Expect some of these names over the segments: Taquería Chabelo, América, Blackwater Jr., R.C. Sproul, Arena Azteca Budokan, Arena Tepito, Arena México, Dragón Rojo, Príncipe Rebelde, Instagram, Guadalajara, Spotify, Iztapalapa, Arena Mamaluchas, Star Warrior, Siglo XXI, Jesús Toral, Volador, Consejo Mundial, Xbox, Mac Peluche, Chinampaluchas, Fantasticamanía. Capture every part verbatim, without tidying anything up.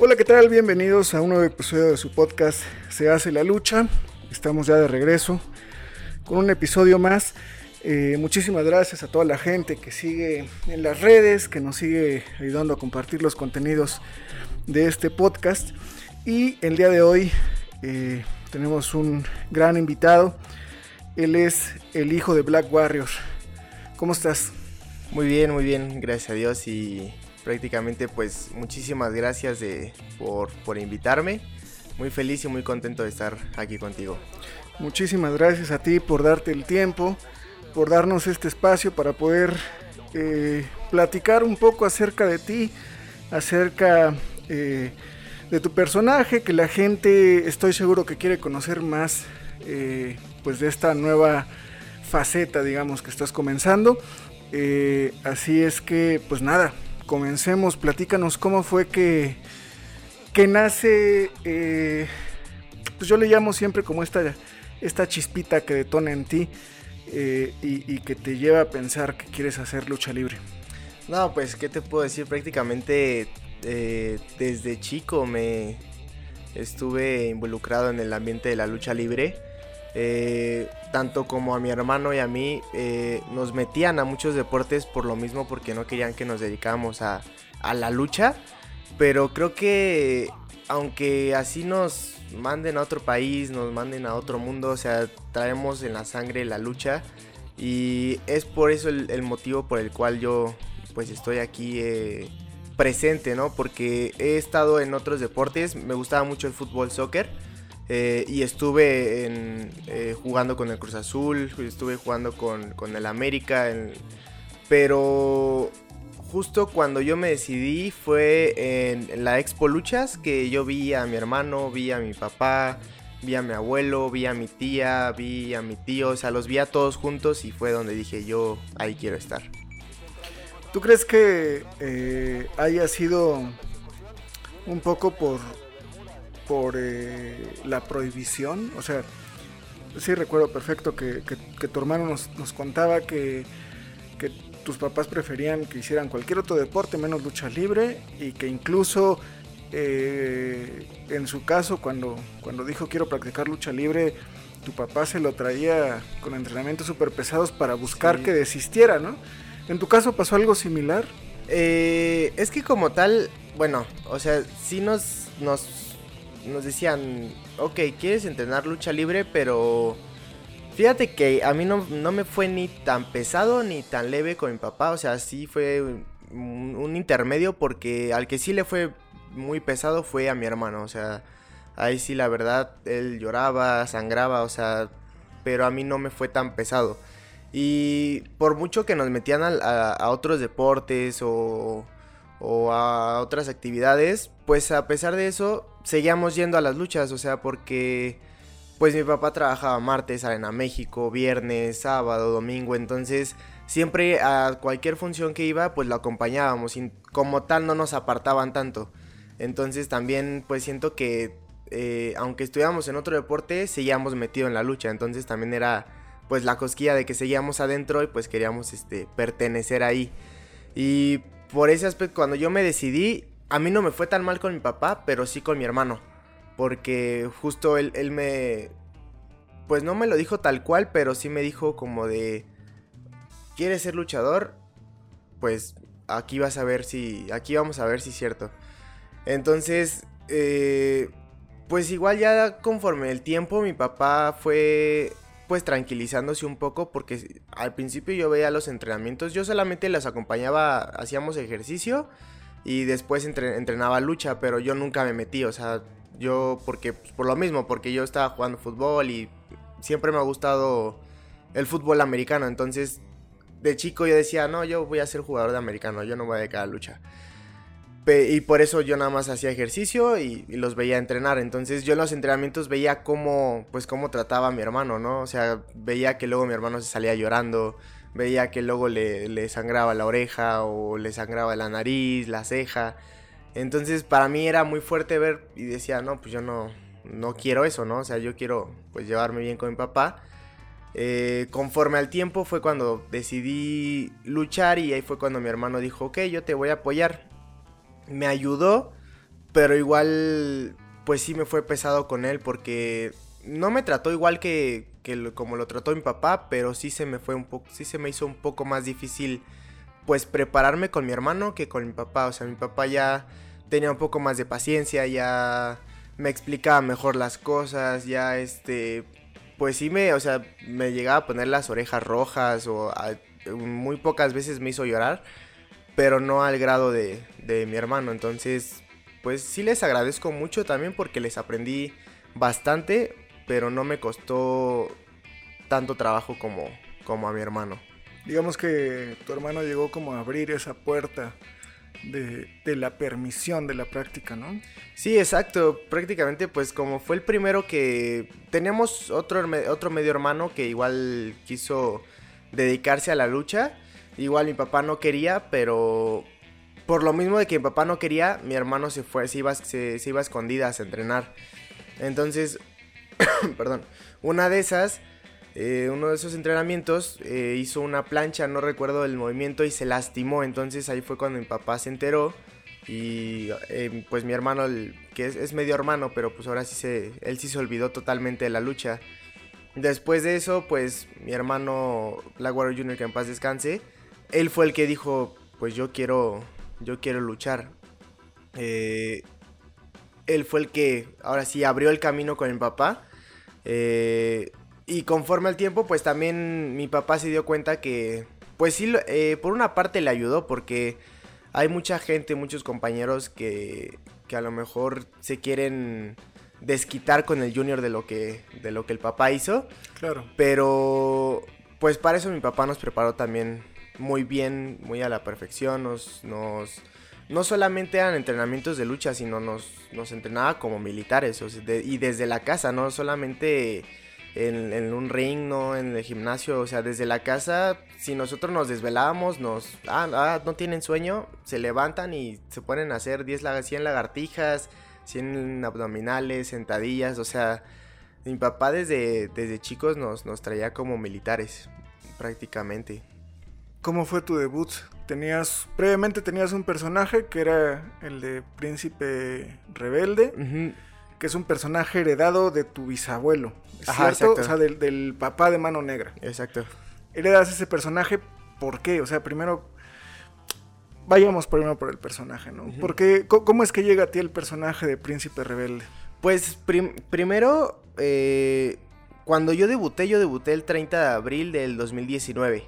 Hola, ¿qué tal? Bienvenidos a un nuevo episodio de su podcast Se Hace la Lucha. Estamos ya de regreso con un episodio más. Eh, muchísimas gracias a toda la gente que sigue en las redes, que nos sigue ayudando a compartir los contenidos de este podcast. Y el día de hoy eh, tenemos un gran invitado. Él es el hijo de Black Warrior. ¿Cómo estás? Muy bien, muy bien, gracias a Dios y... prácticamente pues muchísimas gracias de, por, por invitarme, muy feliz y muy contento de estar aquí contigo. Muchísimas gracias a ti por darte el tiempo, por darnos este espacio para poder eh, platicar un poco acerca de ti, acerca eh, de tu personaje, que la gente estoy seguro que quiere conocer más eh, pues de esta nueva faceta, digamos, que estás comenzando, eh, así es que pues nada. Comencemos, platícanos cómo fue que, que nace, eh, pues yo le llamo siempre como esta, esta chispita que detona en ti eh, y, y que te lleva a pensar que quieres hacer lucha libre. No, pues qué te puedo decir, prácticamente eh, desde chico me estuve involucrado en el ambiente de la lucha libre, eh, tanto como a mi hermano y a mí eh, nos metían a muchos deportes por lo mismo, porque no querían que nos dedicáramos a, a la lucha. Pero creo que aunque así nos manden a otro país, nos manden a otro mundo, o sea, traemos en la sangre la lucha. Y es por eso el, el motivo por el cual yo pues estoy aquí eh, presente, ¿no? Porque he estado en otros deportes, me gustaba mucho el fútbol, soccer. Eh, y estuve en, eh, jugando con el Cruz Azul, estuve jugando con, con el América, en, pero justo cuando yo me decidí fue en, en la Expo Luchas, que yo vi a mi hermano, vi a mi papá, vi a mi abuelo, vi a mi tía, vi a mi tío, o sea, los vi a todos juntos y fue donde dije yo, ahí quiero estar. ¿Tú crees que eh, haya sido un poco por... por eh, la prohibición? O sea, sí recuerdo perfecto que, que, que tu hermano nos, nos contaba que, que tus papás preferían que hicieran cualquier otro deporte menos lucha libre, y que incluso eh, en su caso cuando, cuando dijo quiero practicar lucha libre, tu papá se lo traía con entrenamientos súper pesados para buscar sí. que desistiera, ¿no? ¿En tu caso pasó algo similar? Eh, es que como tal, bueno, o sea, sí nos... nos... nos decían, ok, quieres entrenar lucha libre, pero fíjate que a mí no, no me fue ni tan pesado ni tan leve con mi papá, o sea, sí fue un, un intermedio, porque al que sí le fue muy pesado fue a mi hermano, o sea, ahí sí la verdad, él lloraba, sangraba, o sea, pero a mí no me fue tan pesado. Y por mucho que nos metían a, a, a otros deportes o... o a otras actividades, pues a pesar de eso seguíamos yendo a las luchas, o sea, porque pues mi papá trabajaba martes, Arena México, viernes, sábado, domingo, entonces siempre a cualquier función que iba pues lo acompañábamos y como tal no nos apartaban tanto, entonces también pues siento que eh, aunque estuviéramos en otro deporte seguíamos metidos en la lucha, entonces también era pues la cosquilla de que seguíamos adentro y pues queríamos este, pertenecer ahí. Y por ese aspecto, cuando yo me decidí, a mí no me fue tan mal con mi papá, pero sí con mi hermano, porque justo él, él me, pues no me lo dijo tal cual, pero sí me dijo como de, ¿quieres ser luchador? Pues aquí vas a ver si, aquí vamos a ver si es cierto. Entonces, eh, pues igual ya conforme el tiempo, mi papá fue... pues tranquilizándose un poco, porque al principio yo veía los entrenamientos, yo solamente los acompañaba, hacíamos ejercicio y después entre, entrenaba lucha, pero yo nunca me metí, o sea, yo porque pues por lo mismo, porque yo estaba jugando fútbol y siempre me ha gustado el fútbol americano, entonces de chico yo decía, no, yo voy a ser jugador de americano, yo no voy a dedicar a lucha. Y por eso yo nada más hacía ejercicio y, y los veía entrenar. Entonces yo en los entrenamientos veía cómo, pues cómo trataba a mi hermano, ¿no? O sea, veía que luego mi hermano se salía llorando, veía que luego le, le sangraba la oreja o le sangraba la nariz, la ceja. Entonces para mí era muy fuerte ver y decía, no, pues yo no, no quiero eso, ¿no? O sea, yo quiero pues llevarme bien con mi papá. Eh, conforme al tiempo fue cuando decidí luchar y ahí fue cuando mi hermano dijo, ok, yo te voy a apoyar. Me ayudó, pero igual pues sí me fue pesado con él porque no me trató igual que, que como lo trató mi papá, pero sí se me fue un poco, sí se me hizo un poco más difícil pues prepararme con mi hermano que con mi papá. O sea, mi papá ya tenía un poco más de paciencia, ya me explicaba mejor las cosas, ya este pues sí me, o sea, me llegaba a poner las orejas rojas o a, muy pocas veces me hizo llorar, pero no al grado de, de mi hermano. Entonces pues sí les agradezco mucho también porque les aprendí bastante, pero no me costó tanto trabajo como, como a mi hermano. Digamos que tu hermano llegó como a abrir esa puerta de, de la permisión de la práctica, ¿no? Sí, exacto, prácticamente pues como fue el primero que... Tenemos otro, otro medio hermano que igual quiso dedicarse a la lucha, igual mi papá no quería, pero por lo mismo de que mi papá no quería, mi hermano se fue, se iba, se, se iba a escondidas a entrenar. Entonces, perdón, una de esas, eh, uno de esos entrenamientos eh, hizo una plancha, no recuerdo el movimiento, y se lastimó. Entonces ahí fue cuando mi papá se enteró y eh, pues mi hermano, el, que es, es medio hermano, pero pues ahora sí se, él sí se olvidó totalmente de la lucha. Después de eso, pues mi hermano Blackwater junior, que en paz descanse, él fue el que dijo, pues yo quiero, yo quiero luchar. Eh... Él fue el que ahora sí abrió el camino con mi papá. Eh, y conforme al tiempo, pues también mi papá se dio cuenta que... Pues sí, eh, por una parte le ayudó porque hay mucha gente, muchos compañeros que, que a lo mejor se quieren desquitar con el junior de lo que, de lo que el papá hizo. Claro. Pero pues para eso mi papá nos preparó también muy bien, muy a la perfección, nos... nos no solamente eran entrenamientos de lucha, sino nos, nos entrenaba como militares, o sea, de, y desde la casa, no solamente en, en un ring, no en el gimnasio, o sea, desde la casa, si nosotros nos desvelábamos, nos, ah, ah no tienen sueño, se levantan y se ponen a hacer diez, cien lagartijas, cien abdominales, sentadillas, o sea, mi papá desde, desde chicos nos, nos traía como militares, prácticamente. ¿Cómo fue tu debut? Tenías, previamente tenías un personaje que era el de Príncipe Rebelde, uh-huh. que es un personaje heredado de tu bisabuelo, ¿es Ajá, cierto? Exacto. O sea, del, del papá de Mano Negra. Exacto. Heredas ese personaje, ¿por qué? O sea, primero, vayamos primero por el personaje, ¿no? Uh-huh. ¿Por qué? ¿Cómo es que llega a ti el personaje de Príncipe Rebelde? Pues, prim- primero, eh, cuando yo debuté, yo debuté el treinta de abril del dos mil diecinueve.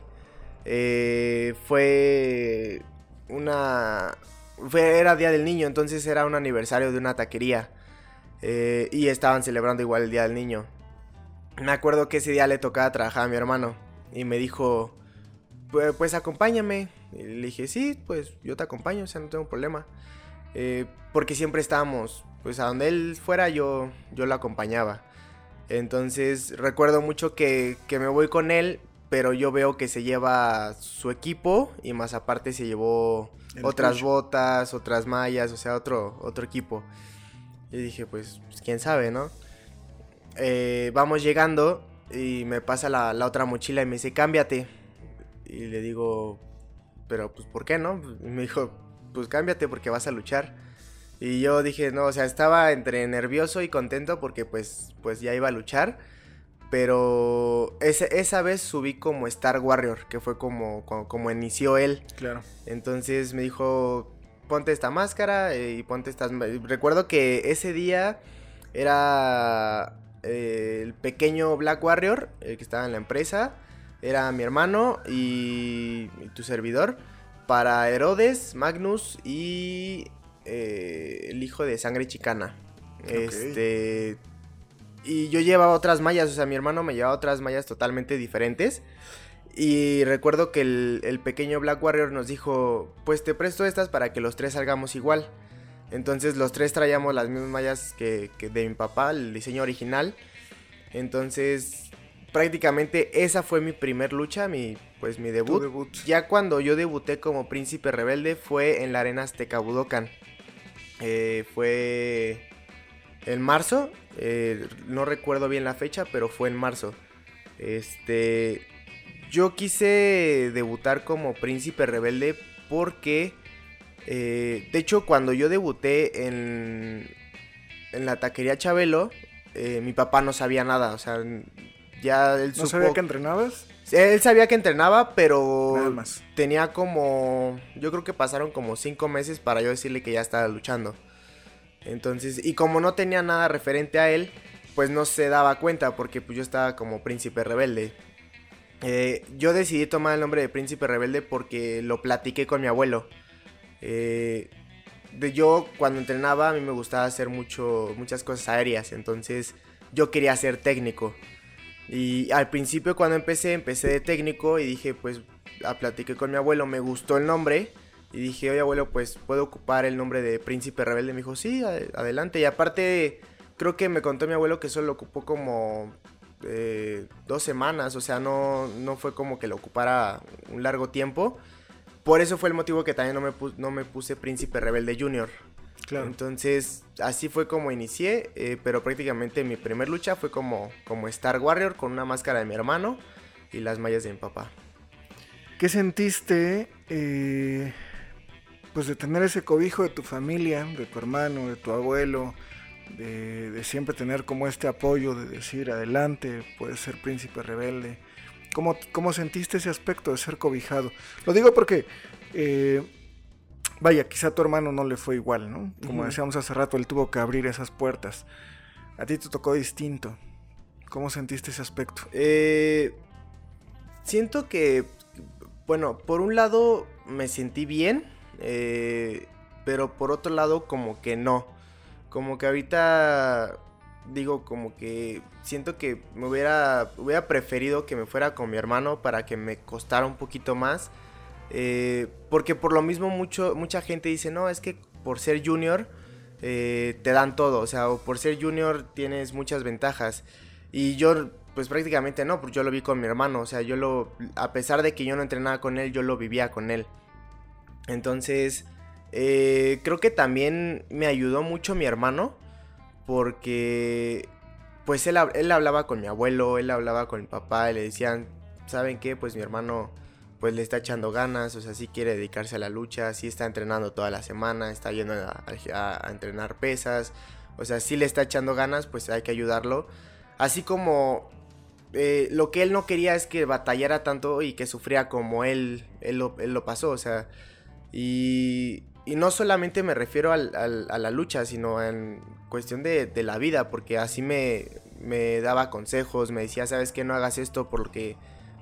Eh, fue una fue, era Día del Niño, entonces era un aniversario de una taquería eh, y estaban celebrando igual el Día del Niño. Me acuerdo que ese día le tocaba trabajar a mi hermano y me dijo, pues, pues acompáñame, y le dije, sí, pues yo te acompaño, o sea, no tengo problema, eh, porque siempre estábamos, pues a donde él fuera yo, yo lo acompañaba. Entonces recuerdo mucho que, que me voy con él, pero yo veo que se lleva su equipo y más aparte se llevó el otras coach. Botas, otras mallas, o sea, otro, otro equipo. Y dije, pues, pues quién sabe, ¿no? Eh, vamos llegando y me pasa la, la otra mochila y me dice, cámbiate. Y le digo, pero pues ¿por qué no? Y me dijo, pues cámbiate porque vas a luchar. Y yo dije, no, o sea, estaba entre nervioso y contento porque pues, pues ya iba a luchar. Pero esa, esa vez subí como Star Warrior, que fue como, como, como inició él. Claro. Entonces me dijo, ponte esta máscara y ponte estas... Recuerdo que ese día era eh, el pequeño Black Warrior, el que estaba en la empresa. Era mi hermano y, y tu servidor. Para Herodes, Magnus y eh, el hijo de Sangre Chicana. Okay. Este... Y yo llevaba otras mallas, o sea, mi hermano me llevaba otras mallas totalmente diferentes. Y recuerdo que el, el pequeño Black Warrior nos dijo, pues te presto estas para que los tres salgamos igual. Entonces los tres traíamos las mismas mallas que, que de mi papá, el diseño original. Entonces prácticamente esa fue mi primer lucha, mi, pues mi debut. debut. Ya cuando yo debuté como Príncipe Rebelde fue en la Arena Azteca Budokan. Eh, fue... En marzo, eh, no recuerdo bien la fecha, pero fue en marzo. Este, yo quise debutar como Príncipe Rebelde porque Eh, de hecho, cuando yo debuté en, en la taquería Chabelo, eh, mi papá no sabía nada, o sea, ya él supo... ¿No sabía que entrenabas? Él sabía que entrenaba, pero nada más. Tenía como... Yo creo que pasaron como cinco meses para yo decirle que ya estaba luchando. Entonces, y como no tenía nada referente a él, pues no se daba cuenta, porque pues yo estaba como Príncipe Rebelde. Eh, yo decidí tomar el nombre de Príncipe Rebelde porque lo platiqué con mi abuelo. Eh, de yo cuando entrenaba a mí me gustaba hacer mucho, muchas cosas aéreas, entonces yo quería ser técnico. Y al principio cuando empecé, empecé de técnico y dije, pues, a platiqué con mi abuelo, me gustó el nombre. Y dije, oye abuelo, pues, ¿puedo ocupar el nombre de Príncipe Rebelde? Me dijo, sí, ad- adelante. Y aparte, creo que me contó mi abuelo que eso lo ocupó como eh, dos semanas. O sea, no, no fue como que lo ocupara un largo tiempo. Por eso fue el motivo que también no me, pu- no me puse Príncipe Rebelde junior Claro. Entonces, así fue como inicié. Eh, pero prácticamente mi primer lucha fue como, como Star Warrior, con una máscara de mi hermano y las mallas de mi papá. ¿Qué sentiste... Eh... pues de tener ese cobijo de tu familia, de tu hermano, de tu abuelo, de, de siempre tener como este apoyo de decir adelante, puedes ser Príncipe Rebelde? ¿Cómo, cómo sentiste ese aspecto de ser cobijado? Lo digo porque, eh, vaya, quizá a tu hermano no le fue igual, ¿no? Como uh-huh. decíamos hace rato, él tuvo que abrir esas puertas. A ti te tocó distinto. ¿Cómo sentiste ese aspecto? Eh, siento que, bueno, por un lado me sentí bien. Eh, pero por otro lado como que no, como que ahorita digo como que siento que me hubiera, hubiera preferido que me fuera con mi hermano para que me costara un poquito más, eh, porque por lo mismo mucho, mucha gente dice, no, es que por ser junior eh, te dan todo, o sea, o por ser junior tienes muchas ventajas, y yo pues prácticamente no, porque yo lo vi con mi hermano, o sea, yo lo, a pesar de que yo no entrenaba con él, yo lo vivía con él. Entonces, eh, creo que también me ayudó mucho mi hermano, porque pues él, él hablaba con mi abuelo, él hablaba con mi papá, y le decían, ¿saben qué? Pues mi hermano pues le está echando ganas, o sea, sí quiere dedicarse a la lucha, sí está entrenando toda la semana, está yendo a, a, a entrenar pesas, o sea, sí le está echando ganas, pues hay que ayudarlo. Así como... Eh, lo que él no quería es que batallara tanto y que sufría como él, él, lo, él lo pasó, o sea... Y, y no solamente me refiero al, al, a la lucha, sino en cuestión de, de la vida, porque así me, me daba consejos, me decía, ¿sabes qué? No hagas esto, porque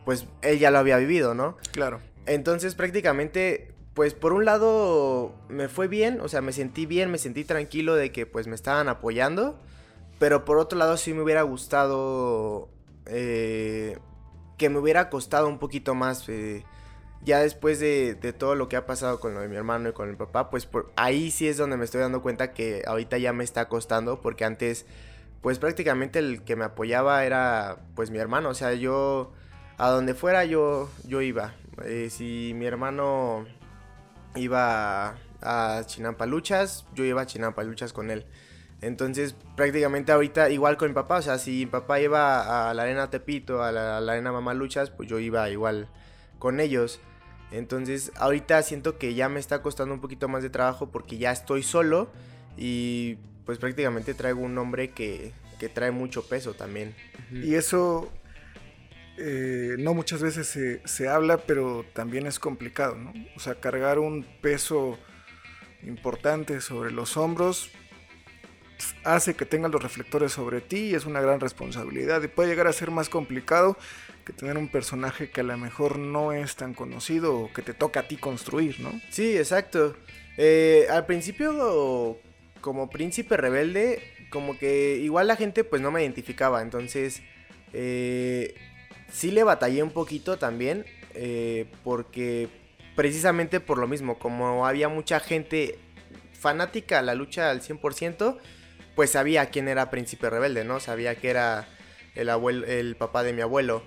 pues él ya lo había vivido, ¿no? Claro. Entonces prácticamente, pues por un lado me fue bien, o sea, me sentí bien, me sentí tranquilo de que pues me estaban apoyando, pero por otro lado sí me hubiera gustado eh, que me hubiera costado un poquito más... Eh, Ya después de, de todo lo que ha pasado con lo de mi hermano y con mi papá, pues por, ahí sí es donde me estoy dando cuenta que ahorita ya me está costando, porque antes, pues prácticamente el que me apoyaba era, pues mi hermano, o sea, yo, a donde fuera yo, yo iba, eh, si mi hermano iba a, a Chinampaluchas, yo iba a Chinampaluchas con él, entonces prácticamente ahorita igual con mi papá, o sea, si mi papá iba a la Arena Tepito, a la, a la Arena Mamaluchas, pues yo iba igual con ellos. Entonces ahorita siento que ya me está costando un poquito más de trabajo porque ya estoy solo y pues prácticamente traigo un nombre que, que trae mucho peso también. Y eso eh, no muchas veces se, se habla, pero también es complicado, ¿no? O sea, cargar un peso importante sobre los hombros hace que tengan los reflectores sobre ti y es una gran responsabilidad y puede llegar a ser más complicado que tener un personaje que a lo mejor no es tan conocido o que te toca a ti construir, ¿no? Sí, exacto. Eh, al principio como Príncipe Rebelde como que igual la gente pues no me identificaba, entonces eh, sí le batallé un poquito también eh, porque precisamente por lo mismo, como había mucha gente fanática a la lucha al cien por ciento, pues sabía quién era Príncipe Rebelde, ¿no? Sabía que era el, abuelo, el papá de mi abuelo.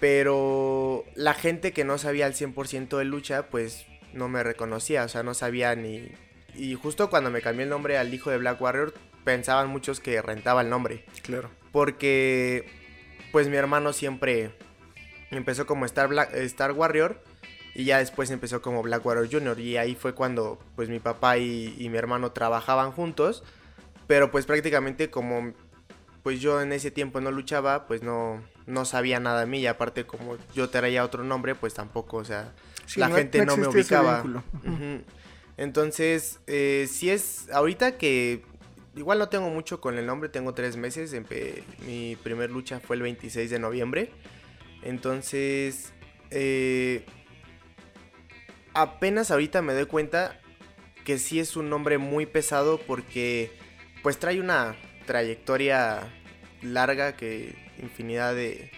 Pero la gente que no sabía al cien por ciento de lucha, pues no me reconocía, o sea, no sabía ni... Y justo cuando me cambié el nombre al hijo de Black Warrior, pensaban muchos que rentaba el nombre. Claro. Porque, pues mi hermano siempre empezó como Star, Black, Star Warrior y ya después empezó como Blackwater junior y ahí fue cuando pues mi papá y, y mi hermano trabajaban juntos, pero pues prácticamente como pues yo en ese tiempo no luchaba, pues no, no sabía nada de mí, y aparte como yo traía otro nombre, pues tampoco, o sea, sí, la no, gente no, no me ubicaba. Uh-huh. Entonces, eh, si es ahorita que igual no tengo mucho con el nombre, tengo tres meses, empe- mi primer lucha fue el veintiséis de noviembre, entonces... Eh, apenas ahorita me doy cuenta que sí es un nombre muy pesado porque pues trae una trayectoria larga, que infinidad de,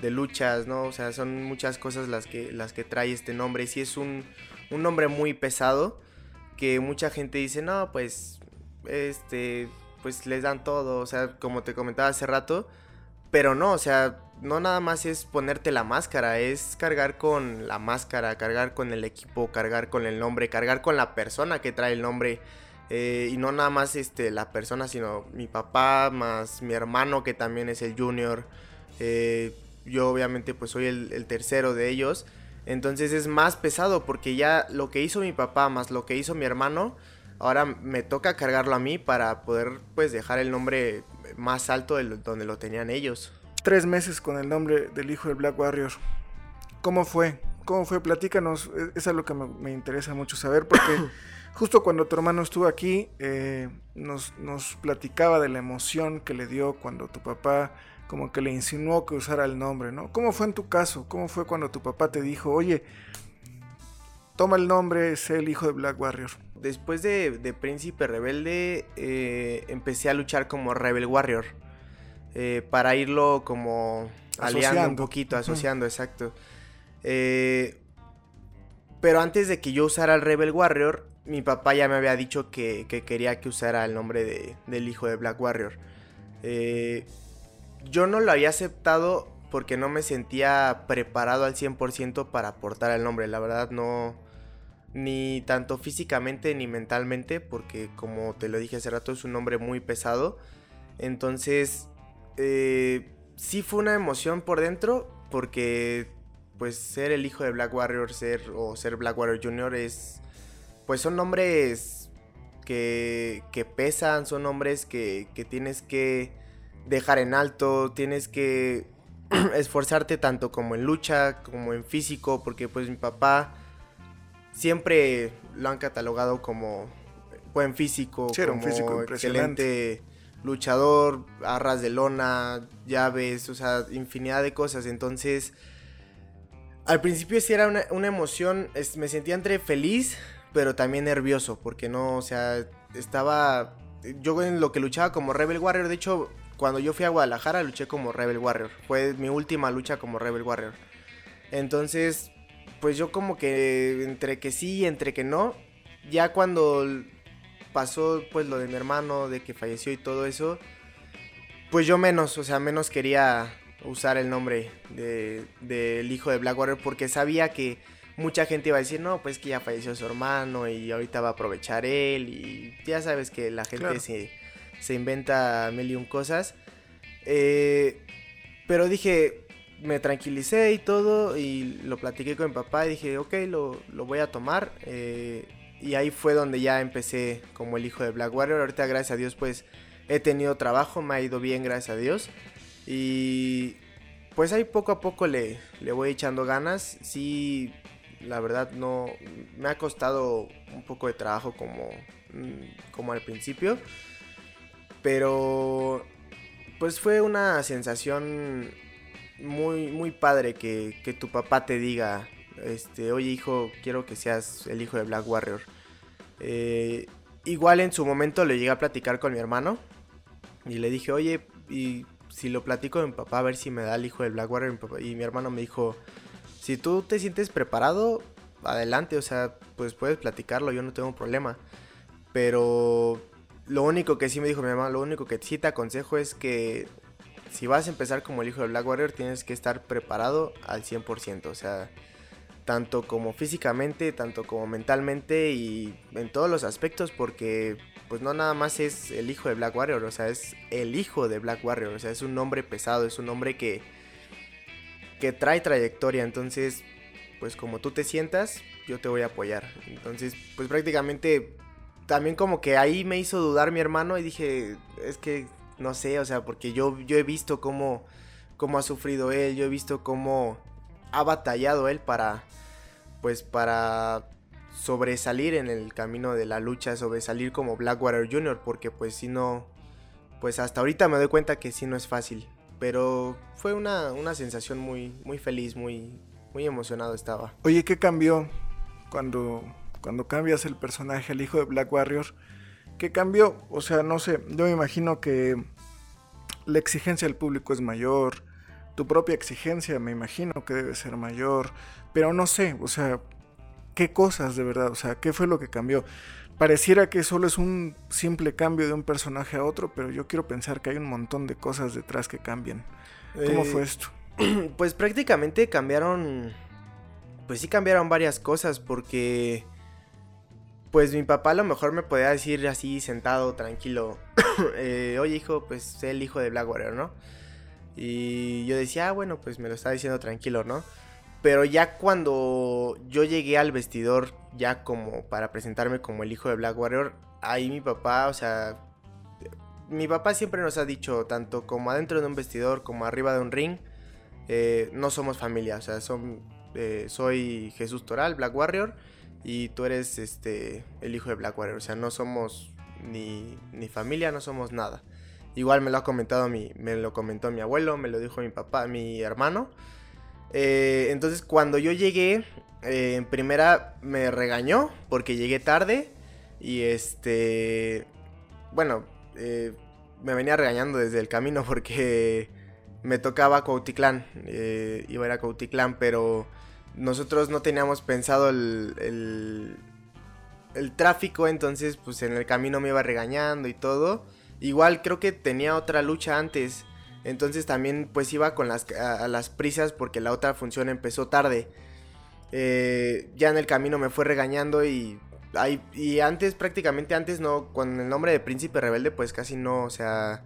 de luchas, ¿no? O sea, son muchas cosas las que, las que trae este nombre. Sí es un, un nombre muy pesado que mucha gente dice, no, pues, este, pues les dan todo, o sea, como te comentaba hace rato, pero no, o sea... No nada más es ponerte la máscara, es cargar con la máscara, cargar con el equipo, cargar con el nombre, cargar con la persona que trae el nombre. Eh, y no nada más este, la persona, sino mi papá, más mi hermano que también es el junior. Eh, yo obviamente pues soy el, el tercero de ellos. Entonces es más pesado porque ya lo que hizo mi papá más lo que hizo mi hermano, ahora me toca cargarlo a mí para poder pues dejar el nombre más alto de lo, donde lo tenían ellos. Tres meses con el nombre del hijo del Black Warrior. ¿Cómo fue? ¿Cómo fue? Platícanos, es algo que me, me interesa mucho saber, porque justo cuando tu hermano estuvo aquí, eh, nos, nos platicaba de la emoción que le dio cuando tu papá como que le insinuó que usara el nombre, ¿no? ¿Cómo fue en tu caso? ¿Cómo fue cuando tu papá te dijo, oye, toma el nombre, sé el hijo de Black Warrior? Después de, de Príncipe Rebelde, eh, empecé a luchar como Rebel Warrior. Eh, para irlo como aliando asociando. un poquito, asociando, uh-huh. exacto. Eh, pero antes de que yo usara el Rebel Warrior, mi papá ya me había dicho que, que quería que usara el nombre de, del hijo de Black Warrior. Eh, yo no lo había aceptado porque no me sentía preparado al cien por ciento para portar el nombre. La verdad no, ni tanto físicamente ni mentalmente, porque como te lo dije hace rato, es un nombre muy pesado. Entonces... Eh, sí fue una emoción por dentro, porque pues ser el hijo de Black Warrior, ser o ser Black Warrior junior es, pues son nombres que, que pesan, son nombres que, que tienes que dejar en alto, tienes que esforzarte tanto como en lucha, como en físico, porque pues mi papá siempre lo han catalogado como buen físico, sí, como un físico excelente luchador, arras de lona, llaves, o sea, infinidad de cosas. Entonces, al principio sí era una, una emoción, es, me sentía entre feliz, pero también nervioso, porque no, o sea, estaba, yo en lo que luchaba como Rebel Warrior, de hecho, cuando yo fui a Guadalajara luché como Rebel Warrior, fue mi última lucha como Rebel Warrior. Entonces, pues yo como que entre que sí y entre que no, ya cuando... pasó pues lo de mi hermano, de que falleció y todo eso, pues yo menos, o sea, menos quería usar el nombre del de, de hijo de Black Warrior, porque sabía que mucha gente iba a decir, no, pues que ya falleció su hermano y ahorita va a aprovechar él, y ya sabes que la gente claro. se, se inventa mil y un cosas, eh, pero dije, me tranquilicé y todo, y lo platiqué con mi papá y dije, ok, lo, lo voy a tomar, eh, y ahí fue donde ya empecé como el hijo de Black Warrior. Ahorita, gracias a Dios, pues he tenido trabajo, me ha ido bien, gracias a Dios. Y pues ahí poco a poco le, le voy echando ganas. Sí, la verdad no me ha costado un poco de trabajo como, como al principio. Pero pues fue una sensación muy, muy padre que, que tu papá te diga... Este, oye hijo, quiero que seas el hijo de Black Warrior. Eh, igual en su momento lo llegué a platicar con mi hermano y le dije, oye, y si lo platico con mi papá a ver si me da el hijo de Black Warrior. Y mi hermano me dijo, si tú te sientes preparado, adelante, o sea, pues puedes platicarlo, yo no tengo problema. Pero lo único que sí me dijo mi hermano, lo único que sí te aconsejo es que si vas a empezar como el hijo de Black Warrior tienes que estar preparado al cien por ciento, o sea... tanto como físicamente, tanto como mentalmente y en todos los aspectos, porque pues no nada más es el hijo de Black Warrior, o sea, es el hijo de Black Warrior, o sea, es un nombre pesado, es un nombre que, que trae trayectoria, entonces pues como tú te sientas, yo te voy a apoyar. Entonces, pues prácticamente también como que ahí me hizo dudar mi hermano y dije, es que no sé, o sea, porque yo, yo he visto cómo, cómo ha sufrido él, yo he visto cómo ha batallado él para, pues para sobresalir en el camino de la lucha, sobresalir como Blackwater junior, porque pues si no, pues hasta ahorita me doy cuenta que sí no es fácil. Pero fue una, una sensación muy, muy feliz, muy, muy emocionado estaba. Oye, ¿qué cambió cuando, cuando cambias el personaje, el hijo de Black Warrior? ¿Qué cambió? O sea, no sé, yo me imagino que la exigencia del público es mayor, tu propia exigencia me imagino que debe ser mayor, pero no sé, o sea, ¿qué cosas de verdad? O sea, ¿qué fue lo que cambió? Pareciera que solo es un simple cambio de un personaje a otro, pero yo quiero pensar que hay un montón de cosas detrás que cambian. ¿Cómo eh, fue esto? Pues prácticamente cambiaron, pues sí cambiaron varias cosas, porque pues mi papá a lo mejor me podía decir así sentado, tranquilo, eh, oye hijo, pues sé el hijo de Black Warrior, ¿no? Y yo decía, ah, bueno, pues me lo está diciendo tranquilo, ¿no? Pero ya cuando yo llegué al vestidor, ya como para presentarme como el hijo de Black Warrior, ahí mi papá, o sea, mi papá siempre nos ha dicho, tanto como adentro de un vestidor como arriba de un ring, eh, no somos familia, o sea, son, eh, soy Jesús Toral, Black Warrior, y tú eres este el hijo de Black Warrior, o sea, no somos ni, ni familia, no somos nada. Igual me lo ha comentado mi, me lo comentó mi abuelo, me lo dijo mi papá, mi hermano. Eh, entonces cuando yo llegué, eh, en primera me regañó porque llegué tarde y este, bueno, eh, me venía regañando desde el camino porque me tocaba Cuautitlán, eh, iba a ir a Cuautitlán, pero nosotros no teníamos pensado el, el, el tráfico, entonces pues en el camino me iba regañando y todo. Igual creo que tenía otra lucha antes. Entonces también pues iba con las, a, a las prisas porque la otra función empezó tarde. Eh, ya en el camino me fue regañando y, ahí, y antes, prácticamente antes, no, con el nombre de Príncipe Rebelde pues casi no, o sea,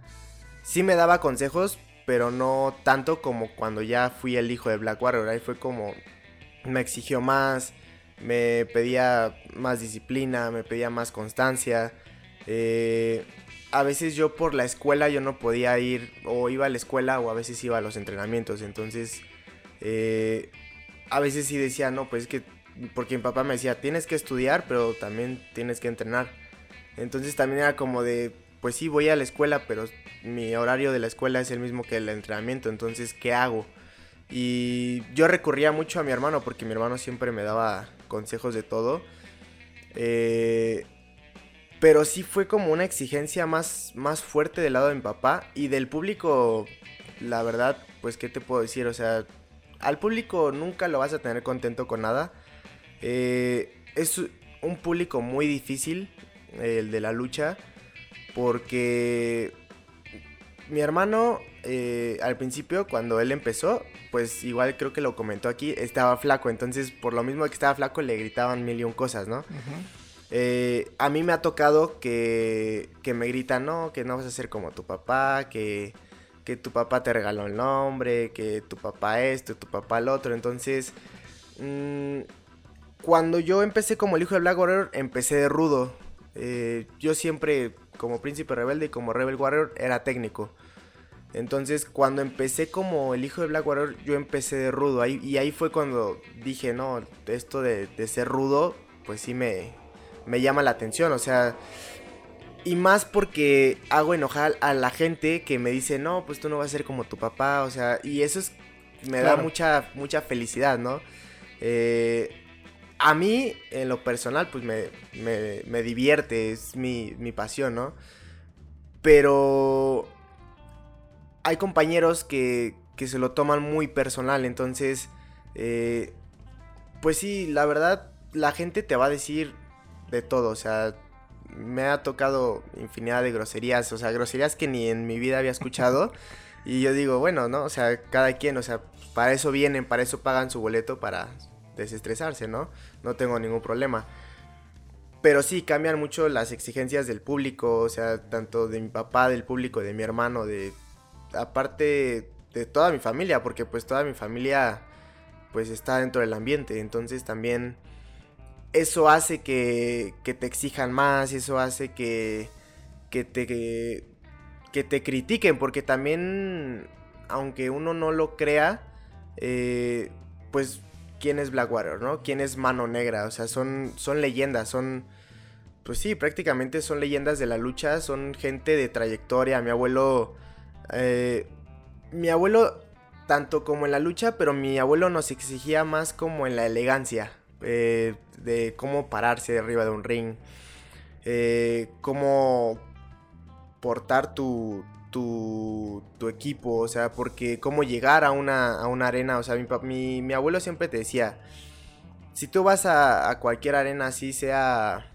sí me daba consejos, pero no tanto como cuando ya fui el hijo de Black Warrior. Ahí fue como, me exigió más, me pedía más disciplina, me pedía más constancia. Eh... A veces yo por la escuela yo no podía ir, o iba a la escuela o a veces iba a los entrenamientos, entonces eh, a veces sí decía, no, pues es que, porque mi papá me decía, tienes que estudiar, pero también tienes que entrenar, entonces también era como de, pues sí voy a la escuela, pero mi horario de la escuela es el mismo que el entrenamiento, entonces ¿qué hago? Y yo recurría mucho a mi hermano, porque mi hermano siempre me daba consejos de todo, eh... Pero sí fue como una exigencia más, más fuerte del lado de mi papá y del público, la verdad, pues qué te puedo decir, o sea, al público nunca lo vas a tener contento con nada. Eh, es un público muy difícil, eh, el de la lucha, porque mi hermano eh, al principio cuando él empezó, pues igual creo que lo comentó aquí, estaba flaco, entonces por lo mismo que estaba flaco le gritaban mil y un cosas, ¿no? Uh-huh. Eh, a mí me ha tocado que, que me gritan, no, que no vas a ser como tu papá, que, que tu papá te regaló el nombre, que tu papá esto, tu papá el otro. Entonces, mmm, cuando yo empecé como el hijo de Black Warrior, empecé de rudo. Eh, yo siempre, como Príncipe Rebelde y como Rebel Warrior, era técnico. Entonces, cuando empecé como el hijo de Black Warrior, yo empecé de rudo. Ahí, y ahí fue cuando dije, no, esto de, de ser rudo, pues sí me... me llama la atención, o sea, y más porque hago enojar a la gente que me dice, no, pues tú no vas a ser como tu papá, o sea, y eso es, me claro. da mucha, mucha felicidad, ¿no? Eh, a mí, en lo personal, pues me, me, me divierte, es mi, mi pasión, ¿no? Pero hay compañeros que, que se lo toman muy personal, entonces, eh, pues sí, la verdad, la gente te va a decir... de todo, o sea, me ha tocado infinidad de groserías, o sea, groserías que ni en mi vida había escuchado. Y yo digo, bueno, ¿no? O sea, cada quien, o sea, para eso vienen, para eso pagan su boleto, para desestresarse, ¿no? No tengo ningún problema. Pero sí, cambian mucho las exigencias del público, o sea, tanto de mi papá, del público, de mi hermano, de... aparte de toda mi familia, porque pues toda mi familia... pues está dentro del ambiente. Entonces también eso hace que, que te exijan más, eso hace que, que te, que, que te critiquen, porque también, aunque uno no lo crea, eh, pues quién es Black Warrior, ¿no? Quién es Mano Negra, o sea, son, son leyendas, son... Pues sí, prácticamente son leyendas de la lucha, son gente de trayectoria. Mi abuelo, eh, mi abuelo tanto como en la lucha, pero mi abuelo nos exigía más como en la elegancia, eh, de cómo pararse de arriba de un ring, eh, cómo portar tu, tu, tu equipo, o sea, porque cómo llegar a una, a una arena. O sea, mi, mi, mi abuelo siempre te decía, si tú vas a, a cualquier arena, así sea...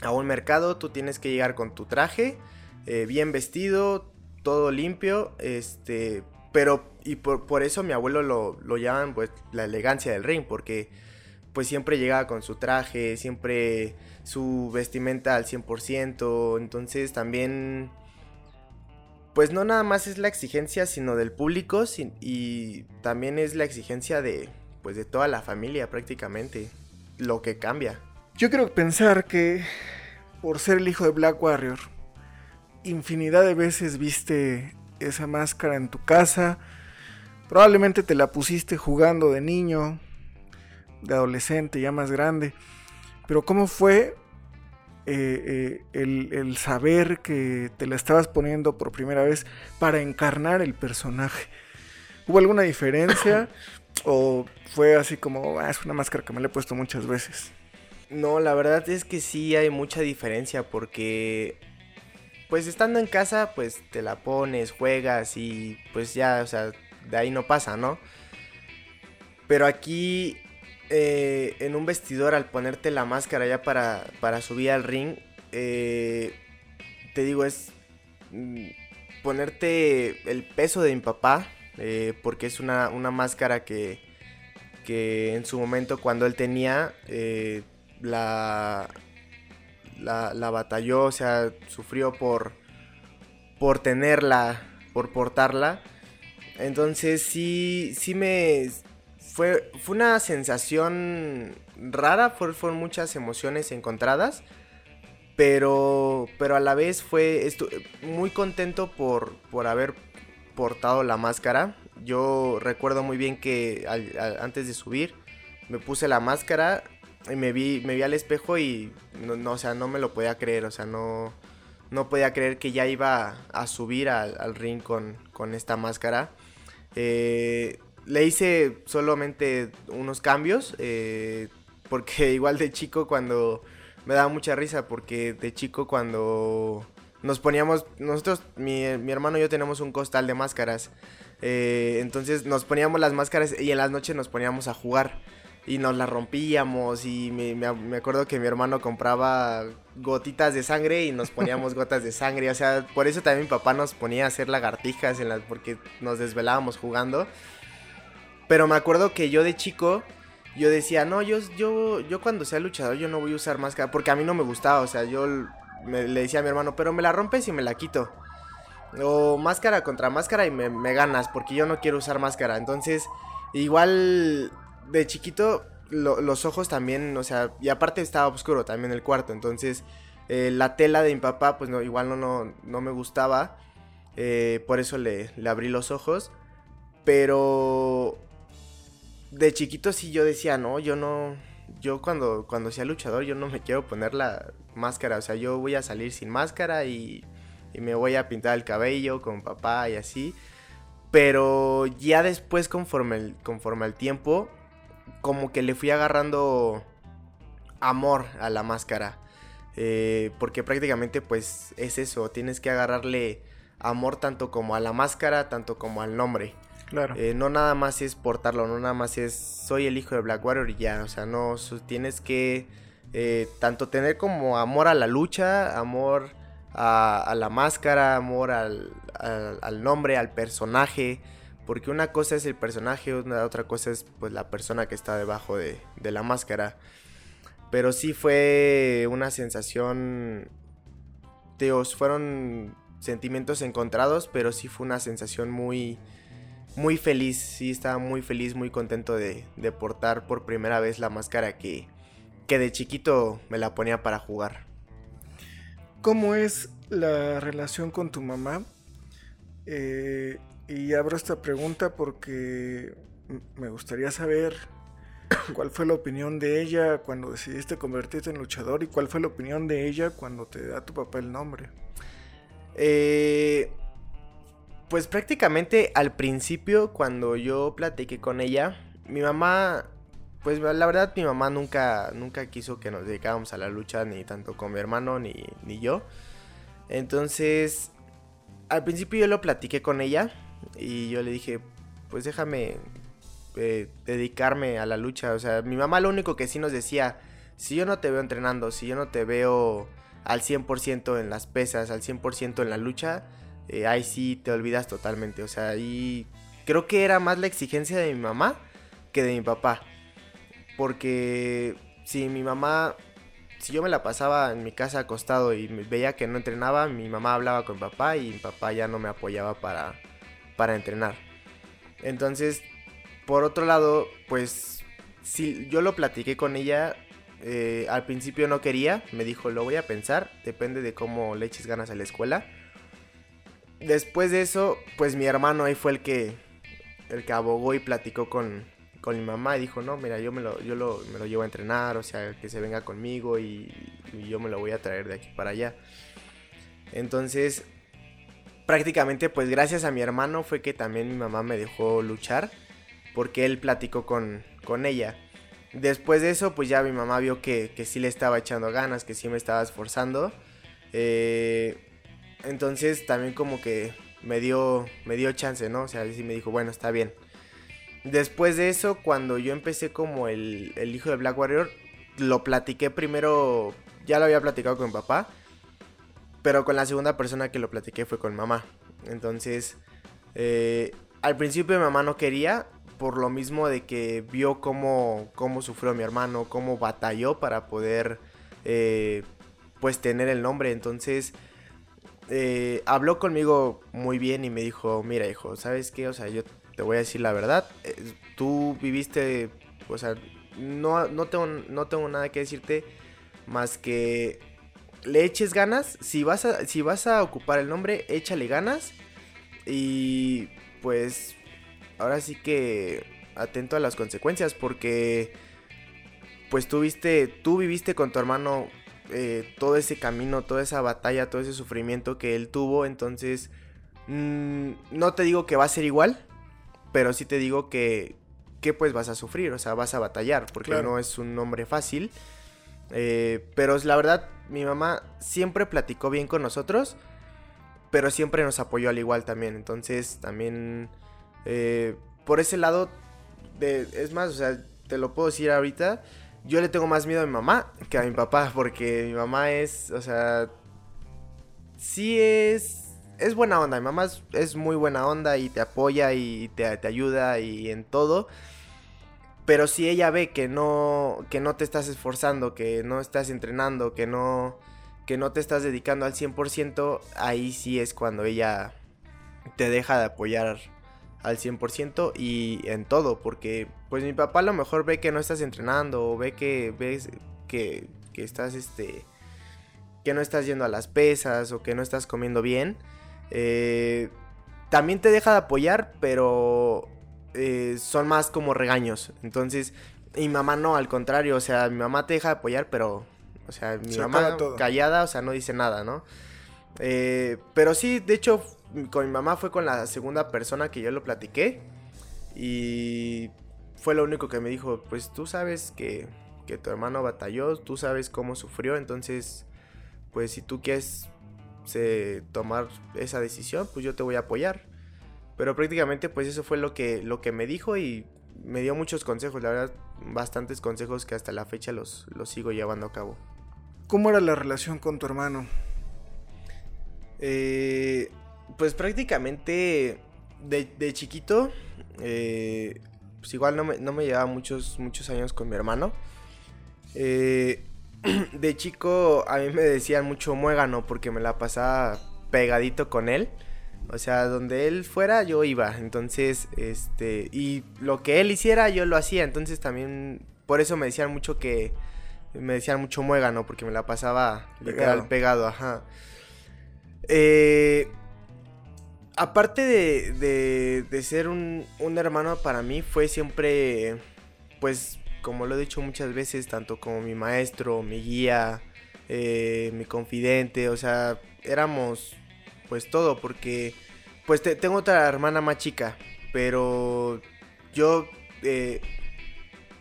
a un mercado, tú tienes que llegar con tu traje, eh, bien vestido, todo limpio, este, pero, y por, por eso mi abuelo lo, lo llaman, pues, la elegancia del ring, porque, pues, siempre llegaba con su traje, siempre su vestimenta al cien por ciento, entonces, también, pues, no nada más es la exigencia, sino del público, sin, y también es la exigencia de, pues, de toda la familia, prácticamente, lo que cambia. Yo quiero pensar que por ser el hijo de Black Warrior, infinidad de veces viste esa máscara en tu casa, probablemente te la pusiste jugando de niño, de adolescente, ya más grande, pero ¿cómo fue eh, eh, el, el saber que te la estabas poniendo por primera vez para encarnar el personaje? ¿Hubo alguna diferencia o fue así como, ah, es una máscara que me la he puesto muchas veces? No, la verdad es que sí hay mucha diferencia porque, pues estando en casa, pues te la pones, juegas y pues ya, o sea, de ahí no pasa, ¿no? Pero aquí, eh, en un vestidor, al ponerte la máscara ya para, para subir al ring, eh, te digo, es ponerte el peso de mi papá, eh, porque es una, una máscara que, que en su momento cuando él tenía... Eh, La, la la batalló, o sea, sufrió por por tenerla, por portarla. Entonces sí, sí me fue fue una sensación rara, fueron muchas emociones encontradas, pero pero a la vez fue estu- muy contento por por haber portado la máscara. Yo recuerdo muy bien que al, al, antes de subir me puse la máscara. Y me vi, me vi al espejo y no, no, o sea, no me lo podía creer, o sea, no, no podía creer que ya iba a subir al, al ring con, con esta máscara. Eh, le hice solamente unos cambios, eh, porque igual de chico cuando... Me daba mucha risa porque de chico cuando nos poníamos... Nosotros, mi, mi hermano y yo tenemos un costal de máscaras, eh, entonces nos poníamos las máscaras y en las noches nos poníamos a jugar. Y nos la rompíamos y me, me, me acuerdo que mi hermano compraba gotitas de sangre y nos poníamos gotas de sangre. O sea, por eso también mi papá nos ponía a hacer lagartijas en las, porque nos desvelábamos jugando. Pero me acuerdo que yo de chico, yo decía, no, yo, yo, yo cuando sea luchador yo no voy a usar máscara. Porque a mí no me gustaba, o sea, yo me, le decía a mi hermano, pero me la rompes y me la quito. O máscara contra máscara y me, me ganas, porque yo no quiero usar máscara. Entonces, igual... De chiquito, lo, los ojos también, o sea, y aparte estaba oscuro también el cuarto, entonces eh, la tela de mi papá, pues no, igual no, no, no me gustaba, eh, por eso le, le abrí los ojos, pero de chiquito sí yo decía, no, yo no, yo cuando, cuando sea luchador yo no me quiero poner la máscara, o sea, yo voy a salir sin máscara y, y me voy a pintar el cabello con papá y así, pero ya después conforme el, conforme al tiempo... Como que le fui agarrando amor a la máscara, eh, porque prácticamente pues es eso, tienes que agarrarle amor tanto como a la máscara, tanto como al nombre. Claro. Eh, no nada más es portarlo, no nada más es soy el hijo de Black Warrior y ya, o sea, no, tienes que eh, tanto tener como amor a la lucha, amor a, a la máscara, amor al, al, al nombre, al personaje... Porque una cosa es el personaje, una, otra cosa es pues la persona que está debajo de, de la máscara. Pero sí fue una sensación... Dios, fueron sentimientos encontrados, pero sí fue una sensación muy, muy feliz, sí, estaba muy feliz, muy contento de, de portar por primera vez la máscara que, que de chiquito me la ponía para jugar. ¿Cómo es la relación con tu mamá? Eh, y abro esta pregunta porque me gustaría saber cuál fue la opinión de ella cuando decidiste convertirte en luchador y cuál fue la opinión de ella cuando te da tu papá el nombre. Eh... Pues prácticamente al principio, cuando yo platiqué con ella, mi mamá, pues la verdad mi mamá nunca, nunca quiso que nos dedicáramos a la lucha, ni tanto con mi hermano, ni, ni yo. Entonces, al principio yo lo platiqué con ella y yo le dije, pues déjame eh, dedicarme a la lucha. O sea, mi mamá lo único que sí nos decía, si yo no te veo entrenando, si yo no te veo al cien por ciento en las pesas, al cien por ciento en la lucha, Eh, ahí sí te olvidas totalmente. O sea, ahí creo que era más la exigencia de mi mamá que de mi papá, porque si mi mamá, si yo me la pasaba en mi casa acostado y veía que no entrenaba, mi mamá hablaba con mi papá y mi papá ya no me apoyaba para, para entrenar. Entonces, por otro lado, pues si yo lo platiqué con ella, eh, al principio no quería, me dijo, lo voy a pensar, depende de cómo le eches ganas a la escuela. Después de eso, pues mi hermano ahí fue el que el que abogó y platicó con, con mi mamá y dijo, no, mira, yo me lo, yo lo, me lo llevo a entrenar, o sea, que se venga conmigo y, y yo me lo voy a traer de aquí para allá. Entonces, prácticamente, pues gracias a mi hermano fue que también mi mamá me dejó luchar, porque él platicó con, con ella. Después de eso, pues ya mi mamá vio que, que sí le estaba echando ganas, que sí me estaba esforzando. Eh... Entonces también como que me dio, me dio chance, ¿no? O sea, sí me dijo, bueno, está bien. Después de eso, cuando yo empecé como el, el hijo de Black Warrior, lo platiqué primero, ya lo había platicado con mi papá, pero con la segunda persona que lo platiqué fue con mamá. Entonces, eh, al principio mi mamá no quería, por lo mismo de que vio cómo, cómo sufrió mi hermano, cómo batalló para poder, eh, pues, tener el nombre. Entonces... Eh, habló conmigo muy bien y me dijo, mira hijo, ¿sabes qué? O sea, yo te voy a decir la verdad, eh, tú viviste, o sea, no, no, tengo, no tengo nada que decirte más que le eches ganas, si vas a, si vas a ocupar el nombre, échale ganas y pues ahora sí que atento a las consecuencias, porque pues tú, viste, tú viviste con tu hermano Eh, todo ese camino, toda esa batalla, todo ese sufrimiento que él tuvo. Entonces, mmm, no te digo que va a ser igual, pero sí te digo que, que pues vas a sufrir, o sea, vas a batallar, porque claro, no es un nombre fácil. Eh, pero la verdad, mi mamá siempre platicó bien con nosotros, pero siempre nos apoyó al igual también. Entonces, también eh, por ese lado, de, es más, o sea, te lo puedo decir ahorita. Yo le tengo más miedo a mi mamá que a mi papá, porque mi mamá es, o sea, sí es, es buena onda. Mi mamá es, es muy buena onda y te apoya y te, te ayuda y en todo. Pero si ella ve que no, que no te estás esforzando, que no estás entrenando, que no, que no te estás dedicando al cien por ciento, ahí sí es cuando ella te deja de apoyar al cien por ciento y en todo, porque pues mi papá a lo mejor ve que no estás entrenando o ve que ves que, que estás este que no estás yendo a las pesas o que no estás comiendo bien, eh, también te deja de apoyar, pero eh, son más como regaños. Entonces mi mamá no, al contrario, o sea, mi mamá te deja de apoyar, pero o sea, mi se mamá callada, o sea, no dice nada, ¿no? Eh, pero sí, de hecho con mi mamá fue con la segunda persona que yo lo platiqué y fue lo único que me dijo, pues tú sabes que, que tu hermano batalló, tú sabes cómo sufrió, entonces pues si tú quieres se, tomar esa decisión, pues yo te voy a apoyar. Pero prácticamente pues eso fue lo que, lo que me dijo y me dio muchos consejos, la verdad, bastantes consejos que hasta la fecha los, los sigo llevando a cabo. ¿Cómo era la relación con tu hermano? Eh... Pues prácticamente de, de chiquito, eh, pues igual no me, no me llevaba muchos, muchos años con mi hermano. Eh, de chico a mí me decían mucho muégano porque me la pasaba pegadito con él. O sea, donde él fuera, yo iba. Entonces, este... y lo que él hiciera, yo lo hacía. Entonces también... por eso me decían mucho que... me decían mucho muégano, porque me la pasaba literal pegado, ajá. Eh... Aparte de, de, de ser un, un hermano para mí, fue siempre, pues, como lo he dicho muchas veces, tanto como mi maestro, mi guía, eh, mi confidente, o sea, éramos, pues, todo, porque, pues, te, tengo otra hermana más chica, pero yo eh,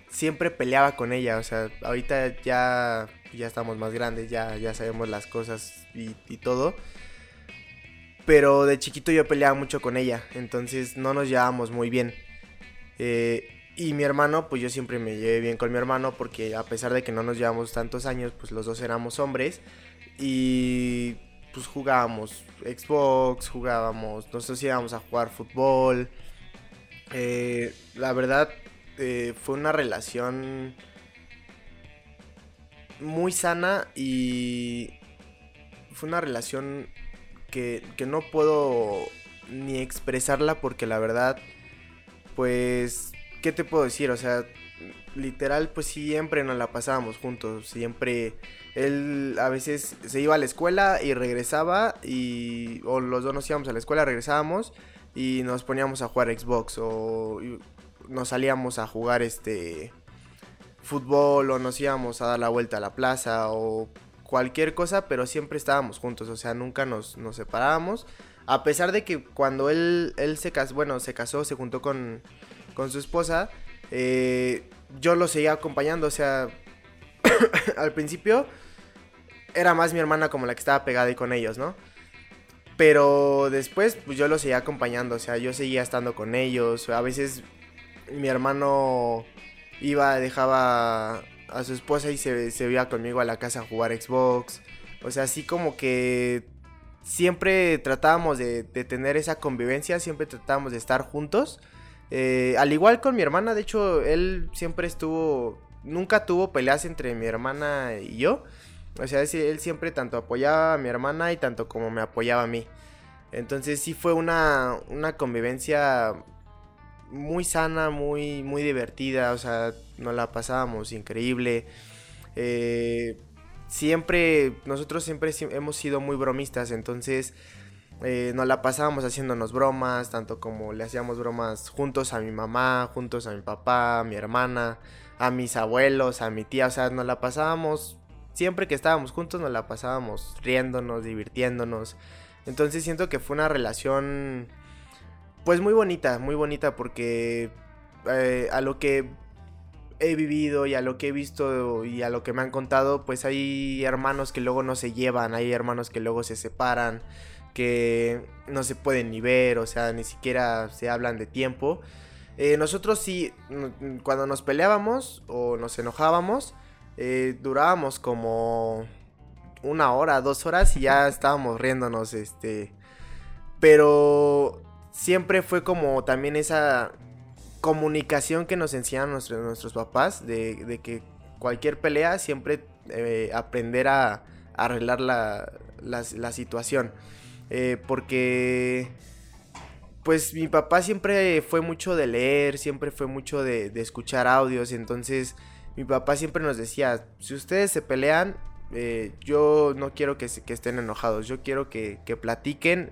siempre peleaba con ella, o sea, ahorita ya, ya estamos más grandes, ya, ya sabemos las cosas y, y todo. Pero de chiquito yo peleaba mucho con ella, entonces no nos llevábamos muy bien. Eh, y mi hermano, pues yo siempre me llevé bien con mi hermano, porque a pesar de que no nos llevamos tantos años, pues los dos éramos hombres. Y pues jugábamos Xbox, jugábamos, nosotros íbamos a jugar fútbol. Eh, la verdad, eh, fue una relación muy sana y fue una relación... Que, que no puedo ni expresarla, porque la verdad, pues, ¿qué te puedo decir? O sea, literal, pues siempre nos la pasábamos juntos, siempre, él a veces se iba a la escuela y regresaba, y o los dos nos íbamos a la escuela, regresábamos y nos poníamos a jugar Xbox, o nos salíamos a jugar este fútbol, o nos íbamos a dar la vuelta a la plaza, o... cualquier cosa, pero siempre estábamos juntos, o sea, nunca nos, nos separábamos, a pesar de que cuando él, él se casó, bueno, se casó, se juntó con, con su esposa, eh, yo lo seguía acompañando, o sea, al principio era más mi hermana como la que estaba pegada ahí con ellos, ¿no? Pero después, pues yo lo seguía acompañando, o sea, yo seguía estando con ellos, a veces mi hermano iba, dejaba... a su esposa y se, se iba conmigo a la casa a jugar Xbox. O sea, así como que siempre tratábamos de, de tener esa convivencia, siempre tratábamos de estar juntos. Eh, al igual con mi hermana, de hecho, él siempre estuvo... nunca tuvo peleas entre mi hermana y yo. O sea, él siempre tanto apoyaba a mi hermana y tanto como me apoyaba a mí. Entonces sí fue una, una convivencia... muy sana, muy, muy divertida, o sea, nos la pasábamos increíble. Eh, siempre, nosotros siempre hemos sido muy bromistas, entonces eh, nos la pasábamos haciéndonos bromas, tanto como le hacíamos bromas juntos a mi mamá, juntos a mi papá, a mi hermana, a mis abuelos, a mi tía, o sea, nos la pasábamos, siempre que estábamos juntos nos la pasábamos riéndonos, divirtiéndonos. Entonces siento que fue una relación... pues muy bonita, muy bonita porque eh, a lo que he vivido y a lo que he visto y a lo que me han contado, pues hay hermanos que luego no se llevan, hay hermanos que luego se separan, que no se pueden ni ver, o sea, ni siquiera se hablan de tiempo. Eh, nosotros sí, cuando nos peleábamos o nos enojábamos, eh, durábamos como una hora, dos horas y ya estábamos riéndonos, este, pero... siempre fue como también esa comunicación que nos enseñaron nuestros, nuestros papás, de, de que cualquier pelea siempre eh, aprender a, a arreglar la, la, la situación. Eh, porque pues mi papá siempre fue mucho de leer, siempre fue mucho de, de escuchar audios. Entonces mi papá siempre nos decía, si ustedes se pelean, eh, yo no quiero que, que estén enojados, yo quiero que, que platiquen.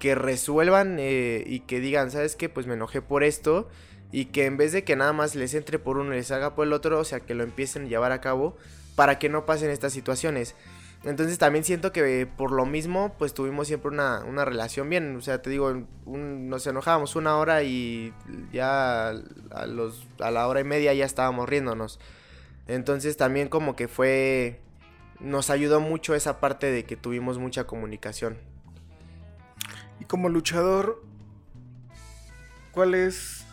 Que resuelvan eh, y que digan, ¿sabes qué? Pues me enojé por esto. Y que en vez de que nada más les entre por uno y les salga por el otro, o sea, que lo empiecen a llevar a cabo para que no pasen estas situaciones. Entonces también siento que por lo mismo, pues tuvimos siempre una, una relación bien. O sea, te digo, un, nos enojábamos una hora y ya a, los, a la hora y media ya estábamos riéndonos. Entonces también como que fue... nos ayudó mucho esa parte de que tuvimos mucha comunicación. Y como luchador, ¿cuál es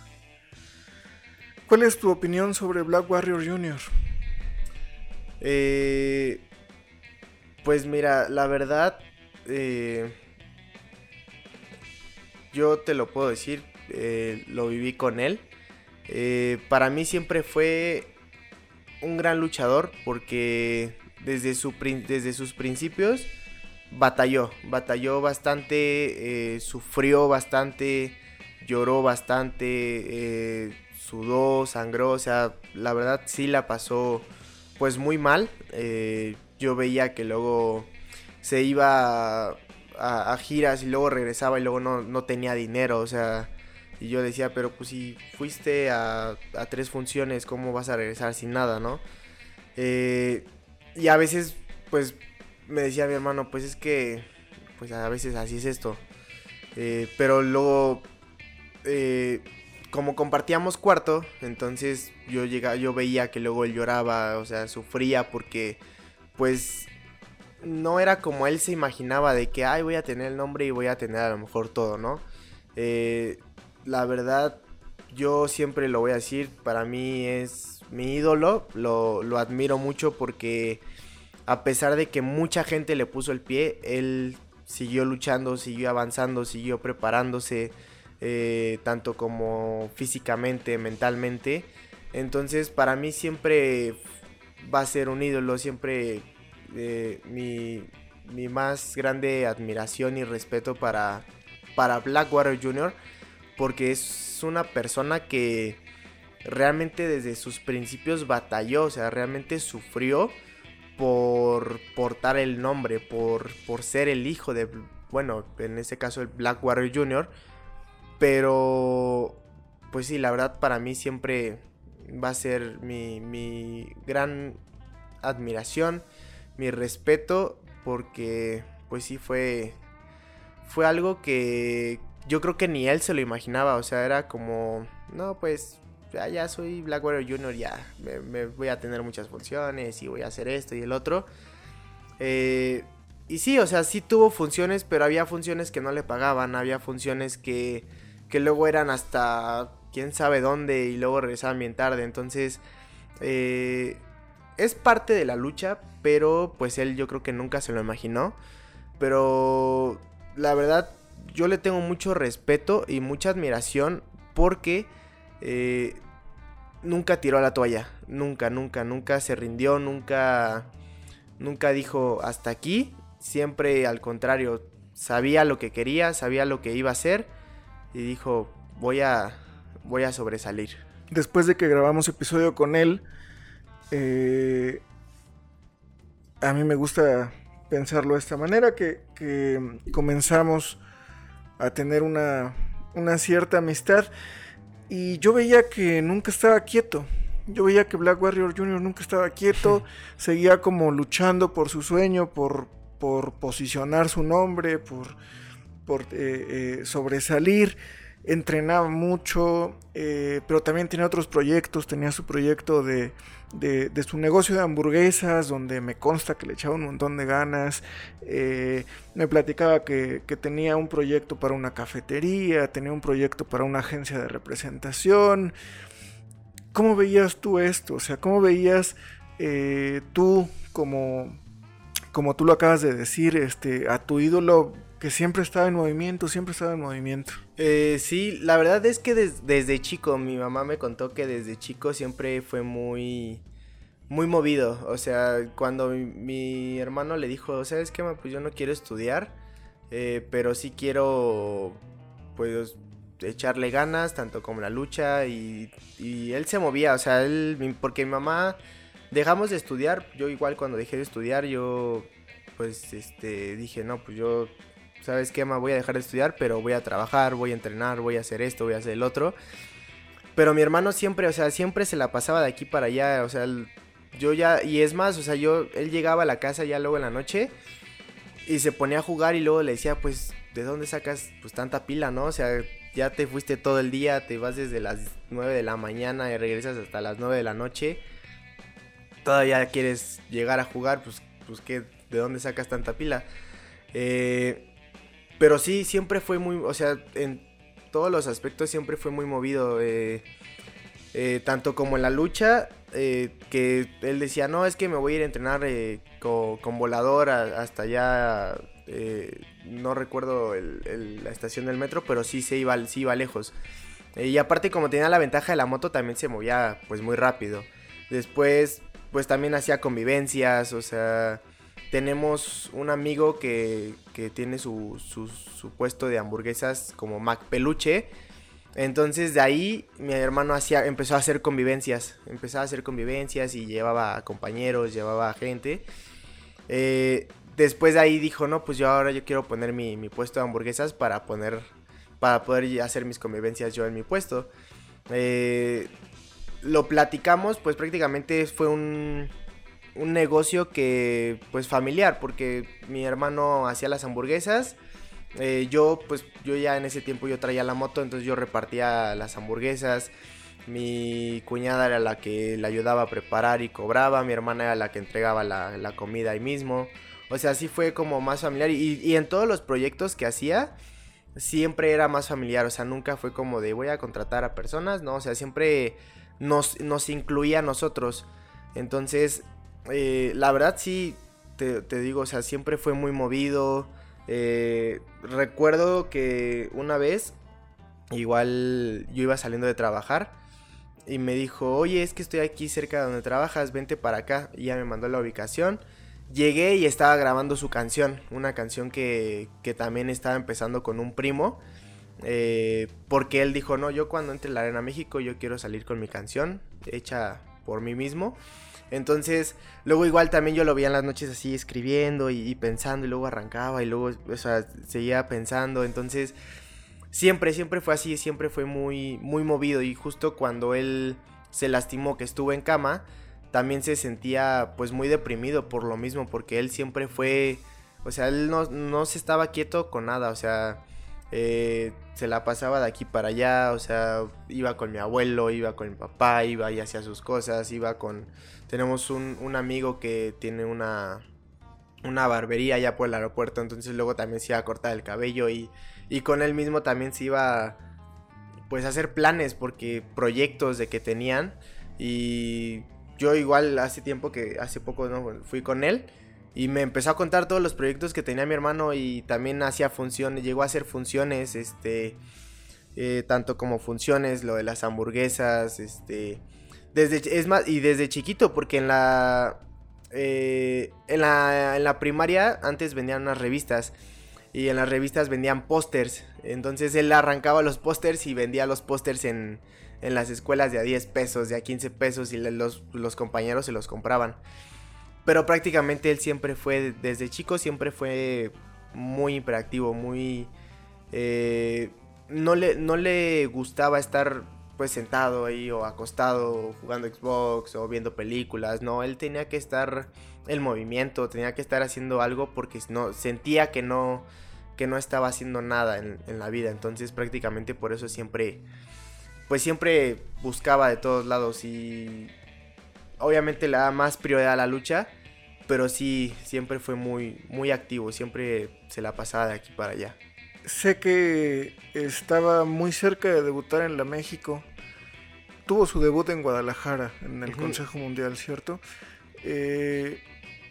cuál es tu opinión sobre Black Warrior junior? Eh, pues mira, la verdad, eh, yo te lo puedo decir, eh, lo viví con él. Eh, para mí siempre fue un gran luchador porque desde, su, desde sus principios... batalló, batalló bastante, eh, sufrió bastante, lloró bastante, eh, sudó, sangró, o sea, la verdad sí la pasó pues muy mal. Eh, yo veía que luego se iba a, a, a giras y luego regresaba y luego no, no tenía dinero, o sea, y yo decía, pero pues si fuiste a, a tres funciones, ¿cómo vas a regresar sin nada, no? Eh, y a veces, pues, me decía mi hermano, pues es que, pues a veces así es esto. Eh, pero luego, eh, como compartíamos cuarto, entonces yo llegaba, yo veía que luego él lloraba, o sea, sufría porque, pues, no era como él se imaginaba de que, ay, voy a tener el nombre y voy a tener a lo mejor todo, ¿no? Eh, la verdad, yo siempre lo voy a decir, para mí es mi ídolo, lo, lo admiro mucho porque a pesar de que mucha gente le puso el pie, él siguió luchando, siguió avanzando, siguió preparándose, eh, tanto como físicamente, mentalmente. Entonces para mí siempre va a ser un ídolo, siempre eh, mi, mi más grande admiración y respeto para, para Blackwater junior porque es una persona que realmente desde sus principios batalló, o sea, realmente sufrió por portar el nombre, por, por ser el hijo de, bueno, en este caso el Black Warrior junior Pero, pues sí, la verdad para mí siempre va a ser mi, mi gran admiración, mi respeto, porque pues sí fue, fue algo que yo creo que ni él se lo imaginaba, o sea, era como, no, pues... Ya, ya soy Black Warrior junior, ya me, me voy a tener muchas funciones y voy a hacer esto y el otro. Eh, y sí, o sea, sí tuvo funciones, pero había funciones que no le pagaban, había funciones que, que luego eran hasta quién sabe dónde y luego regresaban bien tarde. Entonces, eh, es parte de la lucha, pero pues él yo creo que nunca se lo imaginó. Pero la verdad, yo le tengo mucho respeto y mucha admiración porque... Eh, nunca tiró a la toalla, nunca, nunca, nunca se rindió, nunca, nunca dijo hasta aquí, siempre al contrario, sabía lo que quería, sabía lo que iba a hacer y dijo voy a, voy a sobresalir. Después de que grabamos episodio con él, eh, a mí me gusta pensarlo de esta manera, que, que comenzamos a tener una, una cierta amistad. Y yo veía que nunca estaba quieto, yo veía que Black Warrior junior nunca estaba quieto, seguía como luchando por su sueño, por, por posicionar su nombre, por, por eh, eh, sobresalir, entrenaba mucho, eh, pero también tenía otros proyectos, tenía su proyecto de, de, de su negocio de hamburguesas, donde me consta que le echaba un montón de ganas, eh, me platicaba que, que tenía un proyecto para una cafetería, tenía un proyecto para una agencia de representación. ¿Cómo veías tú esto? O sea, ¿cómo veías eh, tú, como, como tú lo acabas de decir, este, a tu ídolo que siempre estaba en movimiento, siempre estaba en movimiento? Eh, sí, la verdad es que des, desde chico, mi mamá me contó que desde chico siempre fue muy, muy movido. O sea, cuando mi, mi hermano le dijo, ¿sabes qué, ma? Pues yo no quiero estudiar, eh, pero sí quiero, pues, echarle ganas, tanto como la lucha, y, y él se movía, o sea, él, porque mi mamá, dejamos de estudiar, yo igual cuando dejé de estudiar, yo, pues, este, dije, no, pues yo... ¿Sabes qué, ma? Voy a dejar de estudiar, pero voy a trabajar, voy a entrenar, voy a hacer esto, voy a hacer el otro. Pero mi hermano siempre, o sea, siempre se la pasaba de aquí para allá, o sea, yo ya... Y es más, o sea, yo... Él llegaba a la casa ya luego en la noche y se ponía a jugar y luego le decía, pues, ¿de dónde sacas pues tanta pila, no? O sea, ya te fuiste todo el día, te vas desde las nueve de la mañana y regresas hasta las nueve de la noche. Todavía quieres llegar a jugar, pues, pues ¿qué? ¿De dónde sacas tanta pila? Eh... Pero sí, siempre fue muy, o sea, en todos los aspectos siempre fue muy movido, eh, eh, tanto como en la lucha, eh, que él decía, no, es que me voy a ir a entrenar eh, con, con Volador a, hasta allá, eh, no recuerdo el, el, la estación del metro, pero sí se iba, sí iba lejos. Eh, y aparte, como tenía la ventaja de la moto, también se movía pues muy rápido. Después, pues también hacía convivencias, o sea... tenemos un amigo que, que tiene su, su, su puesto de hamburguesas como Mac Peluche. Entonces de ahí mi hermano hacía, empezó a hacer convivencias, empezaba a hacer convivencias y llevaba compañeros, llevaba gente. Eh, después de ahí dijo, no, pues yo ahora yo quiero poner mi, mi puesto de hamburguesas para poner, para poder hacer mis convivencias yo en mi puesto. Eh, lo platicamos, pues prácticamente fue un... un negocio que, pues, familiar, porque mi hermano hacía las hamburguesas, eh, yo, pues, yo ya en ese tiempo yo traía la moto, entonces yo repartía las hamburguesas, mi cuñada era la que la ayudaba a preparar y cobraba, mi hermana era la que entregaba la, la comida ahí mismo, o sea, sí fue como más familiar, y, y en todos los proyectos que hacía, siempre era más familiar, o sea, nunca fue como de voy a contratar a personas, no, o sea, siempre nos, nos incluía a nosotros, entonces... Eh, la verdad sí, te, te digo, o sea, siempre fue muy movido. eh, Recuerdo que una vez, igual yo iba saliendo de trabajar y me dijo, oye, es que estoy aquí cerca de donde trabajas, vente para acá. Y ya me mandó la ubicación. Llegué y estaba grabando su canción, una canción que, que también estaba empezando con un primo. eh, Porque él dijo, no, yo cuando entre a la Arena México yo quiero salir con mi canción hecha por mí mismo. Entonces, luego igual también yo lo veía en las noches así escribiendo y, y pensando, y luego arrancaba y luego, o sea, seguía pensando. Entonces, siempre, siempre fue así, siempre fue muy, muy movido. Y justo cuando él se lastimó, que estuvo en cama, también se sentía, pues, muy deprimido por lo mismo, porque él siempre fue, o sea, él no, no se estaba quieto con nada, o sea... Eh, se la pasaba de aquí para allá, o sea, iba con mi abuelo, iba con mi papá, iba y hacía sus cosas, iba con... Tenemos un, un amigo que tiene una, una barbería allá por el aeropuerto, entonces luego también se iba a cortar el cabello y, y con él mismo también se iba, pues, a hacer planes, porque proyectos de que tenían. Y yo igual hace tiempo que, hace poco no fui con él, y me empezó a contar todos los proyectos que tenía mi hermano y también hacía funciones, llegó a hacer funciones, este, eh, tanto como funciones, lo de las hamburguesas, este, desde, es más, y desde chiquito, porque en la, eh, en la, en la primaria antes vendían unas revistas y en las revistas vendían pósters, entonces él arrancaba los pósters y vendía los pósters en, en las escuelas de a diez pesos, de a quince pesos y los, los compañeros se los compraban. Pero prácticamente él siempre fue, desde chico, siempre fue muy hiperactivo, muy... Eh, no, le, no le gustaba estar, pues, sentado ahí o acostado, o jugando Xbox o viendo películas, no, él tenía que estar en movimiento, tenía que estar haciendo algo porque no, sentía que no, que no estaba haciendo nada en, en la vida, entonces prácticamente por eso siempre, pues siempre buscaba de todos lados y... Obviamente le da más prioridad a la lucha, pero sí, siempre fue muy, muy activo, siempre se la pasaba de aquí para allá. Sé que estaba muy cerca de debutar en la México, tuvo su debut en Guadalajara, en el uh-huh. Consejo Mundial, ¿cierto? Eh,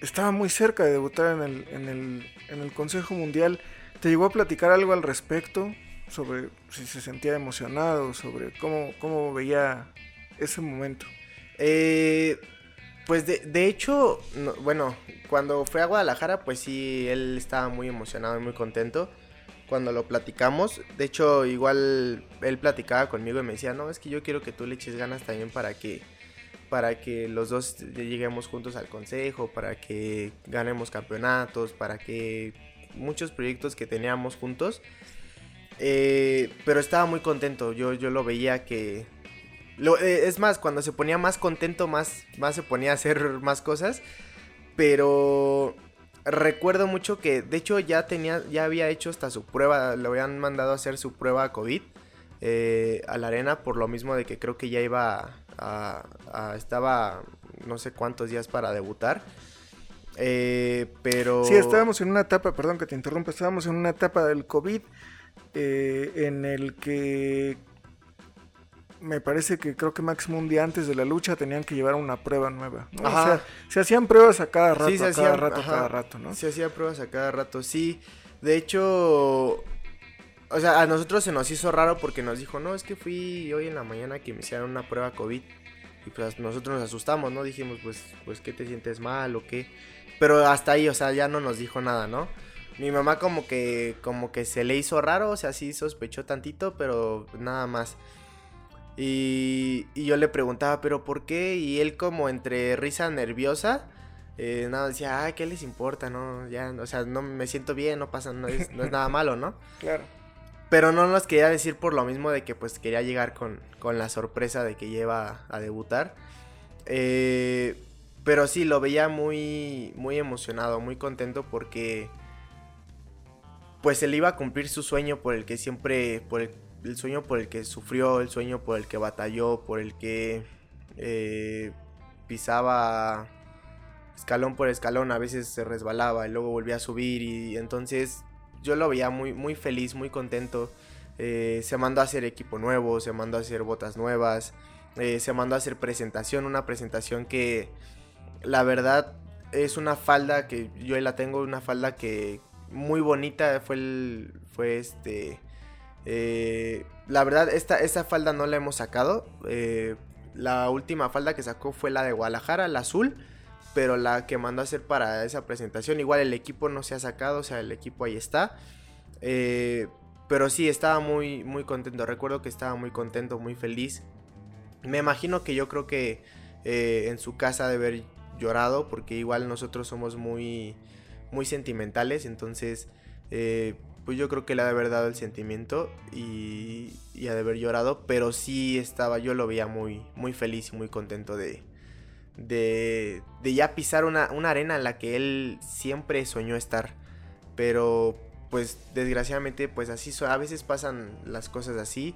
estaba muy cerca de debutar en el, en, el, en el Consejo Mundial. ¿Te llegó a platicar algo al respecto? Sobre si se sentía emocionado, sobre cómo, cómo veía ese momento. Eh, pues de, de hecho, no, bueno, cuando fue a Guadalajara, pues sí, él estaba muy emocionado y muy contento cuando lo platicamos. De hecho, igual él platicaba conmigo y me decía, no, es que yo quiero que tú le eches ganas también para que, para que los dos lleguemos juntos al consejo, para que ganemos campeonatos, para que muchos proyectos que teníamos juntos. Eh, pero estaba muy contento, yo, yo lo veía que... Lo, eh, es más, cuando se ponía más contento, más, más se ponía a hacer más cosas. Pero recuerdo mucho que, de hecho, ya tenía, ya había hecho hasta su prueba, le habían mandado a hacer su prueba COVID eh, a la arena, por lo mismo de que creo que ya iba a, a, a estaba no sé cuántos días para debutar. Eh, pero... Sí, estábamos en una etapa, perdón que te interrumpa, estábamos en una etapa del COVID eh, en el que... Me parece que creo que máximo un día antes de la lucha tenían que llevar una prueba nueva, ¿no? O sea, se hacían pruebas a cada rato, sí, se a hacían, cada rato, ajá, cada rato, ¿no? Se hacían pruebas a cada rato, sí. De hecho, o sea, a nosotros se nos hizo raro porque nos dijo, no, es que fui hoy en la mañana que me hicieron una prueba COVID. Y pues nosotros nos asustamos, ¿no? Dijimos, pues, pues ¿qué te sientes mal o qué? Pero hasta ahí, o sea, ya no nos dijo nada, ¿no? Mi mamá como que, como que se le hizo raro, o sea, sí sospechó tantito, pero nada más. Y, y yo le preguntaba, ¿pero por qué? Y él como entre risa nerviosa, eh, nada, decía, ah, ¿qué les importa? No, ya, o sea, no me siento bien, no pasa, no es, no es nada malo, ¿no? Claro. Pero no nos quería decir por lo mismo de que pues quería llegar con, con la sorpresa de que lleva a debutar. Eh, pero sí, lo veía muy, muy emocionado, muy contento porque pues él iba a cumplir su sueño por el que siempre, por el, el sueño por el que sufrió, el sueño por el que batalló, por el que eh, pisaba escalón por escalón, a veces se resbalaba y luego volvía a subir y entonces... Yo lo veía muy, muy feliz, muy contento. Eh, se mandó a hacer equipo nuevo, se mandó a hacer botas nuevas, eh, se mandó a hacer presentación, una presentación que la verdad es una falda que yo la tengo, una falda que muy bonita fue el, fue este, eh, la verdad esta, esta falda no la hemos sacado. Eh, la última falda que sacó fue la de Guadalajara, la azul. Pero la que mandó a hacer para esa presentación, igual el equipo no se ha sacado, o sea, el equipo ahí está. Eh, pero sí, estaba muy, muy contento, recuerdo que estaba muy contento, muy feliz. Me imagino que yo creo que eh, en su casa debe haber llorado, porque igual nosotros somos muy, muy sentimentales. Entonces, eh, pues yo creo que le ha de haber dado el sentimiento y, y ha de haber llorado. Pero sí estaba, yo lo veía muy, muy feliz y muy contento de... De, de ya pisar una, una arena en la que él siempre soñó estar. Pero pues desgraciadamente pues así so, a veces pasan las cosas así.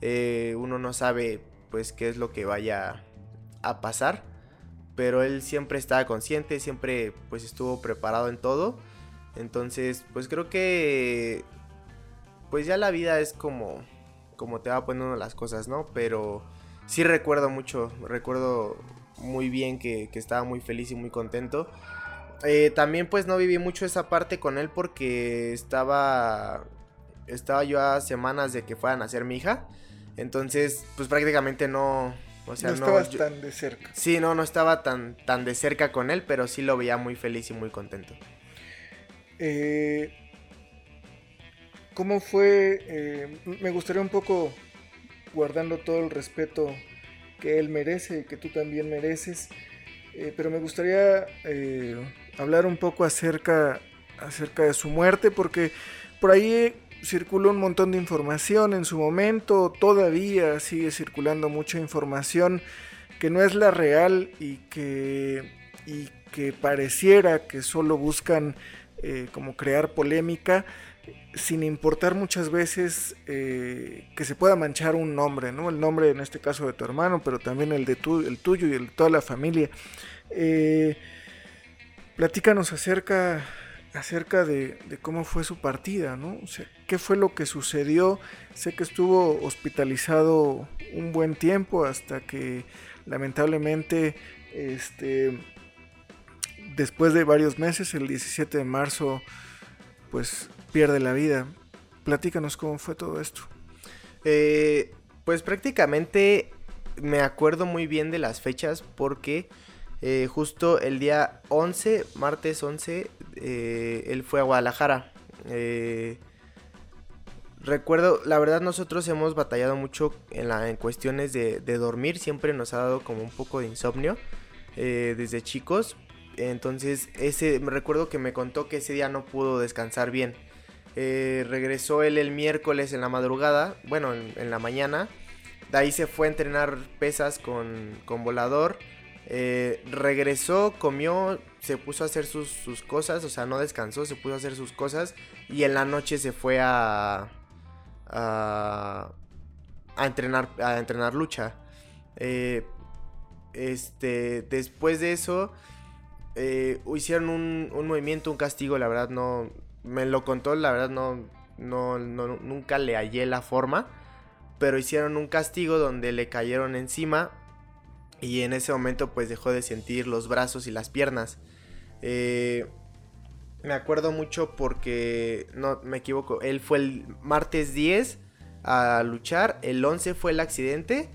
Eh, uno no sabe pues qué es lo que vaya a pasar. Pero él siempre estaba consciente, siempre pues estuvo preparado en todo. Entonces pues creo que pues ya la vida es como, como te va poniendo las cosas, ¿no? Pero sí recuerdo mucho, recuerdo... muy bien, que, que estaba muy feliz y muy contento. Eh, también pues no viví mucho esa parte con él porque estaba estaba yo a semanas de que fuera a nacer mi hija. Entonces pues prácticamente no... O sea, no estabas no, tan de cerca. Sí, no, no estaba tan, tan de cerca con él, pero sí lo veía muy feliz y muy contento. Eh, ¿Cómo fue? Eh, me gustaría un poco, guardando todo el respeto... que él merece, que tú también mereces, eh, pero me gustaría eh, hablar un poco acerca, acerca de su muerte, porque por ahí circuló un montón de información en su momento, todavía sigue circulando mucha información que no es la real y que, y que pareciera que solo buscan eh, como crear polémica, sin importar muchas veces eh, que se pueda manchar un nombre, ¿no? El nombre en este caso de tu hermano, pero también el de tu, el tuyo y el de toda la familia. Eh, platícanos acerca, acerca de, de cómo fue su partida, ¿no? O sea, ¿qué fue lo que sucedió? Sé que estuvo hospitalizado un buen tiempo hasta que lamentablemente, este, después de varios meses, el diecisiete de marzo, pues... pierde la vida. Platícanos cómo fue todo esto. Eh, pues prácticamente me acuerdo muy bien de las fechas porque eh, justo el día once, martes once, eh, él fue a Guadalajara. Eh, recuerdo, la verdad nosotros hemos batallado mucho en, la, en cuestiones de, de dormir, siempre nos ha dado como un poco de insomnio eh, desde chicos. Entonces ese, recuerdo que me contó que ese día no pudo descansar bien. Eh, regresó él el miércoles en la madrugada, bueno, en, en la mañana. De ahí se fue a entrenar pesas con, con Volador. Eh, regresó, comió, se puso a hacer sus, sus cosas, o sea, no descansó, se puso a hacer sus cosas. Y en la noche se fue a, a, a, entrenar, a entrenar lucha. Eh, este, después de eso, eh, hicieron un, un movimiento, un castigo, la verdad no... Me lo contó, la verdad no, no, no, nunca le hallé la forma, pero hicieron un castigo donde le cayeron encima y en ese momento pues dejó de sentir los brazos y las piernas. Eh, me acuerdo mucho porque, no me equivoco, él fue el martes diez a luchar, el once fue el accidente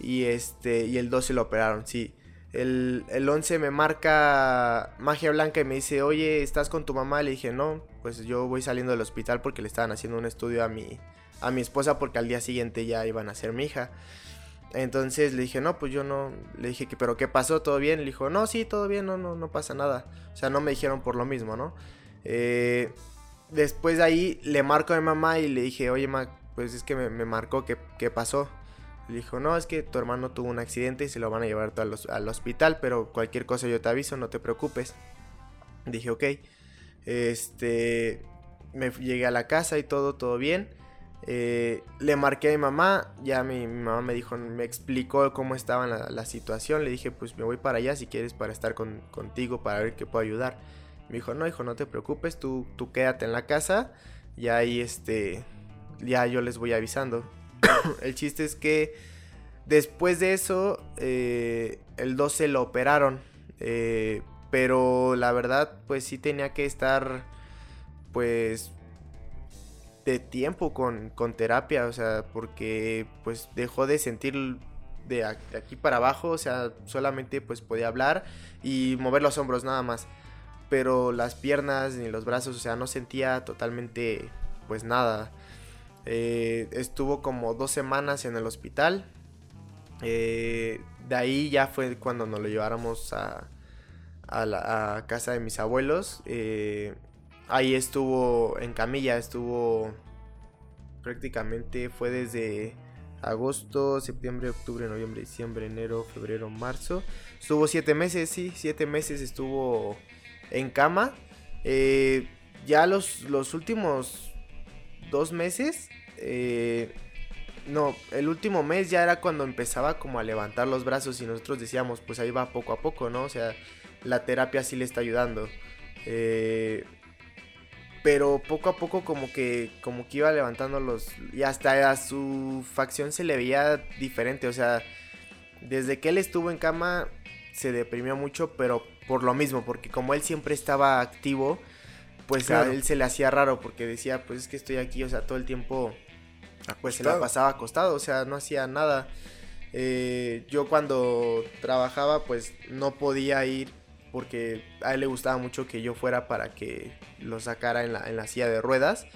y, este, y el doce lo operaron, sí. El, el once me marca Magia Blanca y me dice, oye, ¿estás con tu mamá? Le dije, no, pues yo voy saliendo del hospital porque le estaban haciendo un estudio a mi, a mi esposa porque al día siguiente ya iban a ser mi hija. Entonces le dije, no, pues yo no, le dije, que ¿pero qué pasó? ¿Todo bien? Le dijo, no, sí, todo bien, no, no, no pasa nada. O sea, no me dijeron por lo mismo, ¿no? Eh, después de ahí le marco a mi mamá y le dije, oye, ma, pues es que me, me marcó, ¿qué, qué pasó? Le dijo, no, es que tu hermano tuvo un accidente y se lo van a llevar al, al hospital, pero cualquier cosa yo te aviso, no te preocupes. Dije, ok. Este, me llegué a la casa y todo, todo bien. Eh, le marqué a mi mamá, ya mi, mi mamá me dijo, me explicó cómo estaba la, la situación. Le dije, pues me voy para allá si quieres para estar con, contigo, para ver qué puedo ayudar. Me dijo, no, hijo, no te preocupes, tú, tú quédate en la casa y ahí este, ya yo les voy avisando. El chiste es que después de eso, eh, el doce lo operaron, eh, pero la verdad, pues sí tenía que estar, pues, de tiempo con, con terapia, o sea, porque, pues, dejó de sentir de aquí para abajo, o sea, solamente, pues, podía hablar y mover los hombros nada más, pero las piernas ni los brazos, o sea, no sentía totalmente, pues, nada. Eh, estuvo como dos semanas en el hospital, eh, de ahí ya fue cuando nos lo lleváramos a, a, la, a casa de mis abuelos, eh, ahí estuvo en camilla, estuvo prácticamente fue desde agosto, septiembre, octubre, noviembre, diciembre, enero, febrero, marzo, estuvo siete meses, sí, siete meses estuvo en cama, eh, ya los, los últimos dos meses, eh, no, el último mes ya era cuando empezaba como a levantar los brazos y nosotros decíamos, pues ahí va poco a poco, ¿no? O sea, la terapia sí le está ayudando, eh, pero poco a poco como que, como que iba levantando los, y hasta a su facción se le veía diferente, o sea, desde que él estuvo en cama se deprimió mucho, pero por lo mismo, porque como él siempre estaba activo, pues claro, a él se le hacía raro porque decía, pues es que estoy aquí, o sea, todo el tiempo pues acostado. Se la pasaba acostado, o sea, no hacía nada. Eh, yo cuando trabajaba, pues no podía ir porque a él le gustaba mucho que yo fuera para que lo sacara en la, en la silla de ruedas.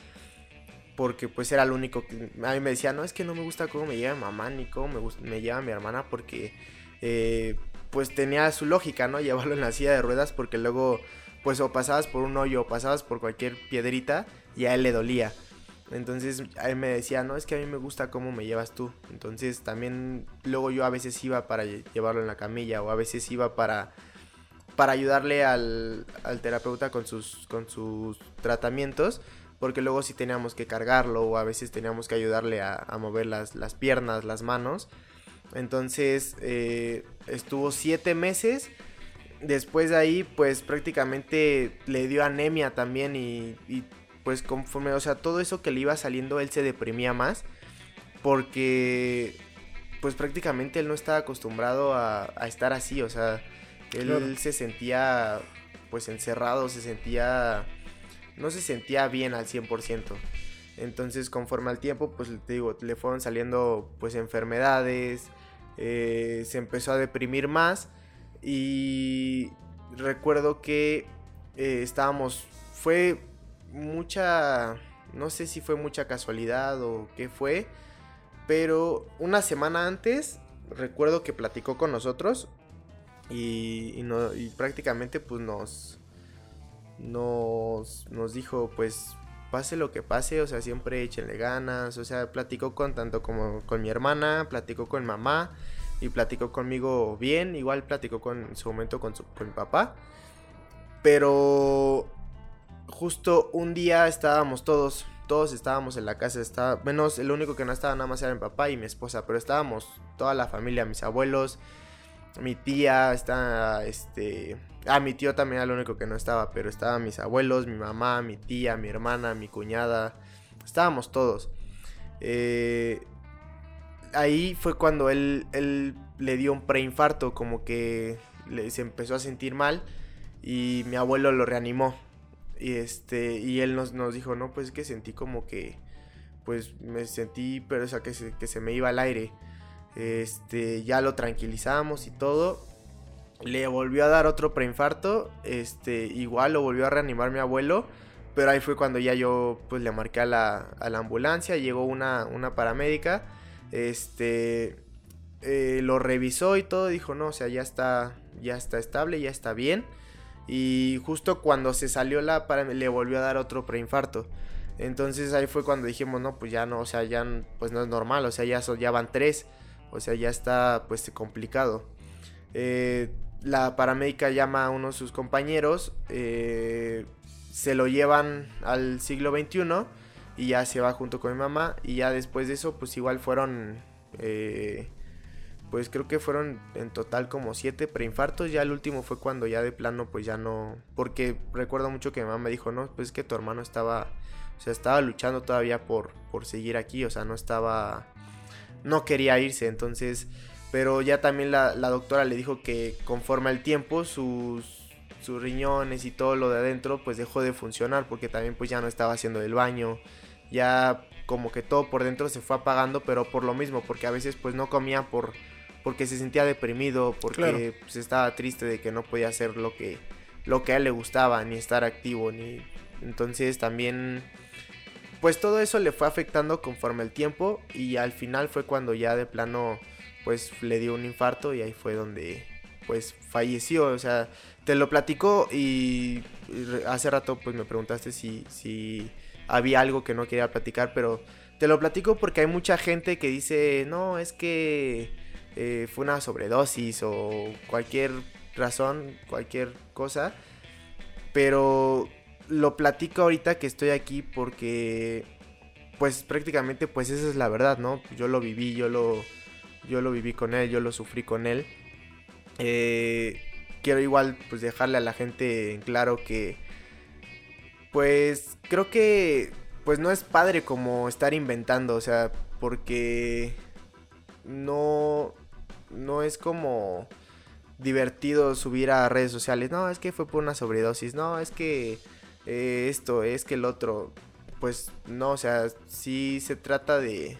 Porque pues era lo único que... A mí me decía, no, es que no me gusta cómo me lleva mi mamá ni cómo me, gusta, me lleva mi hermana porque... Eh, pues tenía su lógica, ¿no? Llevarlo en la silla de ruedas porque luego... pues o pasabas por un hoyo o pasabas por cualquier piedrita y a él le dolía. Entonces a él me decía, no, es que a mí me gusta cómo me llevas tú. Entonces también luego yo a veces iba para llevarlo en la camilla o a veces iba para, para ayudarle al, al terapeuta con sus, con sus tratamientos. Porque luego sí teníamos que cargarlo o a veces teníamos que ayudarle a, a mover las, las piernas, las manos. Entonces eh, estuvo siete meses... Después de ahí, pues prácticamente le dio anemia también y, y pues conforme, o sea, todo eso que le iba saliendo, él se deprimía más porque pues prácticamente él no estaba acostumbrado a, a estar así, o sea, él, claro, se sentía pues encerrado, se sentía, no se sentía bien al cien por ciento. Entonces conforme al tiempo, pues te digo, le fueron saliendo pues enfermedades, eh, se empezó a deprimir más. Y recuerdo que eh, estábamos, fue mucha, no sé si fue mucha casualidad o qué fue, pero una semana antes recuerdo que platicó con nosotros y, y, no, y prácticamente pues nos, nos, nos dijo pues pase lo que pase, o sea siempre échenle ganas, o sea platicó con tanto como con mi hermana, platicó con mamá. Y platicó conmigo bien, igual platicó con, en su momento con, su, con mi papá. Pero justo un día estábamos todos, todos estábamos en la casa. Estaba, menos el único que no estaba nada más era mi papá y mi esposa. Pero estábamos toda la familia, mis abuelos, mi tía, está, este, ah, mi tío también era el único que no estaba. Pero estaban mis abuelos, mi mamá, mi tía, mi hermana, mi cuñada. Estábamos todos. Eh... Ahí fue cuando él, él le dio un preinfarto, como que le, se empezó a sentir mal y mi abuelo lo reanimó y, este, y él nos, nos dijo, no, pues que sentí como que, pues me sentí, pero o sea, que se, que se me iba al aire, este, ya lo tranquilizamos y todo le volvió a dar otro preinfarto, este, igual lo volvió a reanimar mi abuelo, pero ahí fue cuando ya yo pues le marqué a la, a la ambulancia, llegó una, una paramédica, este, eh, lo revisó y todo, dijo no, o sea, ya está, ya está estable, ya está bien, y justo cuando se salió la paramédica le volvió a dar otro preinfarto. Entonces ahí fue cuando dijimos, no, pues ya no, o sea, ya pues no es normal, o sea, ya, so, ya van tres, o sea, ya está pues complicado. Eh, la paramédica llama a uno de sus compañeros, eh, se lo llevan al siglo veintiuno y ya se va junto con mi mamá, y ya después de eso pues igual fueron, eh, pues creo que fueron en total como siete preinfartos, ya el último fue cuando ya de plano pues ya no, porque recuerdo mucho que mi mamá me dijo, no, pues es que tu hermano estaba... O sea, estaba luchando todavía por, por seguir aquí, o sea, no estaba, no quería irse, entonces, pero ya también la, la doctora le dijo que conforme al tiempo sus, sus riñones y todo lo de adentro pues dejó de funcionar, porque también pues ya no estaba haciendo el baño, ya como que todo por dentro se fue apagando, pero por lo mismo, porque a veces pues no comía por, porque se sentía deprimido, porque claro, pues, estaba triste de que no podía hacer lo que, lo que a él le gustaba, ni estar activo, ni, entonces también... Pues todo eso le fue afectando conforme el tiempo y al final fue cuando ya de plano pues le dio un infarto y ahí fue donde pues falleció. O sea, te lo platicó y hace rato pues me preguntaste si, si había algo que no quería platicar, pero te lo platico porque hay mucha gente que dice no, es que eh, fue una sobredosis o cualquier razón, cualquier cosa, pero... Lo platico ahorita que estoy aquí porque, pues prácticamente, pues esa es la verdad, ¿no? Yo lo viví, yo lo, yo lo viví con él, yo lo sufrí con él. Eh, quiero igual, pues dejarle a la gente en claro que, pues creo que, pues no es padre como estar inventando, o sea, porque no, no es como divertido subir a redes sociales. No, es que fue por una sobredosis, no, es que... Eh, esto, es que el otro, pues no, o sea, sí se trata de,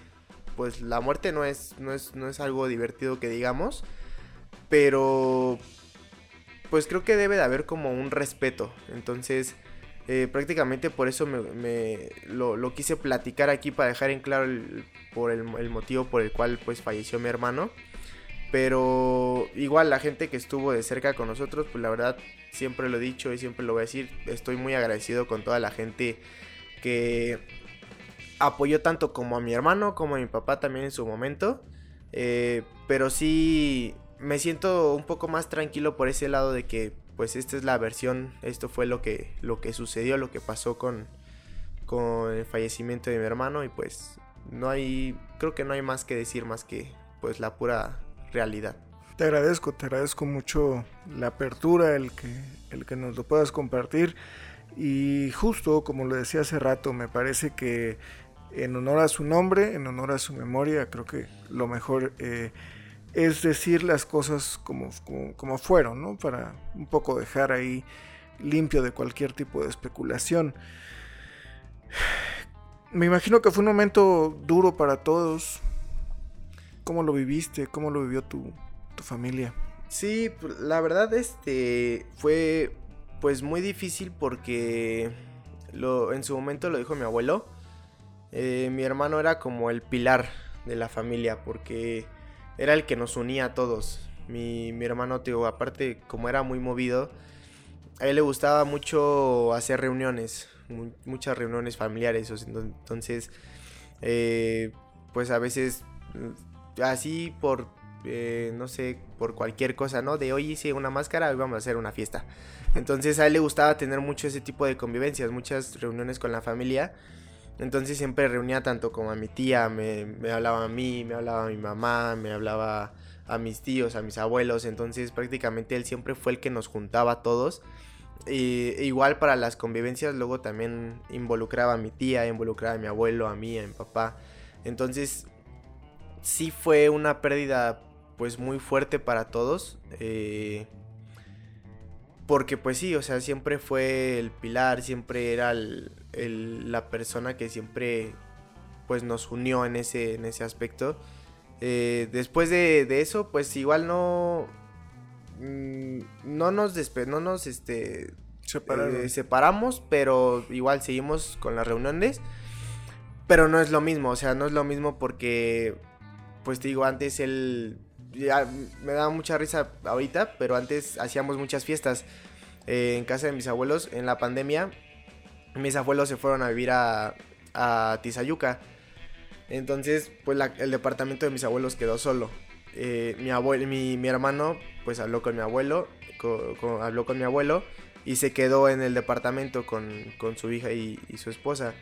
pues la muerte no es, no es, no es algo divertido que digamos, pero pues creo que debe de haber como un respeto, entonces eh, prácticamente por eso me, me lo, lo quise platicar aquí para dejar en claro el, por el, el motivo por el cual pues falleció mi hermano. Pero igual la gente que estuvo de cerca con nosotros, pues la verdad siempre lo he dicho y siempre lo voy a decir, estoy muy agradecido con toda la gente que apoyó tanto como a mi hermano, como a mi papá también en su momento. Eh, pero sí me siento un poco más tranquilo por ese lado de que pues esta es la versión, esto fue lo que, lo que sucedió, lo que pasó con, con el fallecimiento de mi hermano y pues no hay, creo que no hay más que decir más que pues la pura... realidad. Te agradezco, te agradezco mucho la apertura, el que, el que nos lo puedas compartir y justo como lo decía hace rato, me parece que en honor a su nombre, en honor a su memoria, creo que lo mejor eh, es decir las cosas como, como, como fueron, ¿no? Para un poco dejar ahí limpio de cualquier tipo de especulación. Me imagino que fue un momento duro para todos. ¿Cómo lo viviste? ¿Cómo lo vivió tu, tu familia? Sí, la verdad este fue pues muy difícil porque lo, en su momento lo dijo mi abuelo. Eh, mi hermano era como el pilar de la familia porque era el que nos unía a todos. Mi, mi hermano, tío, aparte como era muy movido, a él le gustaba mucho hacer reuniones, mu- muchas reuniones familiares. Entonces, eh, pues a veces... así por, eh, no sé, por cualquier cosa, ¿no? De hoy hice una máscara, hoy vamos a hacer una fiesta. Entonces a él le gustaba tener mucho ese tipo de convivencias, muchas reuniones con la familia. Entonces siempre reunía tanto como a mi tía, me, me hablaba a mí, me hablaba a mi mamá, me hablaba a mis tíos, a mis abuelos. Entonces prácticamente él siempre fue el que nos juntaba a todos. E, e igual para las convivencias luego también involucraba a mi tía, involucraba a mi abuelo, a mí, a mi papá. Entonces... sí fue una pérdida pues muy fuerte para todos, eh, porque pues sí, o sea, siempre fue el pilar, siempre era el, el, la persona que siempre pues nos unió en ese, en ese aspecto. Eh, después de, de eso pues igual no, mmm, no nos despe- no nos este eh, separamos, pero igual seguimos con las reuniones, pero no es lo mismo, o sea, no es lo mismo porque, pues te digo, antes él, ya, me da mucha risa ahorita, pero antes hacíamos muchas fiestas eh, en casa de mis abuelos. En la pandemia, mis abuelos se fueron a vivir a, a Tizayuca, entonces, pues la, el departamento de mis abuelos quedó solo. Eh, mi, abuelo, mi, mi hermano, pues habló con mi abuelo, co, co, habló con mi abuelo y se quedó en el departamento con, con su hija y, y su esposa.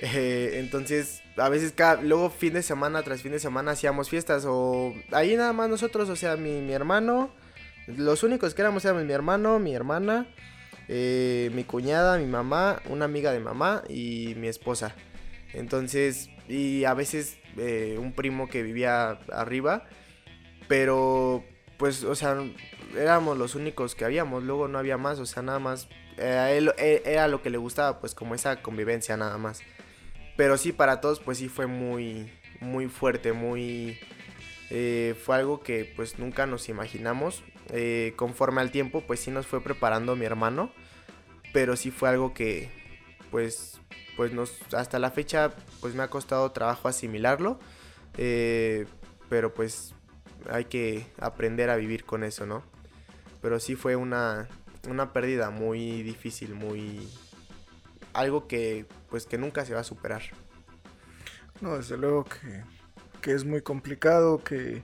Eh, entonces, a veces, cada, luego fin de semana tras fin de semana hacíamos fiestas, o ahí nada más nosotros, o sea, mi, mi hermano, los únicos que éramos eran mi hermano, mi hermana, eh, mi cuñada, mi mamá, una amiga de mamá y mi esposa. Entonces, y a veces eh, un primo que vivía arriba, pero pues, o sea, éramos los únicos que habíamos, luego no había más, o sea, nada más, eh, a él eh, era lo que le gustaba, pues como esa convivencia nada más. Pero sí, para todos, pues sí fue muy, muy fuerte, muy... Eh, fue algo que, pues, nunca nos imaginamos. Eh, conforme al tiempo, pues sí nos fue preparando mi hermano. Pero sí fue algo que, pues, pues nos, hasta la fecha, pues me ha costado trabajo asimilarlo. Eh, pero, pues, hay que aprender a vivir con eso, ¿no? Pero sí fue una, una pérdida muy difícil, muy... algo que, pues, que nunca se va a superar. No, desde luego que, que es muy complicado, que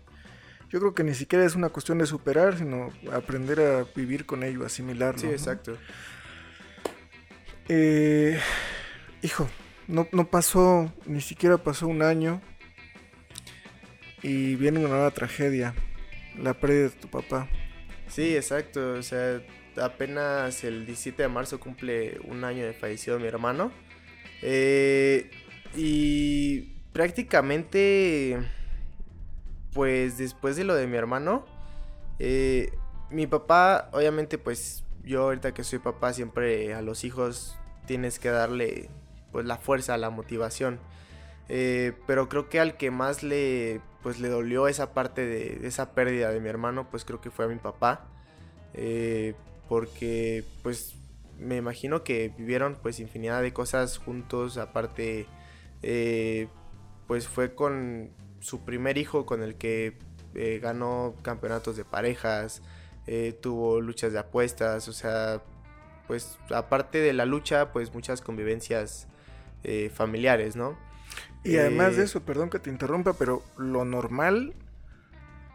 yo creo que ni siquiera es una cuestión de superar, sino aprender a vivir con ello, asimilarlo. Sí, exacto. ¿No? Eh, hijo, no, no pasó, ni siquiera pasó un año y viene una nueva tragedia, la pérdida de tu papá. Sí, exacto, o sea... apenas el diecisiete de marzo cumple un año de fallecido mi hermano. Eh, y prácticamente, pues después de lo de mi hermano, eh, mi papá, obviamente, pues yo ahorita que soy papá, siempre a los hijos tienes que darle, pues, la fuerza, la motivación. Eh, pero creo que al que más le, pues, le dolió esa parte de, de esa pérdida de mi hermano, pues creo que fue a mi papá. Eh, porque pues me imagino que vivieron pues infinidad de cosas juntos, aparte eh, pues fue con su primer hijo con el que eh, ganó campeonatos de parejas, eh, tuvo luchas de apuestas, o sea, pues aparte de la lucha pues muchas convivencias eh, familiares, ¿no? Y además eh, de eso, perdón que te interrumpa, pero lo normal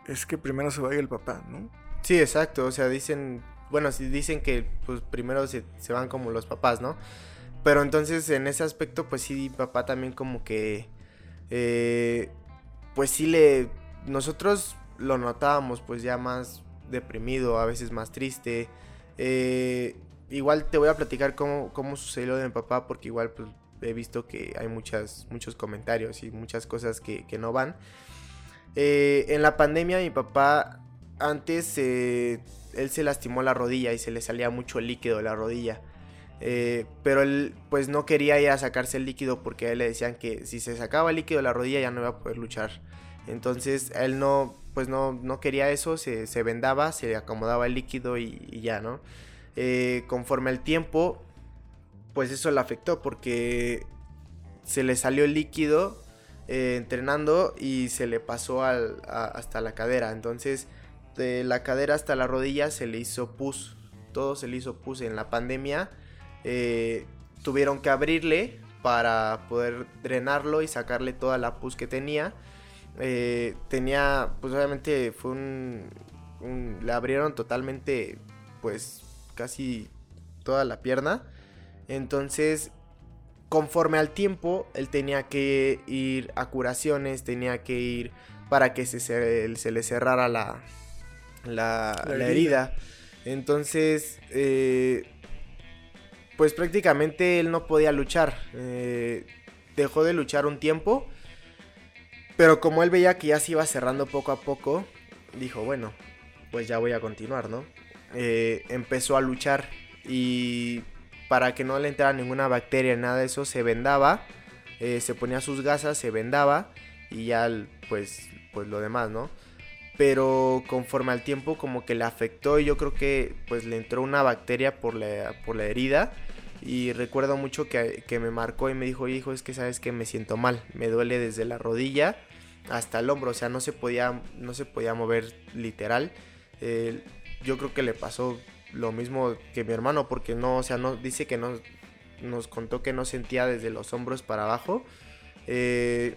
es que primero se vaya el papá, ¿no? Sí, exacto, o sea, dicen, bueno, sí dicen que pues primero se, se van como los papás, ¿no? Pero entonces en ese aspecto pues sí, papá también como que, eh, pues sí le, nosotros lo notábamos pues ya más deprimido, a veces más triste. Eh, igual te voy a platicar cómo, cómo sucedió lo de mi papá, porque igual pues he visto que hay muchas, muchos comentarios y muchas cosas que, que no van. Eh, en la pandemia mi papá... antes eh, él se lastimó la rodilla y se le salía mucho el líquido de la rodilla, eh, pero él pues no quería ir a sacarse el líquido porque a él le decían que si se sacaba el líquido de la rodilla ya no iba a poder luchar. Entonces él no, pues no, no quería eso, se, se vendaba, se acomodaba el líquido y, y ya, ¿no? Eh, conforme al tiempo pues eso le afectó porque se le salió el líquido eh, entrenando y se le pasó al, a, hasta la cadera, entonces... de la cadera hasta la rodilla se le hizo pus, todo se le hizo pus. En la pandemia eh, tuvieron que abrirle para poder drenarlo y sacarle toda la pus que tenía. Eh, tenía, pues obviamente fue un, un, le abrieron totalmente, pues casi toda la pierna. Entonces, conforme al tiempo, él tenía que ir a curaciones, tenía que ir para que se, se, se le cerrara la... La, la, herida. la herida. Entonces eh, pues prácticamente él no podía luchar. eh, Dejó de luchar un tiempo, pero como él veía que ya se iba cerrando poco a poco, dijo, bueno, pues ya voy a continuar, ¿no? eh, Empezó a luchar y para que no le entrara ninguna bacteria, nada de eso, se vendaba, eh, se ponía sus gasas, se vendaba y ya pues, pues lo demás, ¿no? pero conforme al tiempo como que le afectó y yo creo que pues le entró una bacteria por la, por la herida. Y recuerdo mucho que, que me marcó y me dijo, hijo, es que sabes que me siento mal, me duele desde la rodilla hasta el hombro, o sea, no se podía, no se podía mover literal. Eh, yo creo que le pasó lo mismo que mi hermano, porque no, o sea, no, dice que no, nos contó que no sentía desde los hombros para abajo. Eh,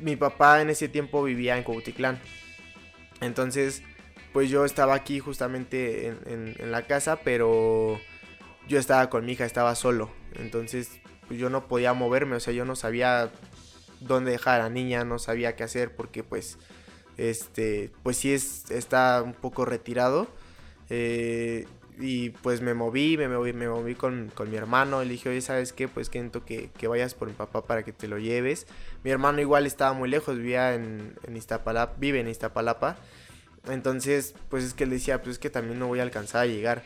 mi papá en ese tiempo vivía en Cuautitlán, entonces pues yo estaba aquí justamente en, en, en la casa, pero... yo estaba con mi hija, estaba solo, entonces pues, yo no podía moverme, o sea, yo no sabía dónde dejar a la niña, no sabía qué hacer porque pues, este, pues sí es, está un poco retirado, eh, y pues me moví, me moví, me moví con, con mi hermano, le dije, oye, ¿sabes qué? Pues siento que, que vayas por mi papá para que te lo lleves. Mi hermano igual estaba muy lejos, vivía en, en Iztapalapa, vive en Iztapalapa, entonces pues es que le decía, pues es que también no voy a alcanzar a llegar,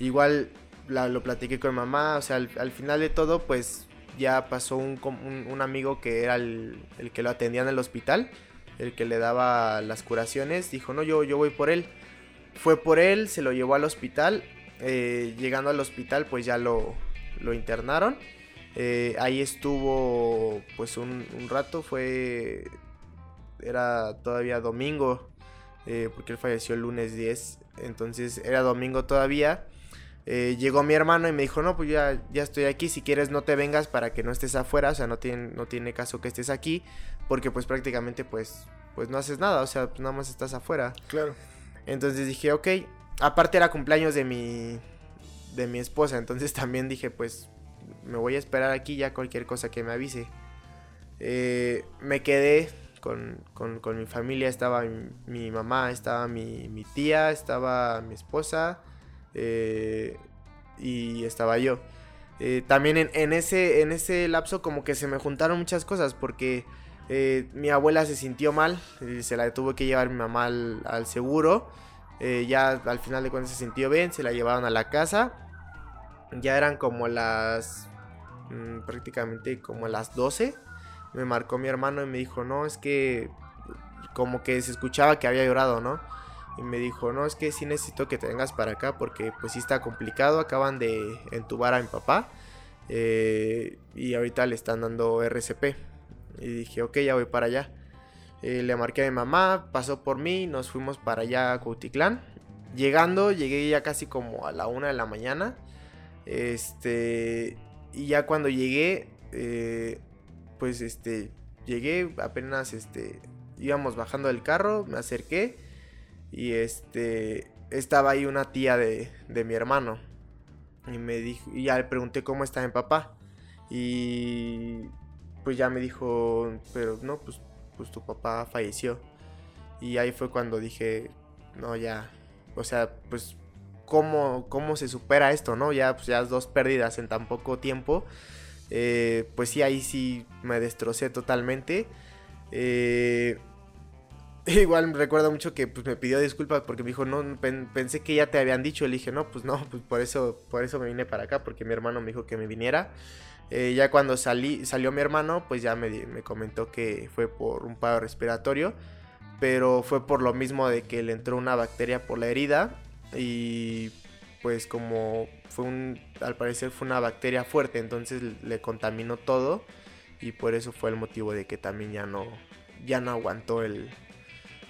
igual... La, lo platiqué con mamá, o sea, al, al final de todo, pues, ya pasó un, un, un amigo que era el, el que lo atendía en el hospital, el que le daba las curaciones, dijo, no, yo, yo voy por él. Fue por él, se lo llevó al hospital, eh, llegando al hospital, pues, ya lo, lo internaron. Eh, ahí estuvo, pues, un, un rato, fue, era todavía domingo, eh, porque él falleció el lunes diez, entonces, era domingo todavía. Eh, llegó mi hermano y me dijo, no, pues ya, ya estoy aquí, si quieres no te vengas para que no estés afuera, o sea, no tiene, no tiene caso que estés aquí, porque pues prácticamente pues, pues no haces nada, o sea, pues nada más estás afuera. Claro. Entonces dije, ok, aparte era cumpleaños de mi, de mi esposa, entonces también dije, pues me voy a esperar aquí ya cualquier cosa que me avise. Eh, me quedé con, con, con mi familia, estaba mi, mi mamá, estaba mi, mi tía, estaba mi esposa... Eh, y estaba yo. Eh, también en, en, ese, en ese lapso como que se me juntaron muchas cosas porque eh, mi abuela se sintió mal, eh, se la tuvo que llevar mi mamá al, al seguro, eh, ya al final de cuentas se sintió bien, se la llevaron a la casa, ya eran como las, mmm, prácticamente como las doce, me marcó mi hermano y me dijo, no, es que como que se escuchaba que había llorado, ¿no? Y me dijo, no, es que sí necesito que te vengas para acá porque pues sí está complicado, acaban de entubar a mi papá, eh, y ahorita le están dando R C P. Y dije, ok, ya voy para allá. Eh, le marqué a mi mamá, pasó por mí, nos fuimos para allá a Cuautitlán. Llegando, llegué ya casi como a la una de la mañana. Este, y ya cuando llegué, eh, pues este, llegué apenas, este, íbamos bajando del carro, me acerqué. Y este, estaba ahí una tía de, de mi hermano. Y me dijo, y ya le pregunté cómo está mi papá. Y pues ya me dijo, pero no, pues, pues tu papá falleció. Y ahí fue cuando dije, no, ya, o sea, pues, ¿cómo, cómo se supera esto, no? Ya, pues ya dos pérdidas en tan poco tiempo. Eh, pues sí, ahí sí me destrocé totalmente. Eh... Igual recuerdo mucho que pues, me pidió disculpas porque me dijo, no, pen- pensé que ya te habían dicho. Le dije, no, pues no, pues por eso, por eso me vine para acá, porque mi hermano me dijo que me viniera. Eh, ya cuando salí, salió mi hermano, pues ya me, me comentó que fue por un paro respiratorio, pero fue por lo mismo de que le entró una bacteria por la herida y pues como fue un, al parecer fue una bacteria fuerte, entonces le contaminó todo y por eso fue el motivo de que también ya no, ya no aguantó el...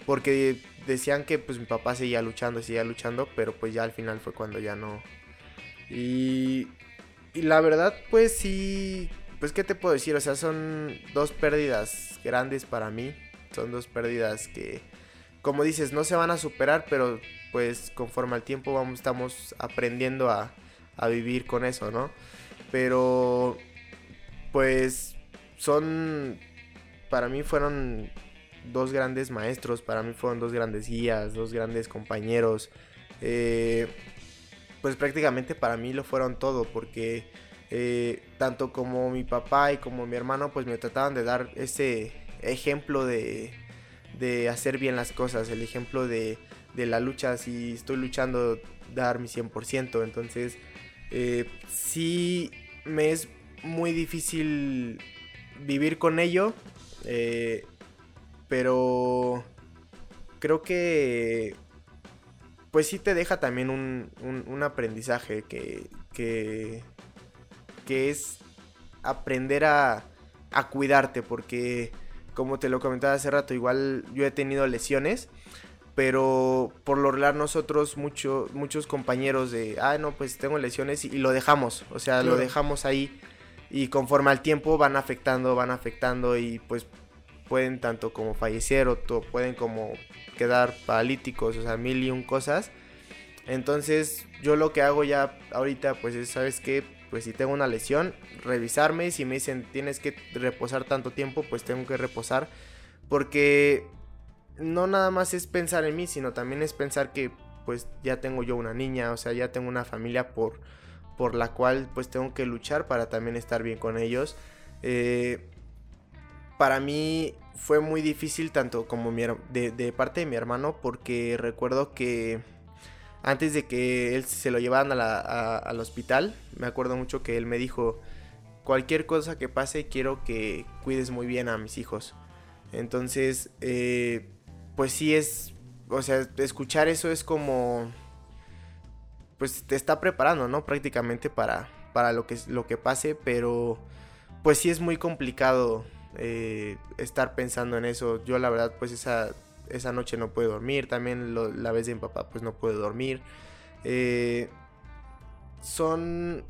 Porque decían que pues mi papá seguía luchando, seguía luchando, pero pues ya al final fue cuando ya no. Y, y la verdad pues sí, pues qué te puedo decir, o sea, son dos pérdidas grandes para mí. Son dos pérdidas que, como dices, no se van a superar, pero pues conforme al tiempo vamos, estamos aprendiendo a, a vivir con eso, ¿no? Pero pues son, para mí fueron... dos grandes maestros, para mí fueron dos grandes guías, dos grandes compañeros, eh, pues prácticamente para mí lo fueron todo, porque eh, tanto como mi papá y como mi hermano pues me trataban de dar ese ejemplo de, de hacer bien las cosas, el ejemplo de, de la lucha, si estoy luchando dar mi cien por ciento, entonces eh, sí me es muy difícil vivir con ello, eh, pero creo que pues sí te deja también un, un, un aprendizaje que, que, que es aprender a, a cuidarte, porque como te lo comentaba hace rato, igual yo he tenido lesiones, pero por lo regular nosotros mucho, muchos compañeros de, ah, no, pues tengo lesiones y, y lo dejamos, o sea, claro. lo dejamos ahí y conforme al tiempo van afectando, van afectando y pues pueden tanto como fallecer o to- pueden como quedar paralíticos, o sea, mil y un cosas. Entonces yo lo que hago ya ahorita pues es, ¿sabes qué? Pues si tengo una lesión, revisarme. Si me dicen tienes que reposar tanto tiempo, pues tengo que reposar, porque no nada más es pensar en mí, sino también es pensar que pues ya tengo yo una niña, o sea, ya tengo una familia por, por la cual pues tengo que luchar para también estar bien con ellos. eh... Para mí fue muy difícil tanto como mi, de, de parte de mi hermano, porque recuerdo que antes de que él se lo llevaran a la, a, al hospital, me acuerdo mucho que él me dijo, cualquier cosa que pase quiero que cuides muy bien a mis hijos. Entonces, eh, pues sí es, o sea, escuchar eso es como, pues te está preparando, ¿no? Prácticamente para, para lo que, lo que pase, pero pues sí es muy complicado. Eh, estar pensando en eso, yo la verdad pues esa, esa noche no pude dormir, también lo, la vez de mi papá pues no pude dormir. eh, son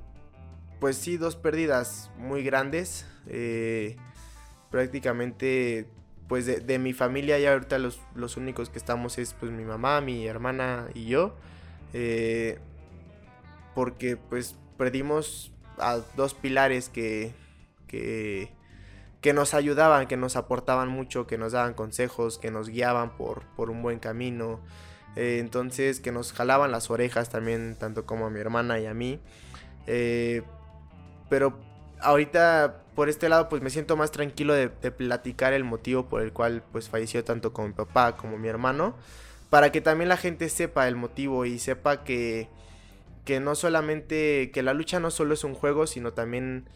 pues sí dos pérdidas muy grandes, eh, prácticamente pues de, de mi familia ya ahorita los, los únicos que estamos es pues mi mamá, mi hermana y yo, eh, porque pues perdimos a dos pilares que que que nos ayudaban, que nos aportaban mucho, que nos daban consejos, que nos guiaban por, por un buen camino, eh, entonces que nos jalaban las orejas también, tanto como a mi hermana y a mí, eh, pero ahorita por este lado pues me siento más tranquilo de, de platicar el motivo por el cual pues falleció tanto como mi papá como mi hermano, para que también la gente sepa el motivo y sepa que, que no solamente, que la lucha no solo es un juego, sino también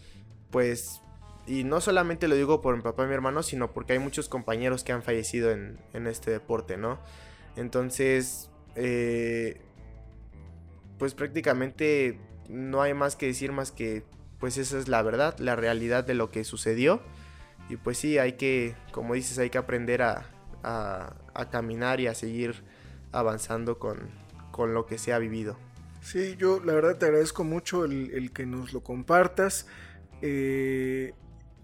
pues... Y no solamente lo digo por mi papá y mi hermano, sino porque hay muchos compañeros que han fallecido en, en este deporte, ¿no? Entonces, eh, pues prácticamente no hay más que decir más que, pues esa es la verdad, la realidad de lo que sucedió. Y pues sí, hay que, como dices, hay que aprender a, a, a caminar y a seguir avanzando con, con lo que se ha vivido. Sí, yo la verdad te agradezco mucho el, el que nos lo compartas. Eh...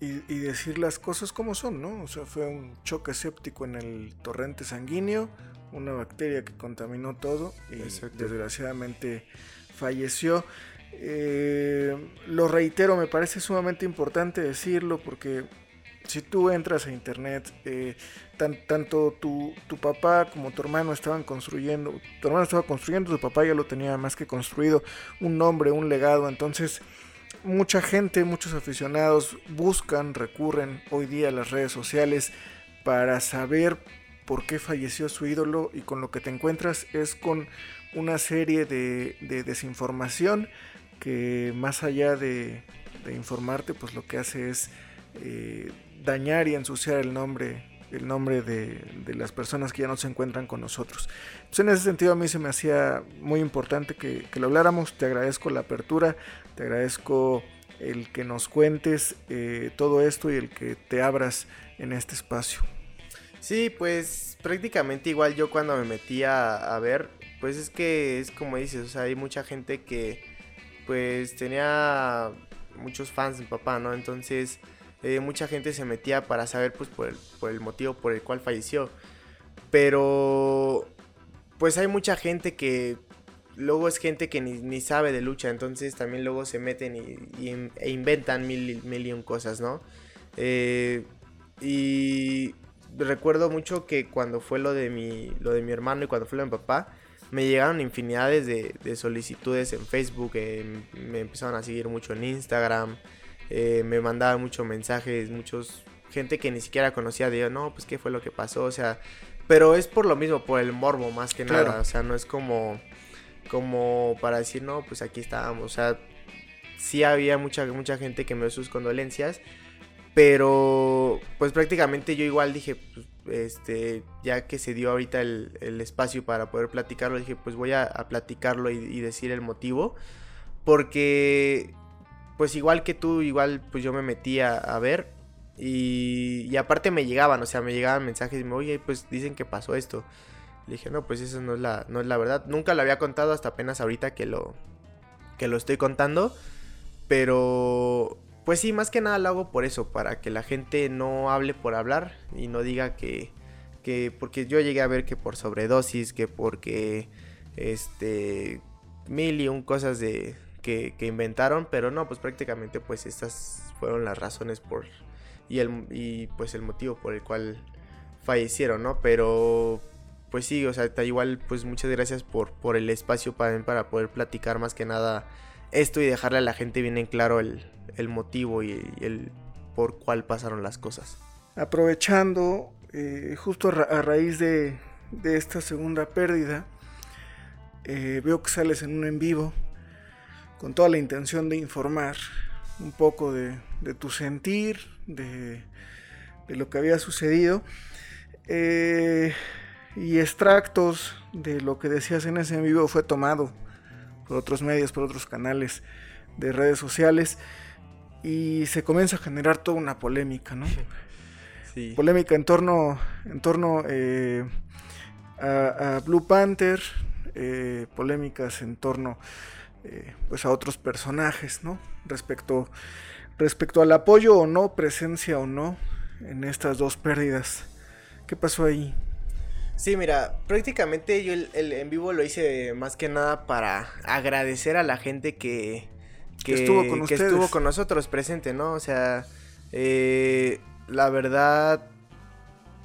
Y, y decir las cosas como son, ¿no? O sea, fue un choque séptico en el torrente sanguíneo, una bacteria que contaminó todo y desgraciadamente falleció. Eh, lo reitero, me parece sumamente importante decirlo porque si tú entras a internet, eh, tan, tanto tu, tu papá como tu hermano estaban construyendo, tu hermano estaba construyendo, tu papá ya lo tenía más que construido, un nombre, un legado, entonces... Mucha gente, muchos aficionados buscan, recurren hoy día a las redes sociales para saber por qué falleció su ídolo, y con lo que te encuentras es con una serie de, de desinformación que más allá de, de informarte, pues lo que hace es eh, dañar y ensuciar el nombre el nombre de, de las personas que ya no se encuentran con nosotros. Pues en ese sentido a mí se me hacía muy importante que, que lo habláramos. Te agradezco la apertura, te agradezco el que nos cuentes eh, todo esto y el que te abras en este espacio. Sí, pues prácticamente igual yo cuando me metí a, a ver, pues es que es como dices, o sea, hay mucha gente que pues tenía muchos fans de papá, ¿no? Entonces... Eh, mucha gente se metía para saber pues por el, por el motivo por el cual falleció, pero pues hay mucha gente que luego es gente que ni, ni sabe de lucha, entonces también luego se meten y, y, e inventan mil, mil y un cosas, ¿no? Eh, y recuerdo mucho que cuando fue lo de mi, lo de mi hermano y cuando fue lo de mi papá, me llegaron infinidades de, de solicitudes en Facebook, eh, me empezaron a seguir mucho en Instagram. Eh, me mandaban muchos mensajes, muchos gente que ni siquiera conocía de yo, no, pues qué fue lo que pasó, o sea, pero es por lo mismo, por el morbo más que claro. nada, o sea, no es como, como para decir, no, pues aquí estábamos, o sea, sí había mucha, mucha gente que me dio sus condolencias, pero pues prácticamente yo igual dije, pues, este, ya que se dio ahorita el, el espacio para poder platicarlo, dije, pues voy a, a platicarlo y, y decir el motivo, porque pues igual que tú, igual pues yo me metí a, a ver y, y aparte me llegaban, o sea, me llegaban mensajes y me, oye, pues dicen que pasó esto. Le dije, no, pues eso no es la, no es la verdad. Nunca lo había contado hasta apenas ahorita que lo, que lo estoy contando. Pero pues sí, más que nada lo hago por eso, para que la gente no hable por hablar y no diga que, que porque yo llegué a ver que por sobredosis, que porque este mil y un cosas de que, que inventaron, pero no, pues prácticamente pues estas fueron las razones por y el y pues el motivo por el cual fallecieron, ¿no? Pero pues sí, o sea, igual pues muchas gracias por, por el espacio para, para poder platicar más que nada esto y dejarle a la gente bien en claro el, el motivo y el, el por cuál pasaron las cosas. Aprovechando, eh, justo a, ra- a raíz de, de esta segunda pérdida, eh, veo que sales en un en vivo con toda la intención de informar un poco de, de tu sentir, de, de lo que había sucedido. Eh... Y extractos de lo que decías en ese en vivo fue tomado por otros medios, por otros canales de redes sociales, y se comienza a generar toda una polémica, ¿no? Sí. Polémica en torno, en torno eh, a, a Blue Panther, eh, polémicas en torno eh, pues a otros personajes, ¿no? Respecto, respecto al apoyo o no, presencia o no en estas dos pérdidas. ¿Qué pasó ahí? Sí, mira, prácticamente yo el, el en vivo lo hice más que nada para agradecer a la gente que, que, que, estuvo, con que estuvo con nosotros presente, ¿no? O sea, eh, la verdad,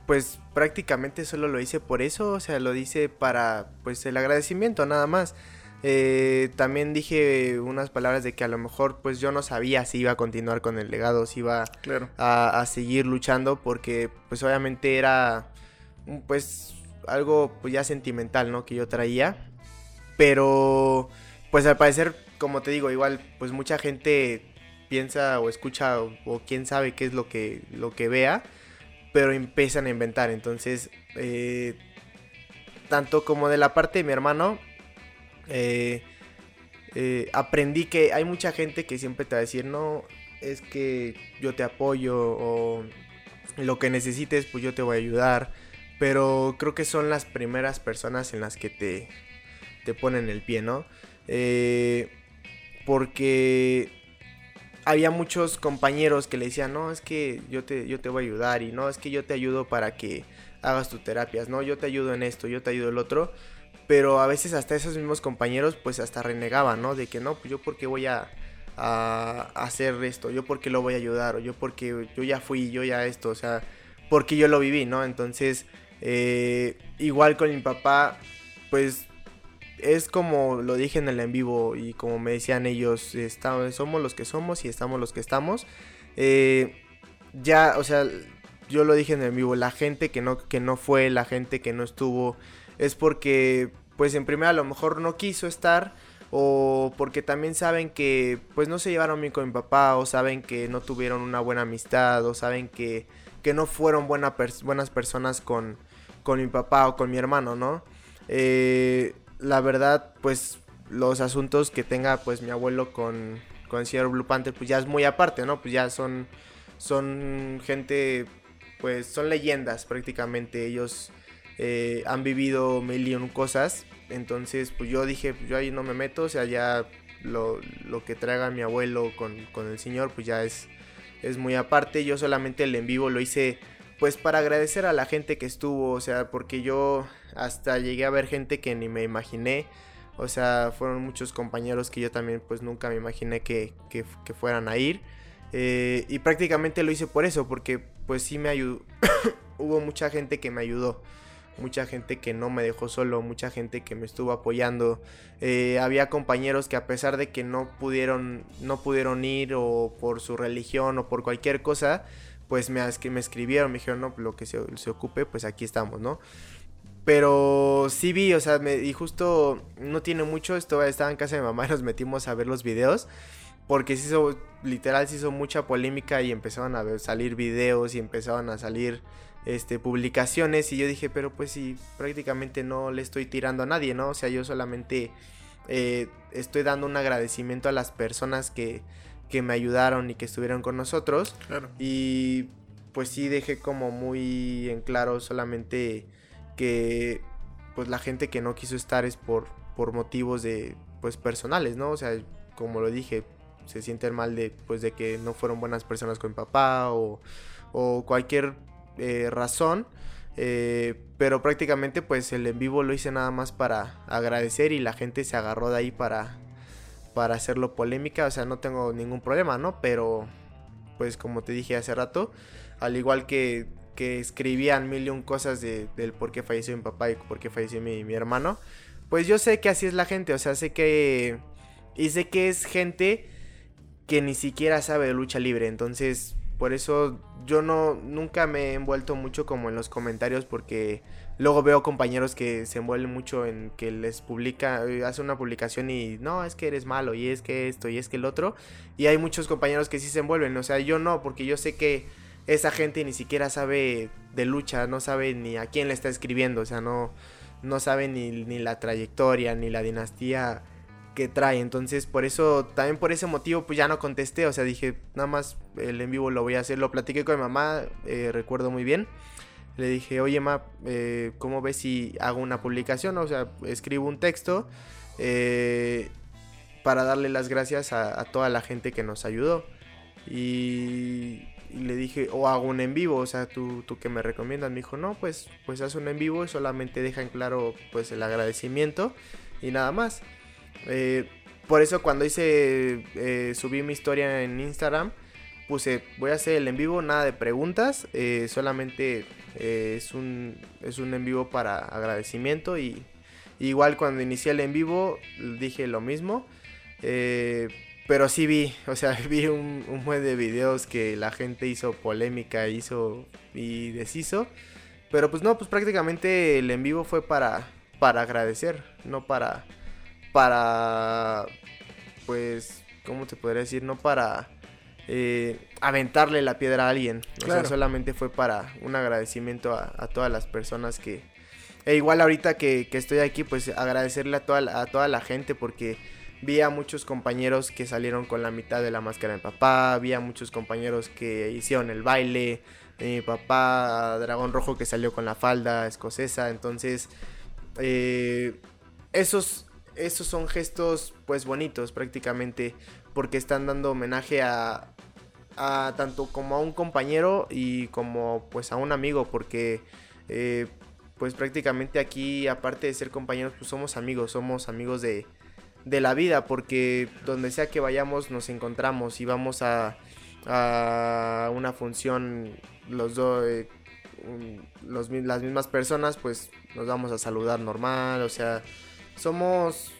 pues prácticamente solo lo hice por eso, o sea, lo hice para pues el agradecimiento nada más. Eh, también dije unas palabras de que a lo mejor pues yo no sabía si iba a continuar con el legado, si iba claro. a, a seguir luchando, porque pues obviamente era pues algo pues ya sentimental, ¿no? Que yo traía, pero pues al parecer, como te digo, igual pues mucha gente piensa o escucha o, o quién sabe qué es lo que, lo que vea, pero empiezan a inventar. Entonces eh, tanto como de la parte de mi hermano eh, eh, aprendí que hay mucha gente que siempre te va a decir, no, es que yo te apoyo o lo que necesites pues yo te voy a ayudar. Pero creo que son las primeras personas en las que te, te ponen el pie, ¿no? Eh, porque había muchos compañeros que le decían, no, es que yo te, yo te voy a ayudar, y no, es que yo te ayudo para que hagas tus terapias, no, yo te ayudo en esto, yo te ayudo en el otro. Pero a veces hasta esos mismos compañeros pues hasta renegaban, ¿no? De que no, pues yo por qué voy a, a hacer esto, yo por qué lo voy a ayudar, o yo porque yo ya fui, yo ya esto, o sea, porque yo lo viví, ¿no? Entonces Eh, igual con mi papá, pues es como lo dije en el en vivo y como me decían ellos, está, somos los que somos y estamos los que estamos. Eh, ya, o sea, yo lo dije en el en vivo, la gente que no, que no fue, la gente que no estuvo, es porque, pues en primera a lo mejor no quiso estar, o porque también saben que, pues no se llevaron bien con mi papá, o saben que no tuvieron una buena amistad, o saben que, que no fueron buena pers- buenas personas con... con mi papá o con mi hermano, ¿no? Eh, la verdad, pues los asuntos que tenga pues mi abuelo con, con el señor Blue Panther, pues ya es muy aparte, ¿no? Pues ya son, son gente, pues son leyendas prácticamente. Ellos eh, han vivido mil y un cosas. Entonces, pues yo dije, pues, yo ahí no me meto. O sea, ya lo, lo que traiga mi abuelo con, con el señor, pues ya es, es muy aparte. Yo solamente el en vivo lo hice pues para agradecer a la gente que estuvo, o sea, porque yo hasta llegué a ver gente que ni me imaginé, o sea, fueron muchos compañeros que yo también pues nunca me imaginé que, que, que fueran a ir, eh, y prácticamente lo hice por eso, porque pues sí me ayudó, hubo mucha gente que me ayudó, mucha gente que no me dejó solo, mucha gente que me estuvo apoyando, eh, había compañeros que a pesar de que no pudieron, no pudieron ir o por su religión o por cualquier cosa, pues me, me escribieron, me dijeron, no, lo que se, se ocupe, pues aquí estamos, ¿no? Pero sí vi, o sea, me, y justo no tiene mucho, esto, estaba en casa de mi mamá y nos metimos a ver los videos, porque se hizo, literal, se hizo mucha polémica y empezaron a ver, salir videos y empezaron a salir este, publicaciones, y yo dije, pero pues sí, prácticamente no le estoy tirando a nadie, ¿no? O sea, yo solamente eh, estoy dando un agradecimiento a las personas que, que me ayudaron y que estuvieron con nosotros. Claro. Y pues sí dejé como muy en claro solamente que pues la gente que no quiso estar es por, por motivos de, pues, personales, ¿no? O sea, como lo dije, se sienten mal de, pues, de que no fueron buenas personas con mi papá o, o cualquier eh, razón, eh, pero prácticamente pues el en vivo lo hice nada más para agradecer, y la gente se agarró de ahí para, para hacerlo polémica. O sea, no tengo ningún problema, ¿no? Pero pues como te dije hace rato, al igual que, que escribían mil y un cosas de, del por qué falleció mi papá y por qué falleció mi, mi hermano, pues yo sé que así es la gente. O sea, sé que... y sé que es gente que ni siquiera sabe de lucha libre. Entonces, por eso yo no nunca me he envuelto mucho como en los comentarios, porque luego veo compañeros que se envuelven mucho en que les publica, hace una publicación y no, es que eres malo, y es que esto, y es que el otro. Y hay muchos compañeros que sí se envuelven. O sea, yo no, porque yo sé que esa gente ni siquiera sabe de lucha, no sabe ni a quién le está escribiendo. O sea, no, no sabe ni, ni la trayectoria, ni la dinastía que trae. Entonces, por eso, también por ese motivo, pues ya no contesté. O sea, dije, nada más el en vivo lo voy a hacer. Lo platiqué con mi mamá, eh, recuerdo muy bien. Le dije, oye, ma, eh, ¿cómo ves si hago una publicación? O sea, escribo un texto eh, para darle las gracias a, a toda la gente que nos ayudó. Y, y le dije, o hago un en vivo. O sea, ¿tú, tú qué me recomiendas? Me dijo, no, pues, pues haz un en vivo y solamente deja en claro, pues, el agradecimiento y nada más. Eh, por eso cuando hice eh, subí mi historia en Instagram, puse, voy a hacer el en vivo, nada de preguntas, eh, solamente eh, es un es un en vivo para agradecimiento. Y igual cuando inicié el en vivo dije lo mismo, eh, pero sí vi, o sea, vi un, un buen de videos que la gente hizo polémica, hizo y deshizo, pero pues no, pues prácticamente el en vivo fue para, para agradecer, no para... para, pues, ¿cómo te podría decir? No para eh, aventarle la piedra a alguien. Claro. O sea, solamente fue para un agradecimiento a, a todas las personas que... E igual ahorita que, que estoy aquí, pues, agradecerle a toda, a toda la gente, porque vi a muchos compañeros que salieron con la mitad de la máscara de mi papá, vi a muchos compañeros que hicieron el baile de mi papá, a Dragón Rojo que salió con la falda escocesa. Entonces, eh, esos... Esos son gestos, pues, bonitos prácticamente, porque están dando homenaje a, a tanto como a un compañero y como, pues, a un amigo, porque, eh, pues, prácticamente aquí, aparte de ser compañeros, pues, somos amigos, somos amigos de, de la vida, porque donde sea que vayamos nos encontramos y vamos a, a una función los dos, eh, los, las mismas personas, pues, nos vamos a saludar normal, o sea... Somos,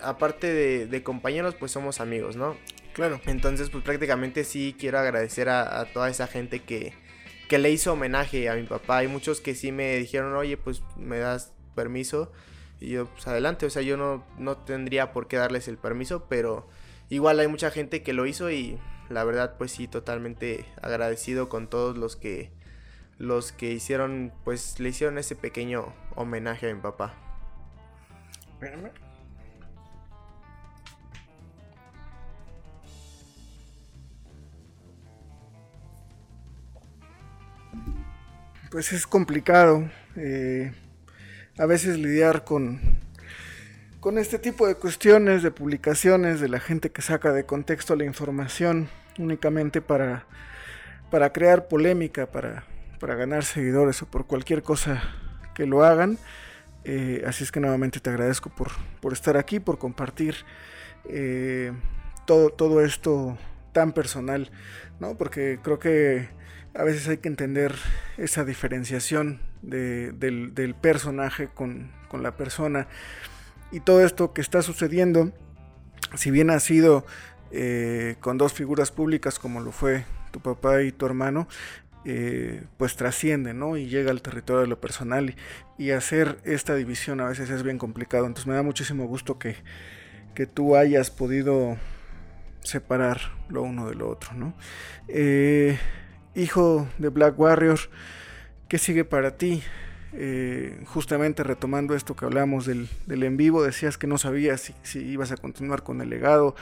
aparte de, de compañeros, pues somos amigos, ¿no? Claro. Entonces, pues prácticamente sí quiero agradecer a, a toda esa gente que, que le hizo homenaje a mi papá. Hay muchos que sí me dijeron, oye, pues me das permiso. Y yo, pues adelante, o sea, yo no, no tendría por qué darles el permiso, pero igual hay mucha gente que lo hizo y la verdad, pues sí, totalmente agradecido con todos los que, los que hicieron, pues le hicieron ese pequeño homenaje a mi papá. Pues es complicado eh, a veces lidiar con, con este tipo de cuestiones, de publicaciones, de la gente que saca de contexto la información únicamente para, para crear polémica, para, para ganar seguidores o por cualquier cosa que lo hagan. Eh, así es que nuevamente te agradezco por, por estar aquí, por compartir eh, todo, todo esto tan personal, ¿no? Porque creo que a veces hay que entender esa diferenciación de, del, del personaje con, con la persona. Y todo esto que está sucediendo, si bien ha sido eh, con dos figuras públicas como lo fue tu papá y tu hermano, Eh, pues trasciende, ¿no? Y llega al territorio de lo personal, y, y hacer esta división a veces es bien complicado. Entonces me da muchísimo gusto que, que tú hayas podido separar lo uno de lo otro, ¿no? Eh, hijo de Black Warrior, ¿Qué sigue para ti? Eh, justamente retomando esto que hablamos del, del en vivo, decías que no sabías si, si ibas a continuar con el legado.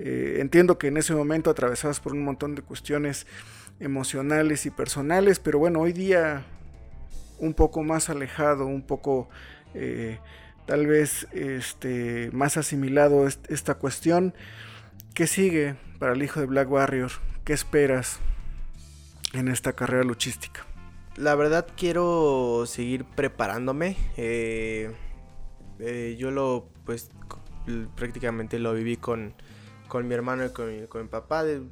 Eh, entiendo que en ese momento atravesabas por un montón de cuestiones emocionales y personales, pero bueno, hoy día un poco más alejado, un poco eh, tal vez este, más asimilado est- esta cuestión. ¿Qué sigue para el hijo de Black Warrior? ¿Qué esperas en esta carrera luchística? La verdad quiero seguir preparándome. Eh, eh, yo lo pues prácticamente lo viví con, con mi hermano y con mi, con mi papá. De,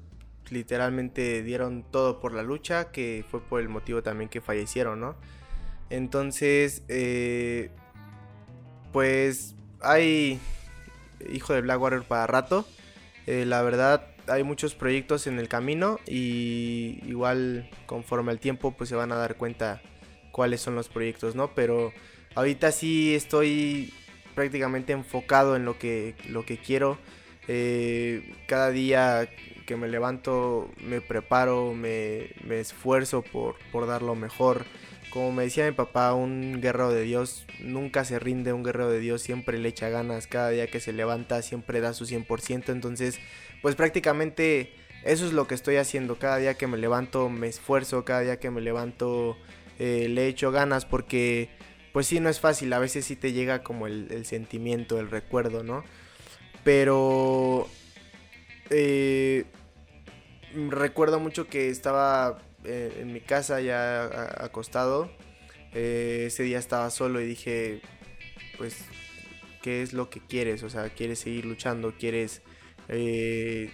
literalmente dieron todo por la lucha, que fue por el motivo también que fallecieron, ¿no? Entonces, eh, pues hay hijo de Black Warrior para rato. Eh, la verdad hay muchos proyectos en el camino y igual conforme al tiempo pues se van a dar cuenta cuáles son los proyectos, ¿no? Pero ahorita sí estoy prácticamente enfocado en lo que, lo que quiero. Eh, cada día que me levanto me preparo, me, me esfuerzo por, por dar lo mejor. Como me decía mi papá, un guerrero de Dios nunca se rinde, un guerrero de Dios siempre le echa ganas, cada día que se levanta siempre da su cien por ciento, entonces pues prácticamente eso es lo que estoy haciendo, cada día que me levanto me esfuerzo, cada día que me levanto eh, le echo ganas, porque pues sí, no es fácil, a veces sí te llega como el, el sentimiento, el recuerdo, ¿no? Pero eh, recuerdo mucho que estaba en mi casa ya acostado, eh, ese día estaba solo y dije, pues, ¿qué es lo que quieres? O sea, ¿quieres seguir luchando? ¿Quieres eh,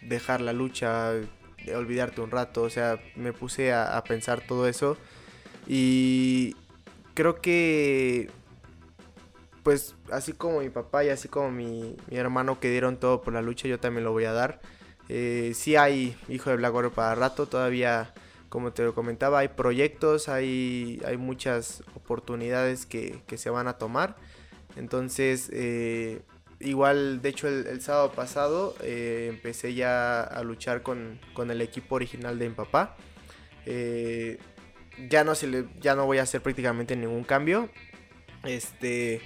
dejar la lucha? ¿Olvidarte un rato? O sea, me puse a, a pensar todo eso y creo que, pues, así como mi papá y así como mi, mi hermano que dieron todo por la lucha, yo también lo voy a dar. Eh, sí hay hijo de Black Warrior para rato, todavía como te lo comentaba hay proyectos, hay, hay muchas oportunidades que, que se van a tomar, entonces eh, igual de hecho el, el sábado pasado eh, empecé ya a luchar con, con el equipo original de mi papá, eh, ya, no se le, ya no voy a hacer prácticamente ningún cambio, este...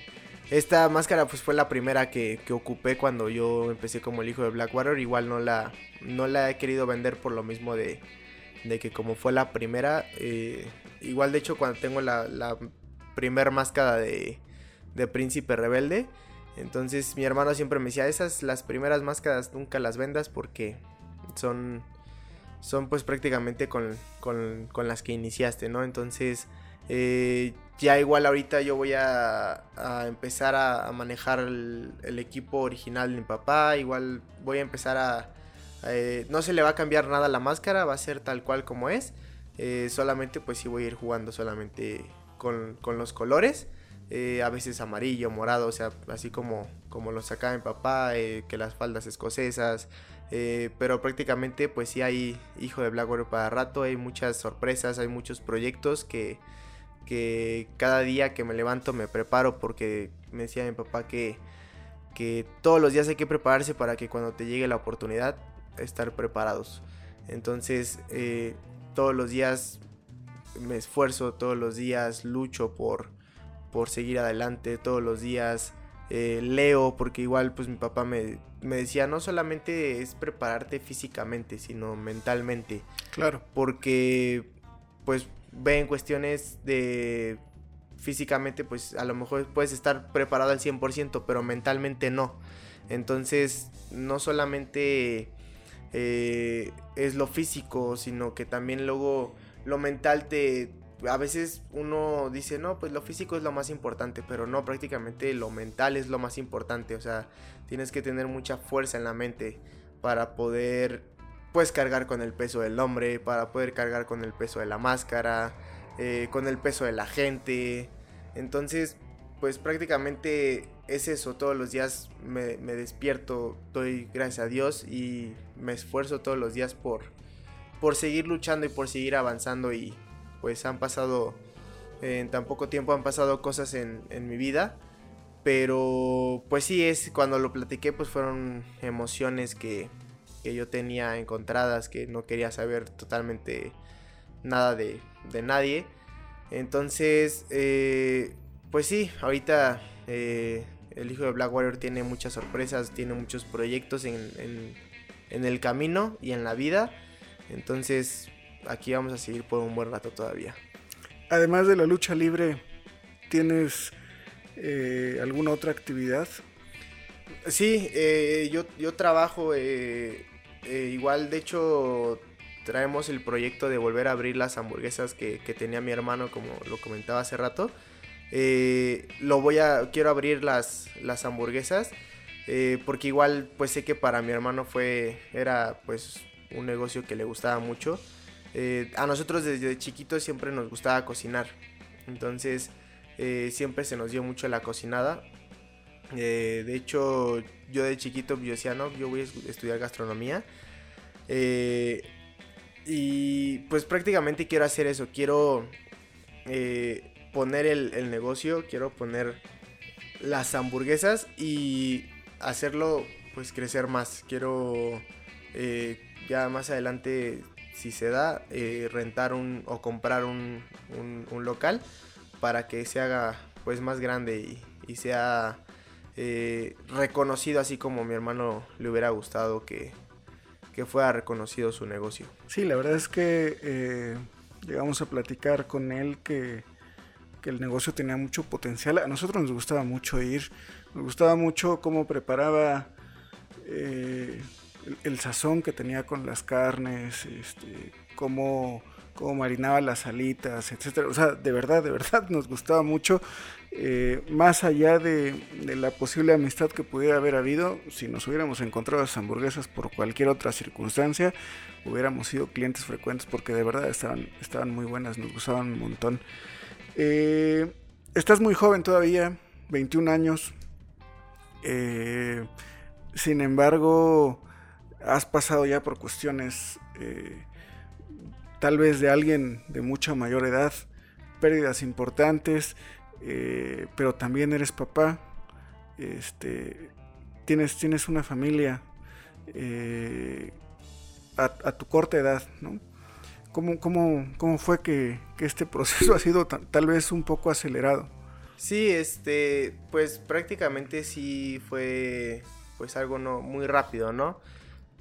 Esta máscara pues fue la primera que, que ocupé cuando yo empecé como el hijo de Black Warrior. Igual no la, no la he querido vender por lo mismo de, de que como fue la primera. Eh, igual de hecho cuando tengo la, la primer máscara de, de Príncipe Rebelde. Entonces mi hermano siempre me decía, esas las primeras máscaras nunca las vendas porque son, son pues prácticamente con, con, con las que iniciaste, ¿no? Entonces... Eh, ya igual ahorita yo voy a, a empezar a, a manejar el, el equipo original de mi papá, igual voy a empezar a... a eh, no se le va a cambiar nada la máscara, va a ser tal cual como es, eh, solamente pues sí voy a ir jugando solamente con, con los colores, eh, a veces amarillo, morado, o sea, así como, como lo sacaba mi papá, eh, que las faldas escocesas, eh, pero prácticamente pues sí hay hijo de Black Warrior para rato, hay muchas sorpresas, hay muchos proyectos que... que cada día que me levanto me preparo porque me decía mi papá que, que todos los días hay que prepararse para que cuando te llegue la oportunidad estar preparados. Entonces eh, todos los días me esfuerzo, todos los días lucho por, por seguir adelante, todos los días eh, leo porque igual pues mi papá me, me decía no solamente es prepararte físicamente sino mentalmente. Claro. Porque pues... Ve en cuestiones de físicamente, pues a lo mejor puedes estar preparado al cien por ciento, pero mentalmente no. Entonces, no solamente eh, es lo físico, sino que también luego lo mental te... A veces uno dice, no, pues lo físico es lo más importante, pero no, prácticamente lo mental es lo más importante. O sea, tienes que tener mucha fuerza en la mente para poder... Puedes cargar con el peso del hombre, para poder cargar con el peso de la máscara, eh, con el peso de la gente. Entonces, pues prácticamente es eso. Todos los días me, me despierto, doy gracias a Dios y me esfuerzo todos los días por, por seguir luchando y por seguir avanzando. Y pues han pasado, en tan poco tiempo han pasado cosas en, en mi vida. Pero pues sí, es cuando lo platiqué, pues fueron emociones que... que yo tenía encontradas, que no quería saber totalmente nada de, de nadie, Entonces, eh, pues sí, ahorita eh, el hijo de Black Warrior tiene muchas sorpresas, tiene muchos proyectos en, en, en el camino y en la vida. Entonces, aquí vamos a seguir por un buen rato todavía. Además de la lucha libre, ¿tienes eh, alguna otra actividad? Sí, eh, yo, yo trabajo eh, eh, igual, de hecho... Traemos el proyecto de volver a abrir las hamburguesas que, que tenía mi hermano, como lo comentaba hace rato. Eh, lo voy a... Quiero abrir las, las hamburguesas. Eh, porque igual, pues sé que para mi hermano fue... Era, pues, un negocio que le gustaba mucho. Eh, a nosotros desde chiquitos siempre nos gustaba cocinar. Entonces, eh, siempre se nos dio mucho la cocinada. Eh, de hecho, yo de chiquito, yo decía, no, yo voy a estudiar gastronomía. Eh... Y pues prácticamente quiero hacer eso, quiero eh, poner el, el negocio, quiero poner las hamburguesas y hacerlo pues crecer más. Quiero eh, ya más adelante, si se da, eh, rentar un o comprar un, un, un local para que se haga pues más grande y, y sea eh, reconocido así como a mi hermano le hubiera gustado que... que fuera reconocido su negocio. Sí, la verdad es que eh, llegamos a platicar con él que, que el negocio tenía mucho potencial. A nosotros nos gustaba mucho ir, nos gustaba mucho cómo preparaba eh, el, el sazón que tenía con las carnes, este, cómo, cómo marinaba las alitas, etcétera. O sea, de verdad, de verdad nos gustaba mucho. Eh, más allá de, de la posible amistad que pudiera haber habido, si nos hubiéramos encontrado esas hamburguesas por cualquier otra circunstancia, hubiéramos sido clientes frecuentes porque de verdad estaban, estaban muy buenas, nos gustaban un montón. Eh, estás muy joven todavía, veintiún años, eh, sin embargo, has pasado ya por cuestiones eh, tal vez de alguien de mucha mayor edad, pérdidas importantes. Eh, pero también eres papá, este, tienes, tienes una familia eh, a, a tu corta edad, ¿no? ¿Cómo, cómo, cómo fue que, que este proceso ha sido tan, tal vez un poco acelerado? Sí, este, pues prácticamente sí fue pues algo no, muy rápido, ¿no?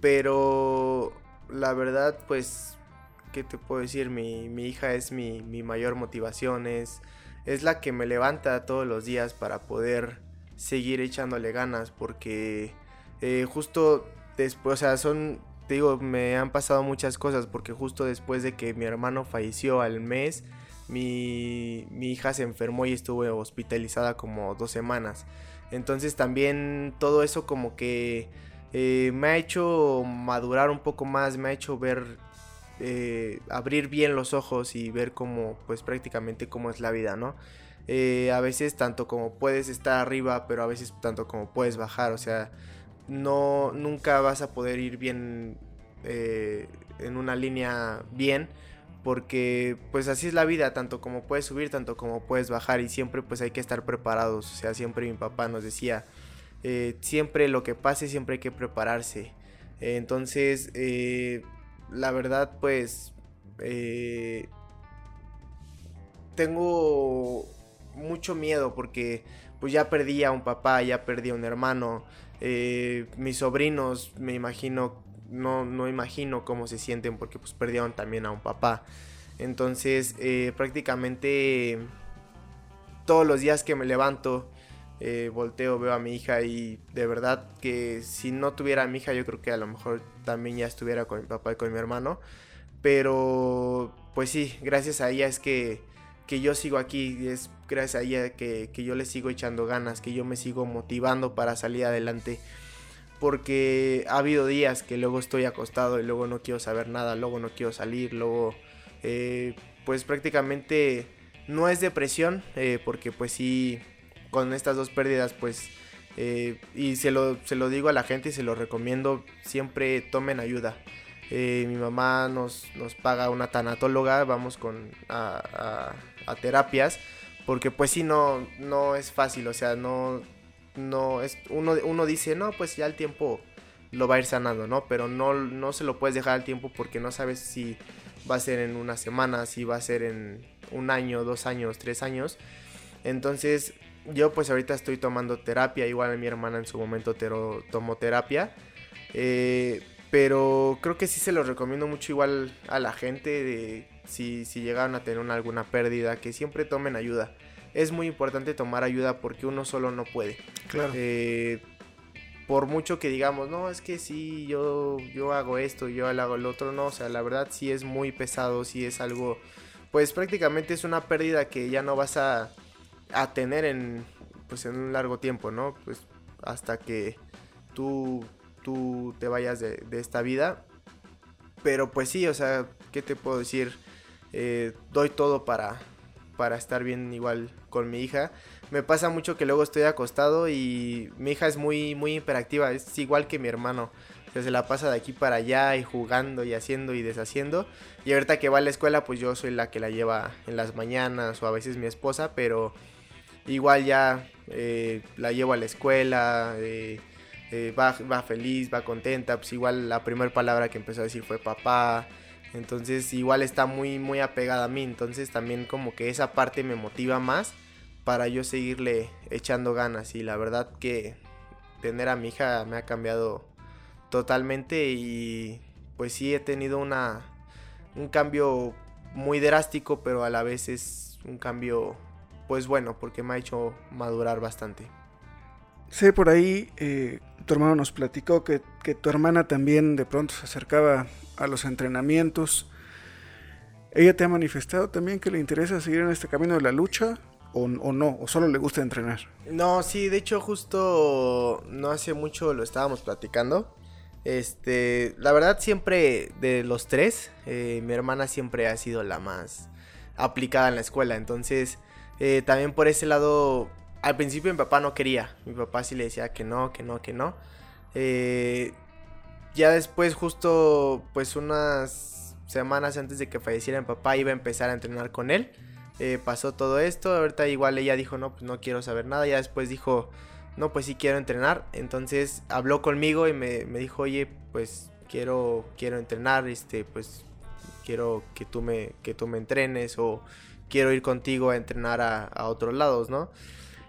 Pero la verdad, pues, ¿qué te puedo decir? Mi, mi hija es mi, mi mayor motivación, es... Es la que me levanta todos los días para poder seguir echándole ganas. Porque eh, justo después, o sea, son, te digo, me han pasado muchas cosas. Porque justo después de que mi hermano falleció al mes, mi, mi hija se enfermó y estuvo hospitalizada como dos semanas. Entonces también todo eso como que eh, me ha hecho madurar un poco más, me ha hecho ver... Eh, abrir bien los ojos y ver cómo, pues prácticamente cómo es la vida, ¿no? Eh, a veces tanto como puedes estar arriba, pero a veces tanto como puedes bajar, o sea, no, nunca vas a poder ir bien eh, en una línea bien, porque pues así es la vida, tanto como puedes subir, tanto como puedes bajar, y siempre pues hay que estar preparados, o sea, siempre mi papá nos decía, eh, siempre lo que pase, siempre hay que prepararse, eh, entonces, eh... La verdad, pues, eh, tengo mucho miedo porque pues ya perdí a un papá, ya perdí a un hermano. Eh, mis sobrinos, me imagino, no, no imagino cómo se sienten porque pues perdieron también a un papá. Entonces, eh, prácticamente todos los días que me levanto, eh, volteo, veo a mi hija y de verdad que si no tuviera a mi hija yo creo que a lo mejor... también ya estuviera con mi papá y con mi hermano, pero pues sí, gracias a ella es que, que yo sigo aquí, es gracias a ella que, que yo le sigo echando ganas, que yo me sigo motivando para salir adelante, porque ha habido días que luego estoy acostado y luego no quiero saber nada, luego no quiero salir, luego eh, pues prácticamente no es depresión, eh, porque pues sí, con estas dos pérdidas pues... Eh, y se lo, se lo digo a la gente y se lo recomiendo, siempre tomen ayuda. Eh, mi mamá nos, nos paga una tanatóloga, vamos con, a, a, a terapias, porque pues sí, no, no es fácil, o sea, no, no es, uno, uno dice, no, pues ya el tiempo lo va a ir sanando, ¿no? Pero no, no se lo puedes dejar al tiempo porque no sabes si va a ser en una semana, si va a ser en un año, dos años, tres años. Entonces yo pues ahorita estoy tomando terapia, igual mi hermana en su momento tero, tomó terapia. Eh, pero creo que sí se los recomiendo mucho igual a la gente, de, si, si llegaron a tener una, alguna pérdida, que siempre tomen ayuda. Es muy importante tomar ayuda porque uno solo no puede. Claro. Eh, por mucho que digamos, no, es que sí, yo, yo hago esto, yo hago el otro, no, o sea, la verdad sí es muy pesado, sí es algo, pues prácticamente es una pérdida que ya no vas a, a tener en, pues, en un largo tiempo, ¿no? Pues hasta que tú, tú te vayas de, de esta vida, pero pues sí, o sea, ¿qué te puedo decir? Eh, doy todo para... para estar bien igual con mi hija. Me pasa mucho que luego estoy acostado y mi hija es muy, muy hiperactiva, es igual que mi hermano, o sea, se la pasa de aquí para allá y jugando y haciendo y deshaciendo, y ahorita que va a la escuela pues yo soy la que la lleva en las mañanas o a veces mi esposa, pero igual ya eh, la llevo a la escuela, eh, eh, va, va feliz, va contenta, pues igual la primera palabra que empezó a decir fue papá. Entonces igual está muy muy apegada a mí, entonces también como que esa parte me motiva más para yo seguirle echando ganas, y la verdad que tener a mi hija me ha cambiado totalmente y pues sí he tenido una un cambio muy drástico, pero a la vez es un cambio pues bueno porque me ha hecho madurar bastante. Sí, por ahí eh, tu hermano nos platicó que, que tu hermana también de pronto se acercaba a los entrenamientos. ¿Ella te ha manifestado también que le interesa seguir en este camino de la lucha o, o no? ¿O solo le gusta entrenar? No, sí, de hecho justo no hace mucho lo estábamos platicando. Este, la verdad siempre de los tres, eh, mi hermana siempre ha sido la más aplicada en la escuela. Entonces eh, también por ese lado, al principio mi papá no quería, mi papá sí le decía que no, que no, que no. Eh, ya después justo pues unas semanas antes de que falleciera mi papá iba a empezar a entrenar con él. Eh, pasó todo esto, ahorita igual ella dijo no, pues no quiero saber nada, ya después dijo no, pues sí quiero entrenar. Entonces habló conmigo y me, me dijo oye pues quiero, quiero entrenar, este, pues quiero que tú me, que tú me entrenes o quiero ir contigo a entrenar a, a otros lados, ¿no?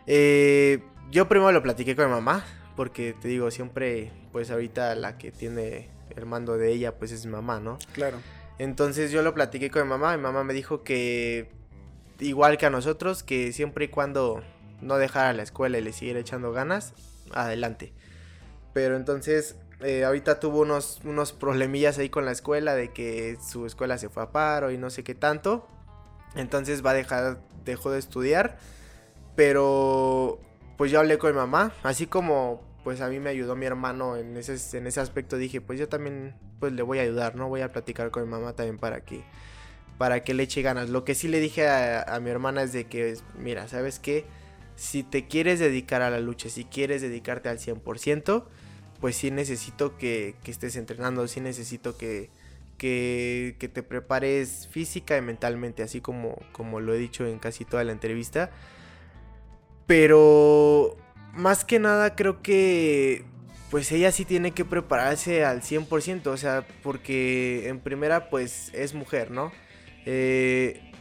Eh, yo primero lo platiqué con mi mamá, porque te digo, siempre, pues ahorita la que tiene el mando de ella, pues es mi mamá, ¿no? Claro. Entonces yo lo platiqué con mi mamá, mi mamá me dijo que, igual que a nosotros, que siempre y cuando no dejara la escuela y le siguiera echando ganas, adelante. Pero entonces, eh, ahorita tuvo unos, unos problemillas ahí con la escuela, de que su escuela se fue a paro y no sé qué tanto, entonces va a dejar, dejó de estudiar. Pero pues yo hablé con mi mamá, así como pues a mí me ayudó mi hermano en ese, en ese aspecto, dije pues yo también pues le voy a ayudar, ¿no? Voy a platicar con mi mamá también para que, para que le eche ganas. Lo que sí le dije a, a mi hermana es de que mira, ¿sabes qué? Si te quieres dedicar a la lucha, si quieres dedicarte al cien por ciento, pues sí necesito que, que estés entrenando, sí necesito que, que, que te prepares física y mentalmente, así como, como lo he dicho en casi toda la entrevista. Pero más que nada creo que pues ella sí tiene que prepararse al cien por ciento, o sea, porque en primera pues es mujer, ¿no? Eh,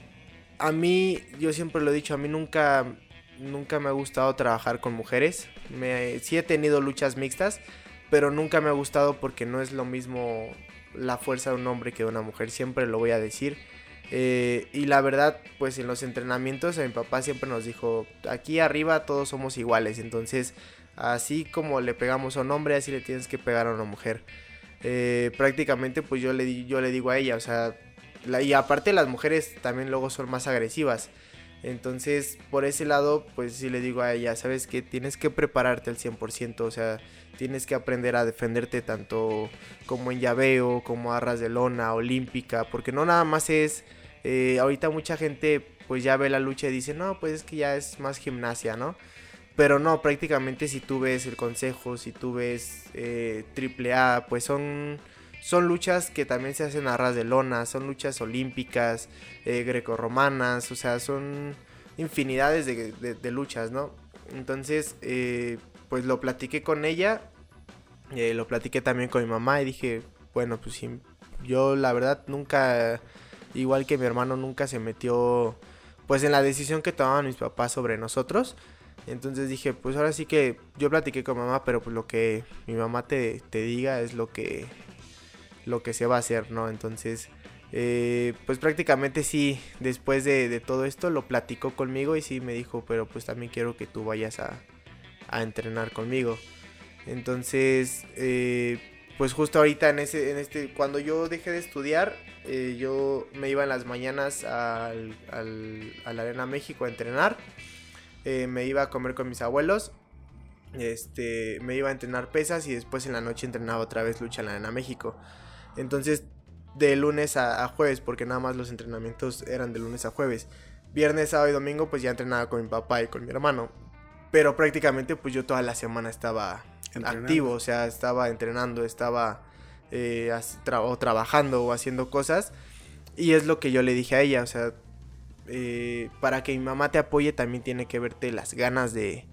a mí, yo siempre lo he dicho, a mí nunca, nunca me ha gustado trabajar con mujeres. Me, sí he tenido luchas mixtas, pero nunca me ha gustado porque no es lo mismo la fuerza de un hombre que de una mujer, siempre lo voy a decir. Eh, y la verdad, pues en los entrenamientos a mi papá siempre nos dijo, aquí arriba todos somos iguales, entonces así como le pegamos a un hombre, así le tienes que pegar a una mujer. Eh, prácticamente pues yo le, yo le digo a ella, o sea, la, y aparte las mujeres también luego son más agresivas, entonces por ese lado pues sí le digo a ella, sabes que tienes que prepararte al cien por ciento, o sea, tienes que aprender a defenderte tanto como en llaveo, como a ras de lona, olímpica, porque no nada más es... Eh, ahorita mucha gente pues ya ve la lucha y dice, no, pues es que ya es más gimnasia, ¿no? Pero no, prácticamente si tú ves el Consejo, si tú ves eh, Triple A, pues son, son luchas que también se hacen a ras de lona, son luchas olímpicas, eh, grecorromanas, o sea, son infinidades de, de, de luchas, ¿no? Entonces, eh, pues lo platiqué con ella Eh, lo platiqué también con mi mamá y dije, bueno, pues sí, yo la verdad nunca, igual que mi hermano, nunca se metió pues en la decisión que tomaban mis papás sobre nosotros. Entonces dije, pues ahora sí que yo platiqué con mamá, pero pues lo que mi mamá te, te diga es lo que, lo que se va a hacer, ¿no? Entonces, eh, pues prácticamente sí, después de, de todo esto lo platicó conmigo y sí me dijo, pero pues también quiero que tú vayas a, a entrenar conmigo. Entonces, eh, pues justo ahorita en ese, en este, cuando yo dejé de estudiar, eh, yo me iba en las mañanas al, al, a la Arena México a entrenar, eh, me iba a comer con mis abuelos, este, me iba a entrenar pesas y después en la noche entrenaba otra vez lucha en la Arena México. Entonces, de lunes a, a jueves, porque nada más los entrenamientos eran de lunes a jueves. Viernes, sábado y domingo, pues ya entrenaba con mi papá y con mi hermano, pero prácticamente pues yo toda la semana estaba... entrenando. Activo, o sea, estaba entrenando, estaba eh, tra- o trabajando o haciendo cosas. Y es lo que yo le dije a ella, o sea, eh, para que mi mamá te apoye también tiene que verte las ganas de,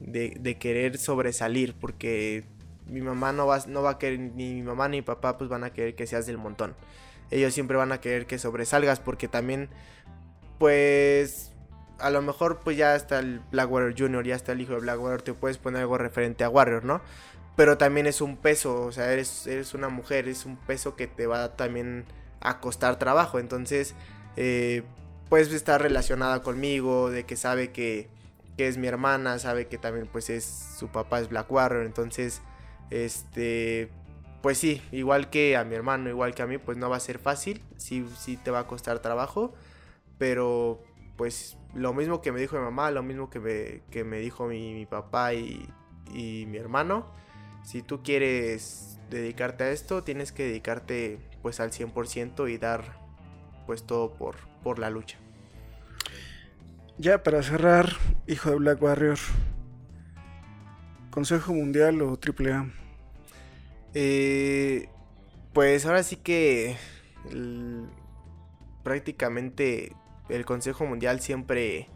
de, de querer sobresalir. Porque mi mamá no va, no va a querer, ni mi mamá ni mi papá pues van a querer que seas del montón. Ellos siempre van a querer que sobresalgas porque también, pues... a lo mejor pues ya hasta el Blackwater junior, ya hasta el hijo de Blackwater, te puedes poner algo referente a Warrior, ¿no? Pero también es un peso, o sea, eres, eres una mujer, es un peso que te va también a costar trabajo. Entonces, eh, pues está relacionada conmigo, de que sabe que, que es mi hermana, sabe que también pues es, su papá es Blackwater. Entonces, este, pues sí, igual que a mi hermano, igual que a mí, pues no va a ser fácil, sí, sí te va a costar trabajo, pero pues... lo mismo que me dijo mi mamá, lo mismo que me, que me dijo mi, mi papá y, y mi hermano. Si tú quieres dedicarte a esto, tienes que dedicarte pues al cien por ciento y dar pues todo por, por la lucha. Ya para cerrar, hijo de Black Warrior, ¿Consejo Mundial o Triple A? Eh, pues ahora sí que el, prácticamente... el Consejo Mundial siempre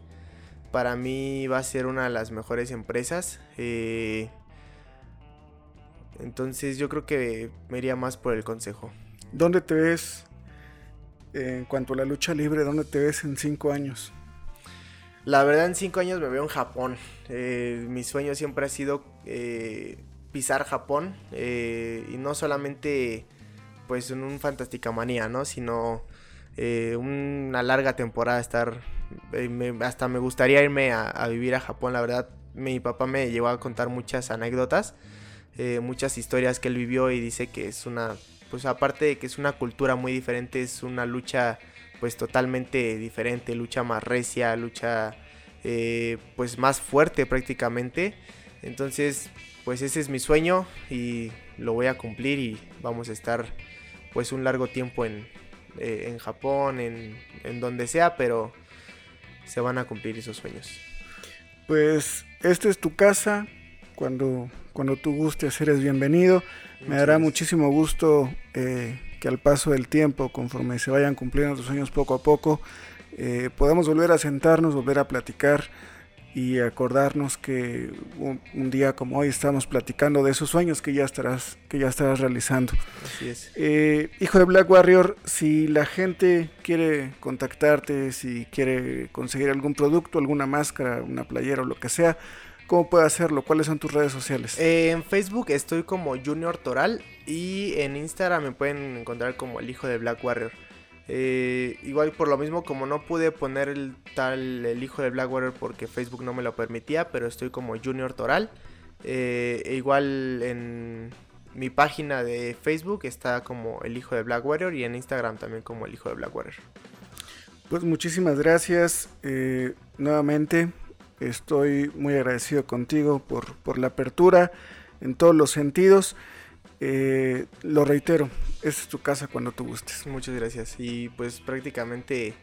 para mí va a ser una de las mejores empresas. Eh, entonces yo creo que me iría más por el Consejo. ¿Dónde te ves eh, en cuanto a la lucha libre? ¿Dónde te ves en cinco años? La verdad en cinco años me veo en Japón. Eh, mi sueño siempre ha sido eh, pisar Japón. Eh, y no solamente pues en un Fantasticamanía, ¿no? Sino... Eh, una larga temporada estar eh, me, hasta me gustaría irme a, a vivir a Japón. La verdad mi papá me llegó a contar muchas anécdotas, eh, muchas historias que él vivió y dice que es una, pues aparte de que es una cultura muy diferente, es una lucha pues totalmente diferente, lucha más recia, lucha eh, pues más fuerte prácticamente. Entonces pues ese es mi sueño y lo voy a cumplir y vamos a estar pues un largo tiempo en Eh, en Japón, en, en donde sea, pero se van a cumplir esos sueños. Pues esta es tu casa, cuando, cuando tú gustes eres bienvenido. Muchas Me hará gracias. Muchísimo gusto eh, que al paso del tiempo, conforme se vayan cumpliendo tus sueños poco a poco, eh, podamos volver a sentarnos, volver a platicar y acordarnos que un, un día como hoy estamos platicando de esos sueños que ya estarás, que ya estarás realizando. Así es. Eh, hijo de Black Warrior, si la gente quiere contactarte, si quiere conseguir algún producto, alguna máscara, una playera o lo que sea, ¿cómo puede hacerlo? ¿Cuáles son tus redes sociales? Eh, en Facebook estoy como Junior Toral y en Instagram me pueden encontrar como el hijo de Black Warrior. Eh, igual por lo mismo, como no pude poner el tal el hijo de Blackwater porque Facebook no me lo permitía, pero estoy como Junior Toral. Eh, e igual en mi página de Facebook está como el hijo de Blackwater y en Instagram también como el hijo de Blackwater. Pues muchísimas gracias, eh, nuevamente estoy muy agradecido contigo por, por la apertura en todos los sentidos. Eh, lo reitero, esta es tu casa cuando tú gustes. Muchas gracias y pues prácticamente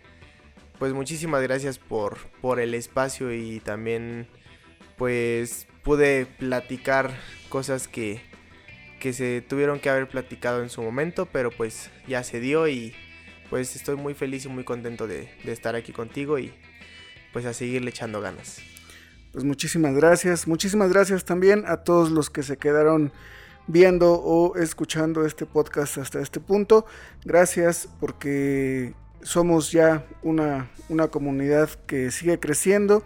pues muchísimas gracias por, por el espacio y también pues pude platicar cosas que, que se tuvieron que haber platicado en su momento, pero pues ya se dio y pues estoy muy feliz y muy contento de, de estar aquí contigo y pues a seguirle echando ganas. Pues muchísimas gracias, muchísimas gracias también a todos los que se quedaron viendo o escuchando este podcast hasta este punto. Gracias, porque somos ya una, una comunidad que sigue creciendo.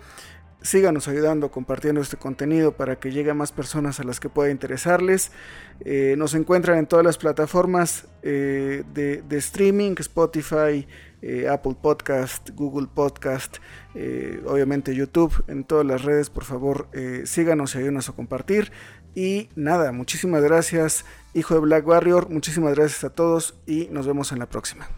Síganos ayudando compartiendo este contenido para que llegue a más personas a las que pueda interesarles. Eh, nos encuentran en todas las plataformas eh, de, de streaming, Spotify, eh, Apple Podcast, Google Podcast, eh, obviamente YouTube, en todas las redes. Por favor, eh, síganos y ayúdenos a compartir. Y nada, muchísimas gracias, hijo de Black Warrior, muchísimas gracias a todos y nos vemos en la próxima.